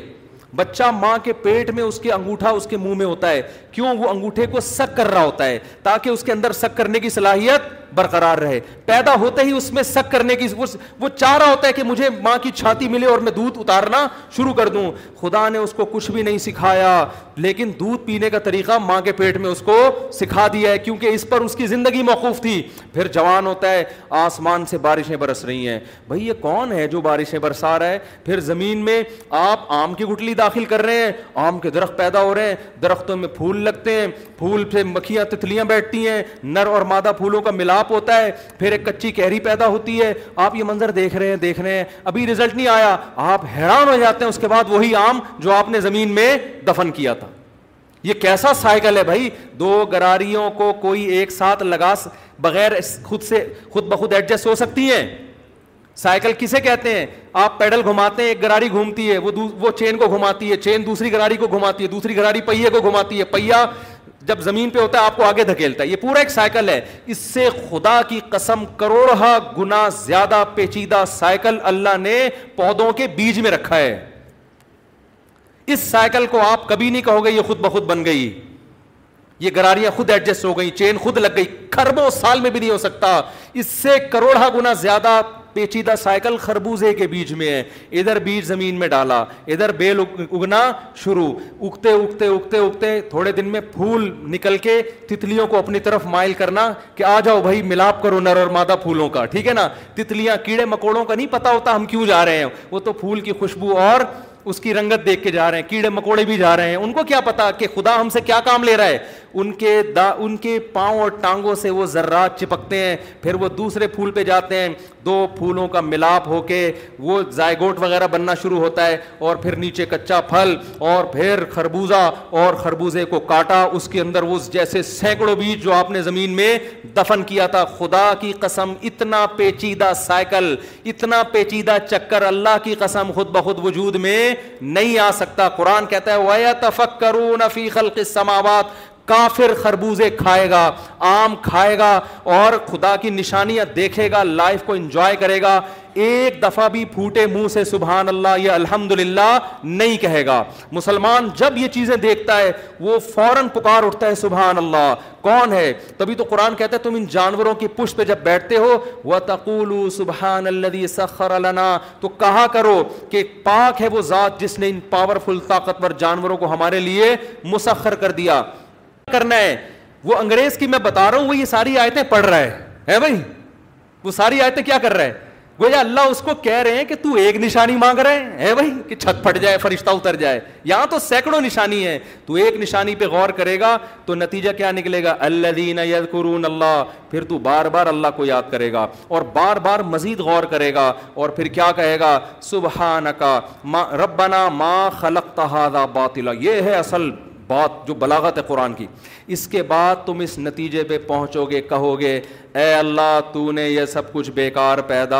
بچہ ماں کے پیٹ میں اس کے انگوٹھا اس کے منہ میں ہوتا ہے, کیوں؟ وہ انگوٹھے کو سک کر رہا ہوتا ہے تاکہ اس کے اندر سک کرنے کی صلاحیت برقرار رہے. پیدا ہوتے ہی اس میں سک کرنے کی وہ چاہ رہا ہوتا ہے کہ مجھے ماں کی چھاتی ملے اور میں دودھ اتارنا شروع کر دوں. خدا نے اس کو کچھ بھی نہیں سکھایا, لیکن دودھ پینے کا طریقہ ماں کے پیٹ میں اس کو سکھا دیا ہے, کیونکہ اس پر اس کی زندگی موقوف تھی. پھر جوان ہوتا ہے, آسمان سے بارشیں برس رہی ہیں, بھئی یہ کون ہے جو بارشیں برسا رہا ہے؟ پھر زمین میں آپ آم کی گٹلی داخل کر رہے ہیں, آم کے درخت پیدا ہو رہے ہیں, درختوں میں پھول لگتے ہیں, پھول سے مکھیاں تتلیاں بیٹھتی ہیں, نر اور مادہ پھولوں کا ملاپ ہوتا ہے, پھر ایک کچی کیری پیدا ہوتی ہے. آپ یہ منظر دیکھ رہے ہیں دیکھ رہے ہیں ابھی رزلٹ نہیں آیا, آپ حیران ہو جاتے ہیں. اس کے بعد وہی آم جو آپ نے زمین میں دفن کیا تھا. یہ کیسا سائیکل ہے بھائی؟ دو گراریوں کو کوئی ایک ساتھ لگا بغیر خود سے خود بخود ایڈجسٹ ہو سکتی ہیں. سائیکل کسے کہتے ہیں؟ آپ پیڈل گھماتے ہیں, ایک گراری گھومتی ہے, وہ وہ چین کو گھماتی ہے, چین دوسری گراری کو گھماتی ہے, دوسری گراری پہیے کو گھماتی ہے, پہیا جب زمین پہ ہوتا ہے آپ کو آگے دھکیلتا ہے. یہ پورا ایک سائیکل ہے. اس سے خدا کی قسم کروڑہ گنا زیادہ پیچیدہ سائیکل اللہ نے پودوں کے بیج میں رکھا ہے. اس سائیکل کو آپ کبھی نہیں کہو گے یہ خود بخود بن گئی, یہ گراریاں خود ایڈجسٹ ہو گئی, چین خود لگ گئی, خربوں سال میں بھی نہیں ہو سکتا. اس سے کروڑہ گنا زیادہ پیچیدہ سائیکل خربوزے کے بیج میں ہے. ادھر بیج زمین میں ڈالا, ادھر بیل اگنا شروع, اگتے اگتے اگتے اگتے تھوڑے دن میں پھول نکل کے تتلیوں کو اپنی طرف مائل کرنا کہ آ جاؤ بھائی ملاپ کرو نر اور مادہ پھولوں کا, ٹھیک ہے نا. تتلیاں کیڑے مکوڑوں کا نہیں پتا ہوتا ہم کیوں جا رہے ہیں, وہ تو پھول کی خوشبو اور اس کی رنگت دیکھ کے جا رہے ہیں, کیڑے مکوڑے بھی جا رہے ہیں, ان کو کیا پتا کہ خدا ہم سے کیا کام لے رہا ہے. ان کے دا ان کے پاؤں اور ٹانگوں سے وہ ذرات چپکتے ہیں, پھر وہ دوسرے پھول پہ جاتے ہیں, دو پھولوں کا ملاپ ہو کے وہ زائگوٹ وغیرہ بننا شروع ہوتا ہے, اور پھر نیچے کچا پھل, اور پھر خربوزہ, اور خربوزے کو کاٹا, اس کے اندر وہ جیسے سینکڑوں بیج جو آپ نے زمین میں دفن کیا تھا. خدا کی قسم اتنا پیچیدہ سائیکل, اتنا پیچیدہ چکر اللہ کی قسم خود بخود وجود میں نہیں آ سکتا. قرآن کہتا ہے وَيَتَفَكَّرُونَ فِي خَلْقِ السَّمَاوَاتِ, کافر خربوزے کھائے گا, آم کھائے گا, اور خدا کی نشانیاں دیکھے گا, لائف کو انجوائے کرے گا, ایک دفعہ بھی پھوٹے منہ سے سبحان اللہ یا الحمدللہ نہیں کہے گا. مسلمان جب یہ چیزیں دیکھتا ہے وہ فوراً پکار اٹھتا ہے سبحان اللہ. کون ہے؟ تبھی تو قرآن کہتا ہے تم ان جانوروں کی پشت پہ جب بیٹھتے ہو وَتَقُولُوا سُبْحَانَ الَّذِي سَخَّرَ لَنَا, تو کہا کرو کہ پاک ہے وہ ذات جس نے ان پاورفل طاقتور جانوروں کو ہمارے لیے مسخر کر دیا. کرنا ہے وہ انگریز کی میں بتا رہا ہوں, وہ یہ ساری آیتیں پڑھ رہا ہے ہے بھائی, وہ ساری آیتیں کیا کر رہا ہے؟ گویا اللہ اس کو کہہ رہے ہیں کہ تو ایک نشانی مانگ رہے ہیں ہے بھائی کہ چھت پھٹ جائے فرشتہ اتر جائے, یہاں تو سینکڑوں نشانی ہے, تو ایک نشانی پہ غور کرے گا تو نتیجہ کیا نکلے گا؟ الذین یذکرون اللہ, پھر تو بار بار اللہ کو یاد کرے گا اور بار بار مزید غور کرے گا, اور پھر کیا کہے گا؟ سبحانک ربنا ما خلقت ھذا باطلا. یہ ہے اصل بات جو بلاغت ہے قرآن کی. اس کے بعد تم اس نتیجے پہ پہنچو گے, کہو گے اے اللہ تو نے یہ سب کچھ بیکار پیدا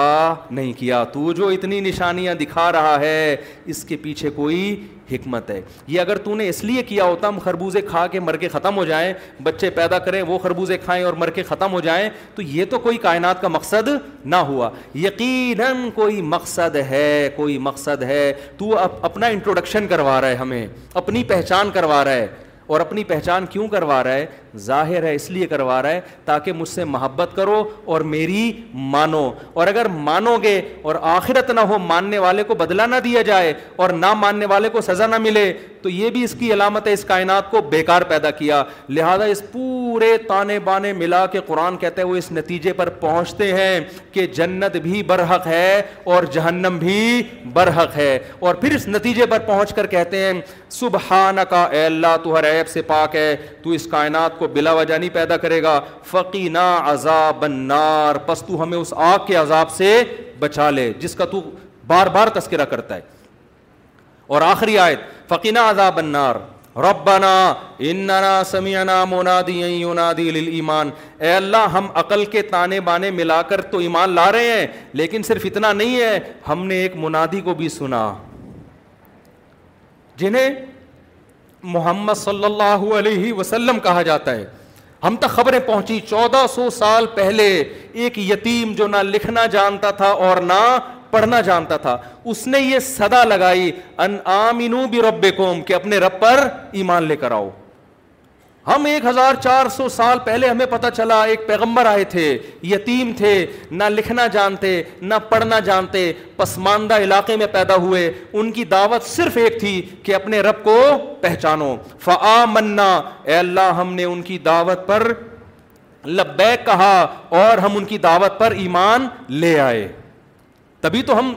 نہیں کیا, تو جو اتنی نشانیاں دکھا رہا ہے اس کے پیچھے کوئی حکمت ہے. یہ اگر تو نے اس لیے کیا ہوتا ہم خربوزے کھا کے مر کے ختم ہو جائیں, بچے پیدا کریں وہ خربوزے کھائیں اور مر کے ختم ہو جائیں, تو یہ تو کوئی کائنات کا مقصد نہ ہوا. یقیناً کوئی مقصد ہے, کوئی مقصد ہے. تو اب اپنا انٹروڈکشن کروا رہا ہے ہمیں, اپنی پہچان کروا رہا ہے, اور اپنی پہچان کیوں کروا رہا ہے؟ ظاہر ہے اس لیے کروا رہا ہے تاکہ مجھ سے محبت کرو اور میری مانو, اور اگر مانو گے اور آخرت نہ ہو, ماننے والے کو بدلہ نہ دیا جائے اور نہ ماننے والے کو سزا نہ ملے, تو یہ بھی اس کی علامت ہے اس کائنات کو بیکار پیدا کیا. لہذا اس پورے تانے بانے ملا کے قرآن کہتا ہے وہ اس نتیجے پر پہنچتے ہیں کہ جنت بھی برحق ہے اور جہنم بھی برحق ہے, اور پھر اس نتیجے پر پہنچ کر کہتے ہیں سبحانک اے اللہ تو ہر عیب سے پاک ہے, تو اس کائنات کو بلا وجہ نہیں پیدا کرے گا, فقینا عذاب النار پس تو ہمیں اس آگ کے عذاب سے بچا لے جس کا تو بار بار تذکرہ کرتا ہے. اور آخری آیت فقینا عذاب النار ربنا اننا سمعنا منادیا ینادی للایمان, اے اللہ ہم عقل کے تانے بانے ملا کر تو ایمان لا رہے ہیں لیکن صرف اتنا نہیں ہے, ہم نے ایک منادی کو بھی سنا جنہیں محمد صلی اللہ علیہ وسلم کہا جاتا ہے. ہم تک خبریں پہنچی چودہ سو سال پہلے, ایک یتیم جو نہ لکھنا جانتا تھا اور نہ پڑھنا جانتا تھا, اس نے یہ صدا لگائی ان آمنو بربکم کہ اپنے رب پر ایمان لے کر آؤ. ہم ایک ہزار چار سو سال پہلے ہمیں پتہ چلا ایک پیغمبر آئے تھے, یتیم تھے, نہ لکھنا جانتے نہ پڑھنا جانتے, پسماندہ علاقے میں پیدا ہوئے, ان کی دعوت صرف ایک تھی کہ اپنے رب کو پہچانو. فآمنا اے اللہ ہم نے ان کی دعوت پر لبیک کہا اور ہم ان کی دعوت پر ایمان لے آئے. تبھی تو ہم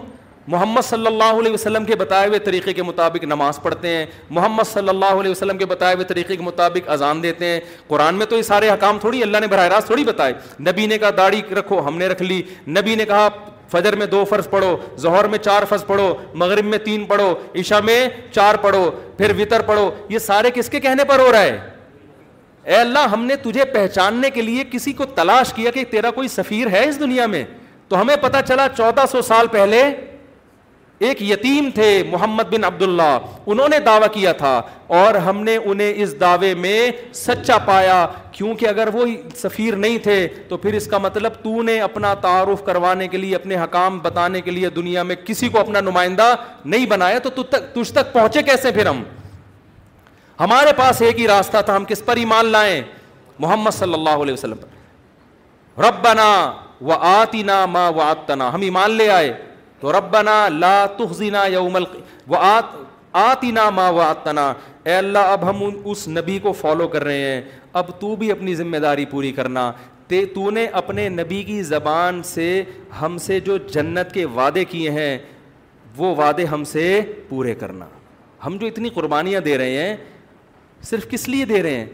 محمد صلی اللہ علیہ وسلم کے بتائے ہوئے طریقے کے مطابق نماز پڑھتے ہیں, محمد صلی اللہ علیہ وسلم کے بتائے ہوئے طریقے کے مطابق اذان دیتے ہیں. قرآن میں تو یہ سارے حکام تھوڑی اللہ نے براہ راست تھوڑی بتائے. نبی نے کہا داڑھی رکھو, ہم نے رکھ لی. نبی نے کہا فجر میں دو فرض پڑھو, ظہر میں چار فرض پڑھو, مغرب میں تین پڑھو, عشاء میں چار پڑھو, پھر وطر پڑھو. یہ سارے کس کے کہنے پر ہو رہا ہے؟ اے اللہ ہم نے تجھے پہچاننے کے لیے کسی کو تلاش کیا کہ تیرا کوئی سفیر ہے اس دنیا میں, تو ہمیں پتہ چلا چودہ سو سال پہلے ایک یتیم تھے محمد بن عبداللہ, انہوں نے دعویٰ کیا تھا اور ہم نے انہیں اس دعوے میں سچا پایا, کیونکہ اگر وہ سفیر نہیں تھے تو پھر اس کا مطلب تو نے اپنا تعارف کروانے کے لیے, اپنے حکام بتانے کے لیے دنیا میں کسی کو اپنا نمائندہ نہیں بنایا, تو تجھ تک پہنچے کیسے؟ پھر ہم ہمارے پاس ایک ہی راستہ تھا, ہم کس پر ایمان لائیں؟ محمد صلی اللہ علیہ وسلم پر. ربنا وآتنا ما وعدتنا, ہم ایمان لے آئے تو ربنا لا تخزنا یوم القیامہ آتنا ما وعدتنا, اے اللہ اب ہم اس نبی کو فالو کر رہے ہیں, اب تو بھی اپنی ذمہ داری پوری کرنا. تے تو نے اپنے نبی کی زبان سے ہم سے جو جنت کے وعدے کیے ہیں وہ وعدے ہم سے پورے کرنا. ہم جو اتنی قربانیاں دے رہے ہیں صرف کس لیے دے رہے ہیں؟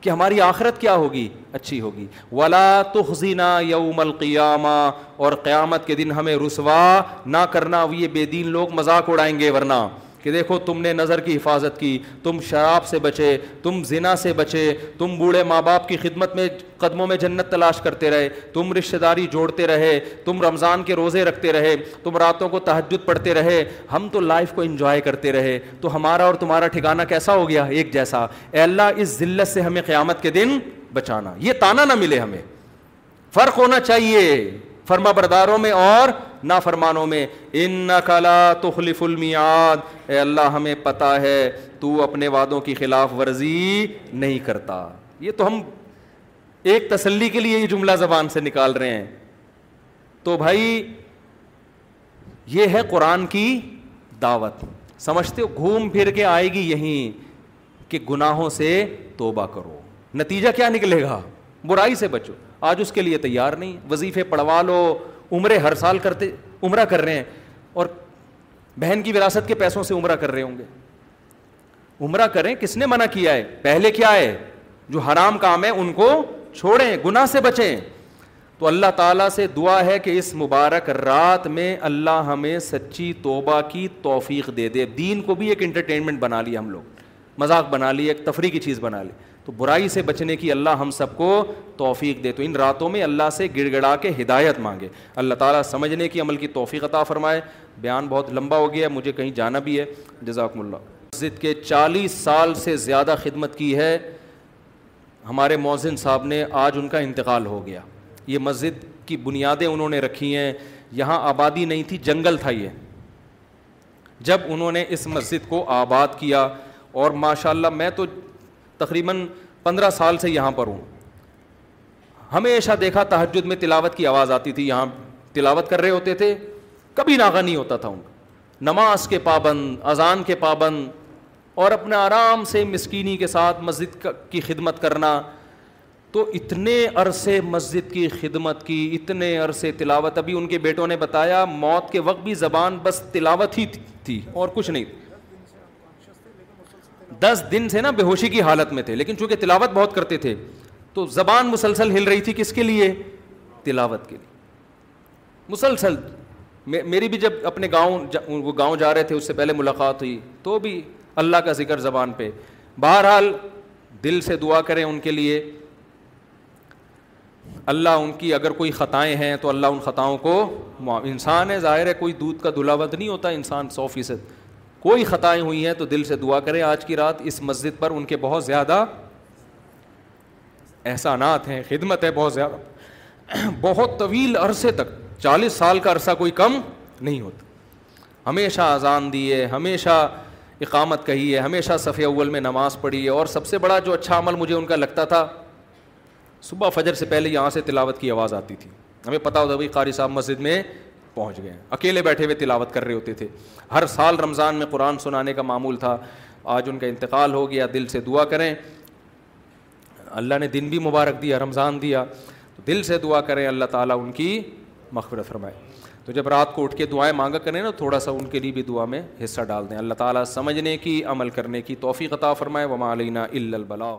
کہ ہماری آخرت کیا ہوگی؟ اچھی ہوگی. ولا تخزنا یوم القیامہ, اور قیامت کے دن ہمیں رسوا نہ کرنا, یہ بے دین لوگ مذاق اڑائیں گے ورنہ کہ دیکھو تم نے نظر کی حفاظت کی, تم شراب سے بچے, تم زنا سے بچے, تم بوڑھے ماں باپ کی خدمت میں قدموں میں جنت تلاش کرتے رہے, تم رشتہ داری جوڑتے رہے, تم رمضان کے روزے رکھتے رہے, تم راتوں کو تہجد پڑھتے رہے, ہم تو لائف کو انجوائے کرتے رہے, تو ہمارا اور تمہارا ٹھکانہ کیسا ہو گیا؟ ایک جیسا. اے اللہ اس ذلت سے ہمیں قیامت کے دن بچانا, یہ تانا نہ ملے ہمیں. فرق ہونا چاہیے فرما برداروں میں اور نافرمانوں میں. انک لا تخلف المیعاد, اے اللہ ہمیں پتہ ہے تو اپنے وعدوں کی خلاف ورزی نہیں کرتا. یہ تو ہم ایک تسلی کے لیے یہ جملہ زبان سے نکال رہے ہیں. تو بھائی یہ ہے قرآن کی دعوت. سمجھتے ہو گھوم پھر کے آئے گی یہیں کہ گناہوں سے توبہ کرو. نتیجہ کیا نکلے گا؟ برائی سے بچو. آج اس کے لیے تیار نہیں, وظیفے پڑھوا لو, عمرے ہر سال کرتے عمرہ کر رہے ہیں اور بہن کی وراثت کے پیسوں سے عمرہ کر رہے ہوں گے. عمرہ کریں, کس نے منع کیا ہے؟ پہلے کیا ہے جو حرام کام ہے ان کو چھوڑیں, گناہ سے بچیں. تو اللہ تعالیٰ سے دعا ہے کہ اس مبارک رات میں اللہ ہمیں سچی توبہ کی توفیق دے دے. دین کو بھی ایک انٹرٹینمنٹ بنا لیا, ہم لوگ مذاق بنا لی, ایک تفریح کی چیز بنا لی. تو برائی سے بچنے کی اللہ ہم سب کو توفیق دے. تو ان راتوں میں اللہ سے گڑ گڑا کے ہدایت مانگے. اللہ تعالیٰ سمجھنے کی عمل کی توفیق عطا فرمائے. بیان بہت لمبا ہو گیا ہے, مجھے کہیں جانا بھی ہے. جزاکم اللہ. مسجد کے چالیس سال سے زیادہ خدمت کی ہے. ہمارے مؤذن صاحب نے, آج ان کا انتقال ہو گیا. یہ مسجد کی بنیادیں انہوں نے رکھی ہیں. یہاں آبادی نہیں تھی, جنگل تھا یہ. جب انہوں نے اس مسجد کو آباد کیا اور ماشاءاللہ میں تو تقریباً پندرہ سال سے یہاں پر ہوں, ہمیشہ دیکھا تہجد میں تلاوت کی آواز آتی تھی, یہاں تلاوت کر رہے ہوتے تھے, کبھی ناغہ نہیں ہوتا تھا ان کا, نماز کے پابند, اذان کے پابند, اور اپنے آرام سے مسکینی کے ساتھ مسجد کی خدمت کرنا. تو اتنے عرصے مسجد کی خدمت کی, اتنے عرصے تلاوت. ابھی ان کے بیٹوں نے بتایا موت کے وقت بھی زبان بس تلاوت ہی تھی اور کچھ نہیں. دس دن سے نا بے ہوشی کی حالت میں تھے, لیکن چونکہ تلاوت بہت کرتے تھے تو زبان مسلسل ہل رہی تھی. کس کے لیے؟ تلاوت کے لیے. مسلسل میری بھی جب اپنے گاؤں, وہ گاؤں جا رہے تھے اس سے پہلے ملاقات ہوئی, تو بھی اللہ کا ذکر زبان پہ. بہرحال دل سے دعا کریں ان کے لیے, اللہ ان کی اگر کوئی خطائیں ہیں تو اللہ ان خطاؤں کو, انسان ہے ظاہر ہے کوئی دودھ کا دھلاوت نہیں ہوتا انسان سو فیصد, کوئی خطائیں ہوئی ہیں تو دل سے دعا کریں. آج کی رات اس مسجد پر ان کے بہت زیادہ احسانات ہیں, خدمت ہے بہت زیادہ, بہت طویل عرصے تک, چالیس سال کا عرصہ کوئی کم نہیں ہوتا. ہمیشہ اذان دی ہے, ہمیشہ اقامت کہی ہے, ہمیشہ صف اول میں نماز پڑھی ہے. اور سب سے بڑا جو اچھا عمل مجھے ان کا لگتا تھا, صبح فجر سے پہلے یہاں سے تلاوت کی آواز آتی تھی, ہمیں پتہ ہوتا بھائی قاری صاحب مسجد میں پہنچ گئے ہیں. اکیلے بیٹھے ہوئے تلاوت کر رہے ہوتے تھے. ہر سال رمضان میں قرآن سنانے کا معمول تھا. آج ان کا انتقال ہو گیا, دل سے دعا کریں. اللہ نے دن بھی مبارک دیا, رمضان دیا, تو دل سے دعا کریں اللہ تعالیٰ ان کی مغفرت فرمائے. تو جب رات کو اٹھ کے دعائیں مانگا کریں نا, تھوڑا سا ان کے لیے بھی دعا میں حصہ ڈال دیں. اللہ تعالیٰ سمجھنے کی, عمل کرنے کی توفیق عطا فرمائے. وما علینا الا البلاغ.